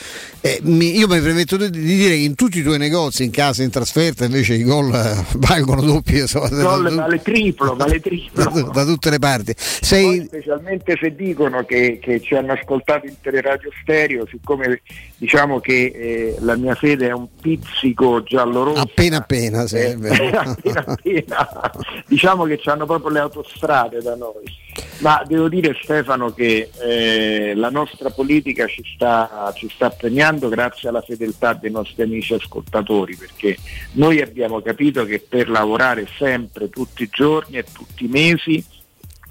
Eh, mi, io mi permetto di dire che in tutti i tuoi negozi, in casa, in trasferta, invece i gol eh, valgono doppio. Insomma, gol da, vale triplo, vale triplo. Da, da tutte le parti. Sei... specialmente se dicono che, che ci hanno ascoltato in Teleradio Stereo, siccome diciamo che eh, la mia fede è un pizzico giallorosa, appena appena, sì, eh, appena, appena diciamo che ci hanno proprio le autostrade da noi. Ma devo dire, Stefano, che eh, la nostra politica ci sta, ci sta premiando grazie alla fedeltà dei nostri amici ascoltatori, perché noi abbiamo capito che per lavorare sempre, tutti i giorni e tutti i mesi,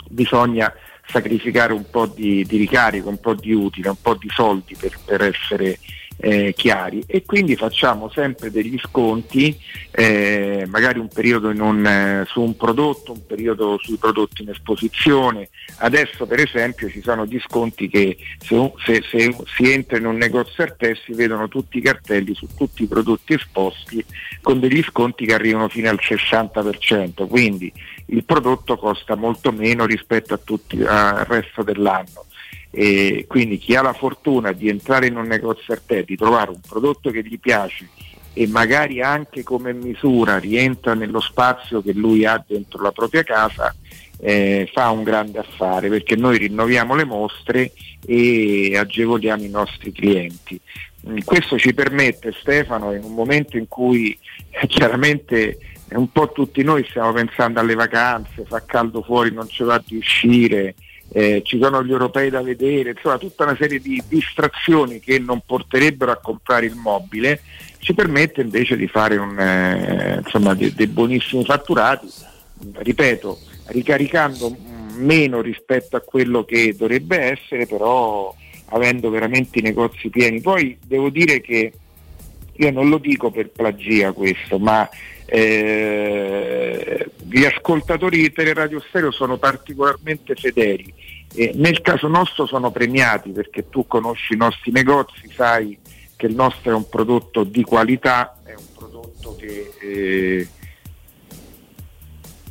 bisogna sacrificare un po' di, di ricarico, un po' di utile, un po' di soldi, per, per essere eh, chiari, e quindi facciamo sempre degli sconti, eh, magari un periodo in un, eh, su un prodotto, un periodo sui prodotti in esposizione. Adesso per esempio ci sono gli sconti che se, se, se si entra in un negozio Artè si vedono tutti i cartelli su tutti i prodotti esposti con degli sconti che arrivano fino al sessanta per cento, quindi il prodotto costa molto meno rispetto a tutti, al resto dell'anno, e quindi chi ha la fortuna di entrare in un negozio Artè, di trovare un prodotto che gli piace e magari anche come misura rientra nello spazio che lui ha dentro la propria casa, eh, fa un grande affare, perché noi rinnoviamo le mostre e agevoliamo i nostri clienti. Questo ci permette, Stefano, in un momento in cui eh, chiaramente un po' tutti noi stiamo pensando alle vacanze, fa caldo fuori, non ci va di uscire, eh, ci sono gli europei da vedere, insomma tutta una serie di distrazioni che non porterebbero a comprare il mobile, ci permette invece di fare un, eh, insomma dei de buonissimi fatturati, ripeto, ricaricando meno rispetto a quello che dovrebbe essere, però avendo veramente i negozi pieni. Poi devo dire che io non lo dico per plagia questo, ma eh, gli ascoltatori di Teleradio Stereo sono particolarmente fedeli e nel caso nostro sono premiati, perché tu conosci i nostri negozi, sai che il nostro è un prodotto di qualità, è un prodotto che... Eh,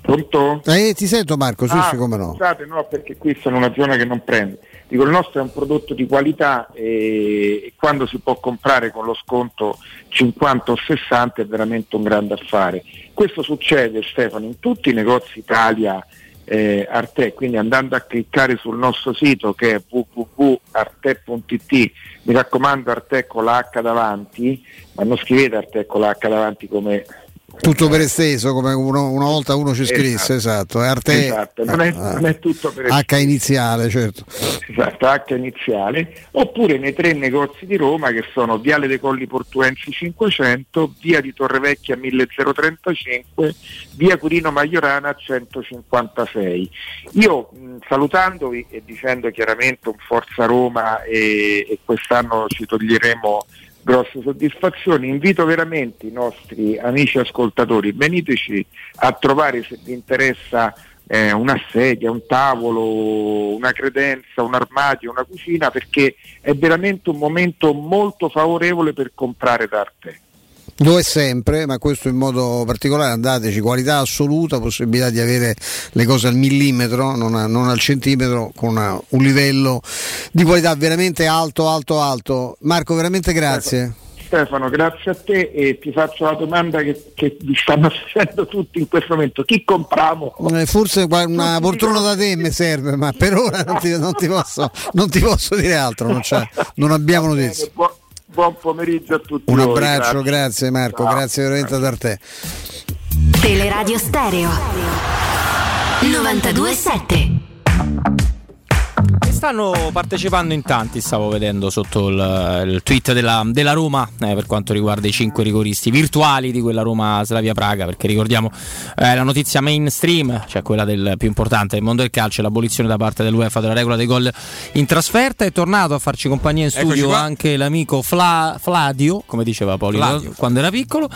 Pronto? Eh, ti sento Marco, sì, ah, sì, come no. Scusate, no, perché qui sono una zona che non prende. Dico, il nostro è un prodotto di qualità e, e quando si può comprare con lo sconto cinquanta o sessanta è veramente un grande affare. Questo succede, Stefano, in tutti i negozi Italia eh, Arte, quindi andando a cliccare sul nostro sito che è w w w punto arte punto i t, mi raccomando Arte con la H davanti, ma non scrivete Arte con la H davanti come... tutto per esteso, come uno, una volta uno ci scrisse, esatto, esatto. Arte, esatto. Non, è, non è tutto per esteso. H iniziale, certo, esatto, H iniziale, oppure nei tre negozi di Roma che sono Viale dei Colli Portuensi cinquecento, Via di Torrevecchia milletrentacinque, Via Quirino Maiorana centocinquantasei. Io mh, salutandovi e dicendo chiaramente un Forza Roma e, e quest'anno ci toglieremo grosse soddisfazioni, invito veramente i nostri amici ascoltatori, veniteci a trovare se vi interessa eh, una sedia, un tavolo, una credenza, un armadio, una cucina, perché è veramente un momento molto favorevole per comprare d'arte. Lo è sempre, ma questo in modo particolare, andateci, qualità assoluta, possibilità di avere le cose al millimetro, non, a, non al centimetro, con una, un livello di qualità veramente alto, alto, alto. Marco, veramente grazie. Stefano, grazie a te e ti faccio la domanda che, che mi stanno facendo tutti in questo momento: chi compriamo? Forse una poltrona da te mi serve, ma per ora non ti, non ti, posso, non ti posso dire altro, non, c'è, non abbiamo notizie. Buon pomeriggio a tutti. Un abbraccio, voi, grazie. grazie Marco, ciao. Grazie veramente ad Arte. Teleradio Stereo novantadue sette. Stanno partecipando in tanti, stavo vedendo sotto il, il tweet della, della Roma eh, per quanto riguarda i cinque rigoristi virtuali di quella Roma Slavia Praga, perché ricordiamo eh, la notizia mainstream, cioè quella del più importante del mondo del calcio, l'abolizione da parte dell'UEFA della regola dei gol in trasferta. È tornato a farci compagnia in studio anche l'amico Fla, Flavio, come diceva Paolo quando era piccolo.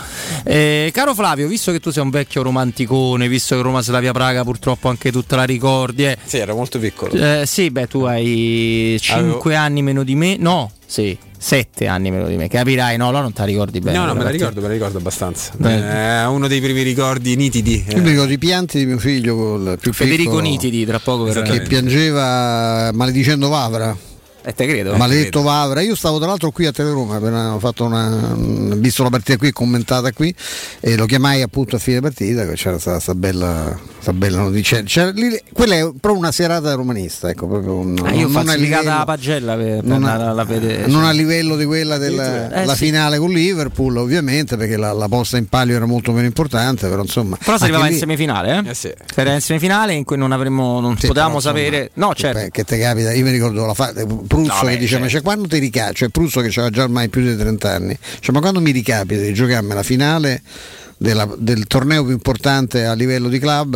Eh, caro Flavio, visto che tu sei un vecchio romanticone, visto che Roma Slavia Praga purtroppo anche tu te la ricordi eh, sì, era molto piccolo eh, sì, beh, tu hai hai cinque anni meno di me, no, sì, sette anni meno di me, capirai, no, no, non te la ricordi bene. No, no, me la ricordo, me la ricordo abbastanza. È eh, uno dei primi ricordi nitidi. Eh. Io mi ricordo i pianti di mio figlio col più Federico piccolo, Nitidi, tra poco che piangeva maledicendo Vavra. Eh, te credo. Maledetto credo. Vavra, io stavo tra l'altro qui a Teleroma, ho fatto una, visto la partita qui, commentata qui, e lo chiamai appunto a fine partita, c'era questa bella, sta bella notizia. Quella è proprio una serata romanista, ecco, proprio un, ah, io non ho livello, la pagella per, per non, a, la, la vede, non cioè. a livello di quella della eh, la sì. finale con Liverpool, ovviamente, perché la, la posta in palio era molto meno importante, però insomma. Però si arrivava lì in semifinale, eh? eh sì. Si era in semifinale in cui non avremmo, non sì, potevamo però, sapere, insomma, no, certo. Che te capita, io mi ricordo la fa, Pruzzo, no, che beh, diceva, ma cioè, quando ti ricapita, cioè Pruzzo che aveva già ormai più di trenta anni, cioè, ma quando mi ricapita di giocarmi la finale della, del torneo più importante a livello di club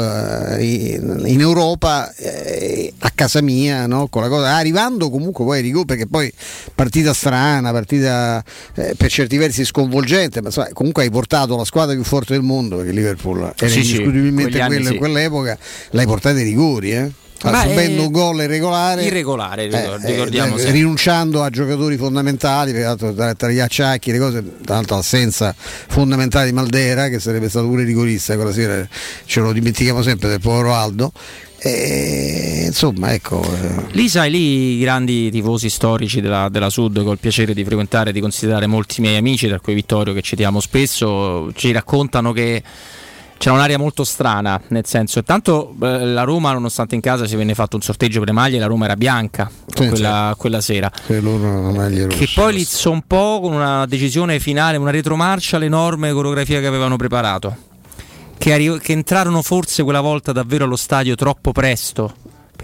in, in Europa eh, a casa mia, no? Con la cosa, arrivando comunque poi ai rigori, perché poi partita strana, partita eh, per certi versi sconvolgente, ma sai, comunque hai portato la squadra più forte del mondo, perché Liverpool era sì, indiscutibilmente sì, quella in sì. quell'epoca, l'hai portata ai rigori, eh? subendo un gol irregolare, irregolare eh, ricordiamo, eh, rinunciando a giocatori fondamentali, peraltro tra, tra gli acciacchi le cose, tanto l'assenza fondamentale di Maldera, che sarebbe stato pure rigorista quella sera, ce lo dimentichiamo sempre del povero Aldo. E, insomma, ecco, lì sai, lì i grandi tifosi storici della, della Sud, col piacere di frequentare e di considerare molti miei amici, tra cui Vittorio che citiamo spesso, ci raccontano che c'era un'area molto strana, nel senso, tanto eh, la Roma, nonostante in casa si venne fatto un sorteggio per le maglie, la Roma era bianca sì, quella, sì. quella sera, che, rosse, che poi lizzò un po' con una decisione finale, una retromarcia, l'enorme coreografia che avevano preparato, che, arri- che entrarono forse quella volta davvero allo stadio troppo presto,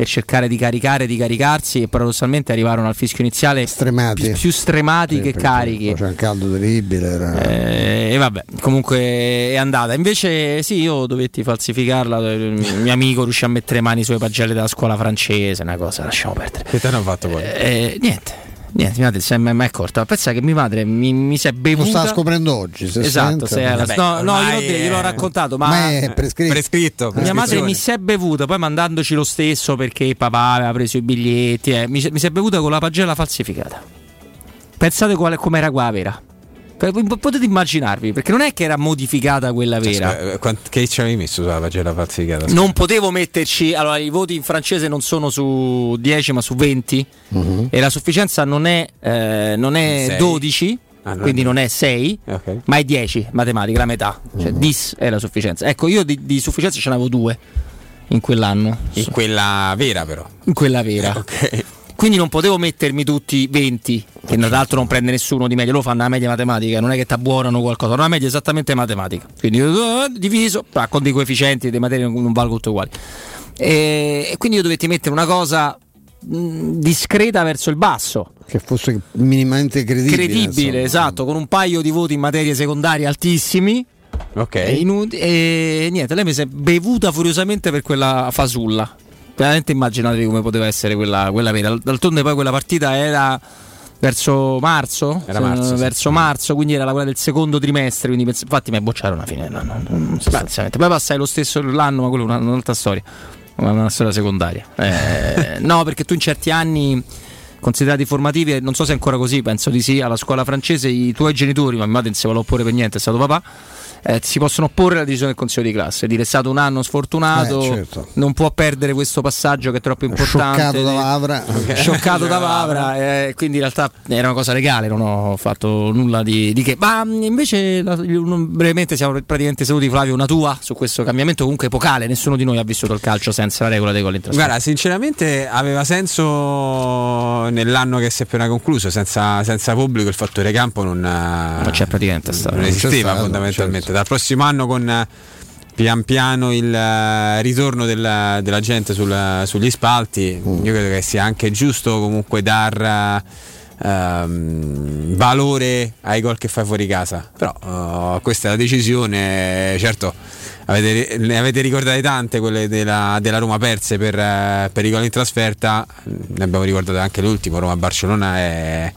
e cercare di caricare, di caricarsi, e paradossalmente arrivarono al fischio iniziale stremati. Più, più stremati, sì, che carichi. C'è un caldo terribile. Era... Eh, e vabbè, comunque è andata. Invece sì, io dovetti falsificarla. Il mio amico riuscì a mettere mani sulle pagelle della scuola francese, una cosa, lasciamo perdere. Che te ne hanno fatto poi? Eh, niente. Niente, mia madre si è mai accorta, ma pensa che mia madre mi, mi si è bevuta. Lo sta scoprendo oggi, se esatto, se era... Vabbè, no, no, io è... gliel'ho raccontato, ma, ma è prescritto. prescritto mia madre mi si è bevuta, poi mandandoci lo stesso perché papà aveva preso i biglietti, eh, mi, mi si è bevuta con la pagella falsificata. Pensate qual, com'era qua la vera. Potete immaginarvi, perché non è che era modificata quella vera. Cioè, quant- che ci avevi messo sulla pagella falsificata? Non potevo metterci. Allora, i voti in francese non sono su dieci ma su venti, mm-hmm. E la sufficienza non è, eh, non è sei. dodici, ah, no, quindi no. non è sei, okay. Ma è dieci, matematica, la metà, cioè, mm-hmm. dieci è la sufficienza. Ecco, io di, di sufficienza ce n'avevo due in quell'anno. In quella vera però? In quella vera, eh, ok. Quindi non potevo mettermi tutti venti, che tra l'altro non prende nessuno di media, loro fanno la media matematica, non è che ti abbuonano qualcosa, una media esattamente matematica. Quindi uh, diviso, ah, con dei coefficienti, delle materie non, non valgono tutte uguali. E, e quindi io dovetti mettere una cosa mh, discreta verso il basso. Che fosse minimamente credibile. Credibile, insomma. Esatto, con un paio di voti in materie secondarie altissimi. Ok. E, inut- e niente, lei mi si è bevuta furiosamente per quella fasulla. Veramente immaginatevi come poteva essere quella, quella vera. D'altronde poi quella partita era verso marzo, era marzo verso sì. marzo, quindi era la quella del secondo trimestre, quindi pens- infatti mi bocciarono alla fine, no, no, no, sostanzialmente. Poi passai lo stesso l'anno, ma quello è un'altra storia, una storia secondaria. Eh, no, perché tu in certi anni considerati formativi, non so se è ancora così, penso di sì, alla scuola francese i tuoi genitori, ma mia madre non si voleva oppure per niente, è stato papà. Eh, si possono opporre alla decisione del consiglio di classe, dire è stato un anno sfortunato, eh, certo. Non può perdere questo passaggio che è troppo importante. Scioccato da Vavra, okay. Scioccato da Vavra, eh, quindi in realtà era una cosa legale, non ho fatto nulla di, di che. Ma invece la, brevemente siamo praticamente seduti. Flavio, una tua su questo cambiamento comunque epocale. Nessuno di noi ha vissuto il calcio senza la regola dei gol in trasferta. Guarda, sinceramente aveva senso nell'anno che si è appena concluso, senza, senza pubblico il fattore campo non, non c'è praticamente stato. Non esisteva, stato, fondamentalmente, certo. Dal prossimo anno, con pian piano il ritorno della, della gente sul, sugli spalti, mm. Io credo che sia anche giusto comunque dar um, valore ai gol che fai fuori casa. Però uh, questa è la decisione, certo, avete, ne avete ricordate tante quelle della, della Roma perse per, uh, per i gol in trasferta, ne abbiamo ricordato anche l'ultimo, Roma-Barcellona è...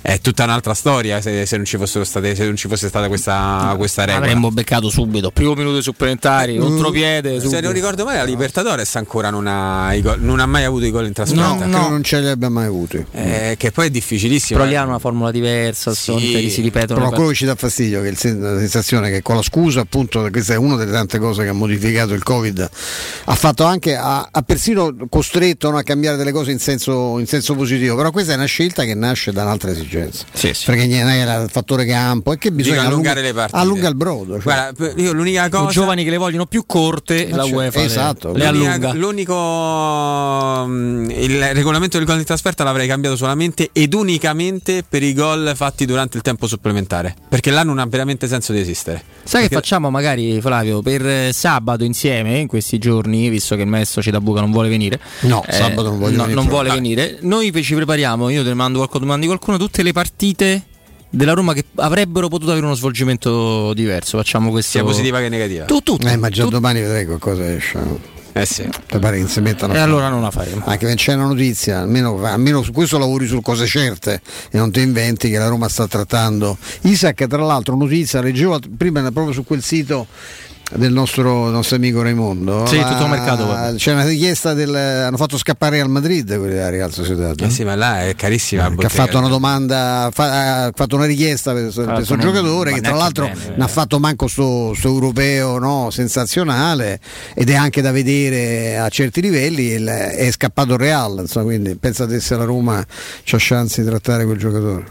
è tutta un'altra storia. Se, se, non ci fossero state, se non ci fosse stata questa, questa regola, avremmo beccato subito. Primo minuto supplementari, mm. contropiede. Subito. Se non ricordo male, la Libertadores ancora non ha, i gol, non ha mai avuto i gol in trasferta. No, no. Non ce li abbia mai avuti. Eh, che poi è difficilissimo. Però lì eh. hanno una formula diversa. Sì. Sono, si ripetono. Però quello che ci dà fastidio, che è la sensazione che con la scusa, appunto, questa è una delle tante cose che ha modificato il Covid, ha fatto anche, ha, ha persino costretto, no, a cambiare delle cose in senso, in senso positivo. Però questa è una scelta che nasce da un'altra esigenza. Sì, sì. Perché non è il fattore campo, e che bisogna allungare, allunga, le partite, allunga il brodo, cioè. Guarda, io l'unica cosa, i giovani che le vogliono più corte, ah, la cioè, UEFA, esatto, le, le allunga. L'unico, il regolamento del gol di trasferta l'avrei cambiato solamente ed unicamente per i gol fatti durante il tempo supplementare, perché là non ha veramente senso di esistere. Sai, perché... che facciamo magari, Flavio, per sabato insieme in questi giorni, visto che il maestro Citabuca non vuole venire, no, eh, sabato non, voglio no, venire non vuole venire, noi ci prepariamo, io te ne mando qualcosa, mandi qualcuno tutte le partite della Roma che avrebbero potuto avere uno svolgimento diverso. Facciamo questo, sia positiva che negativa. Tu, tu, eh, ma già tu... domani vedrai qualcosa esce. Eh sì. Ti pare che si mettano, e allora non la faremo. Anche se c'è una notizia, almeno, almeno su questo lavori su cose certe e non ti inventi che la Roma sta trattando Isaac. Tra l'altro, notizia, leggevo prima proprio su quel sito del nostro, nostro amico Raimondo, sì, la, tutto il mercato, c'è una richiesta del, hanno fatto scappare al Madrid quelli della Real Sociedad, eh no? Sì, ma là è carissima, eh, che ha fatto una domanda, fa, ha fatto una richiesta per questo giocatore, che tra l'altro bene, non ha fatto manco sto, sto europeo, no? Sensazionale, ed è anche da vedere a certi livelli. Il, è scappato il Real, insomma, quindi pensa se la Roma c'ha chance di trattare quel giocatore.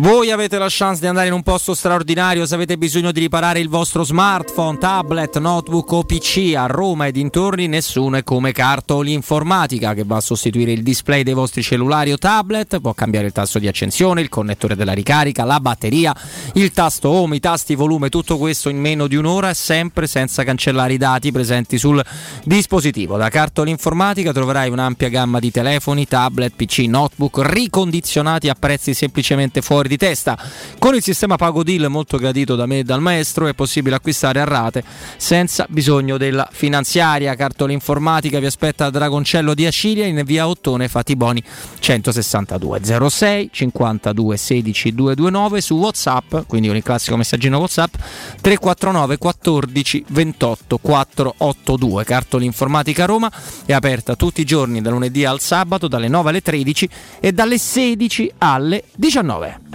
Voi avete la chance di andare in un posto straordinario se avete bisogno di riparare il vostro smartphone, tablet, notebook o P C. A Roma e dintorni nessuno è come Cartoli Informatica, che va a sostituire il display dei vostri cellulari o tablet. Può cambiare il tasto di accensione, il connettore della ricarica, la batteria, il tasto home, i tasti volume, tutto questo in meno di un'ora e sempre senza cancellare i dati presenti sul dispositivo. Da Cartoli Informatica troverai un'ampia gamma di telefoni, tablet, P C, notebook ricondizionati a prezzi semplicemente fuori di testa. Con il sistema Pago Deal, molto gradito da me e dal maestro, è possibile acquistare a rate senza bisogno della finanziaria. Cartoli Informatica vi aspetta a Dragoncello di Acilia in via Ottone Fatiboni centosessantadue, zero sei cinquantadue sedici duecentoventinove su WhatsApp, quindi con il classico messaggino WhatsApp tre quattro nove quattordici ventotto quattrocentottantadue. Cartoli Informatica Roma è aperta tutti i giorni da lunedì al sabato dalle nove alle tredici e dalle sedici alle diciannove.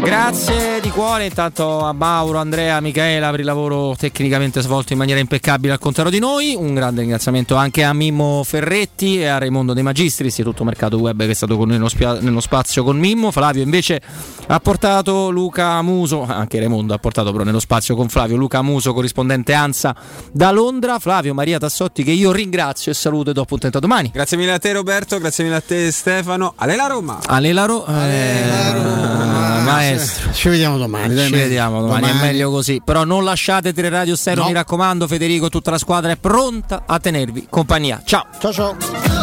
Grazie di cuore intanto a Mauro, Andrea, Michela per il lavoro tecnicamente svolto in maniera impeccabile al contrario di noi. Un grande ringraziamento anche a Mimmo Ferretti e a Raimondo De Magistri, Istituto Mercato Web, che è stato con noi nello, spia- nello spazio con Mimmo. Flavio invece ha portato Luca Muso, anche Raimondo ha portato però nello spazio con Flavio, Luca Muso, corrispondente ANSA da Londra. Flavio Maria Tassotti, che io ringrazio e saluto e do appuntamento a domani. Grazie mille a te Roberto, grazie mille a te Stefano. Alela Roma. Alela Ro- Alela Roma. Maestro, ci vediamo domani. Ci vediamo domani, domani. È meglio così. Però non lasciate Tre Radio Stereo, no. Mi raccomando. Federico, tutta la squadra è pronta a tenervi compagnia. Ciao ciao ciao.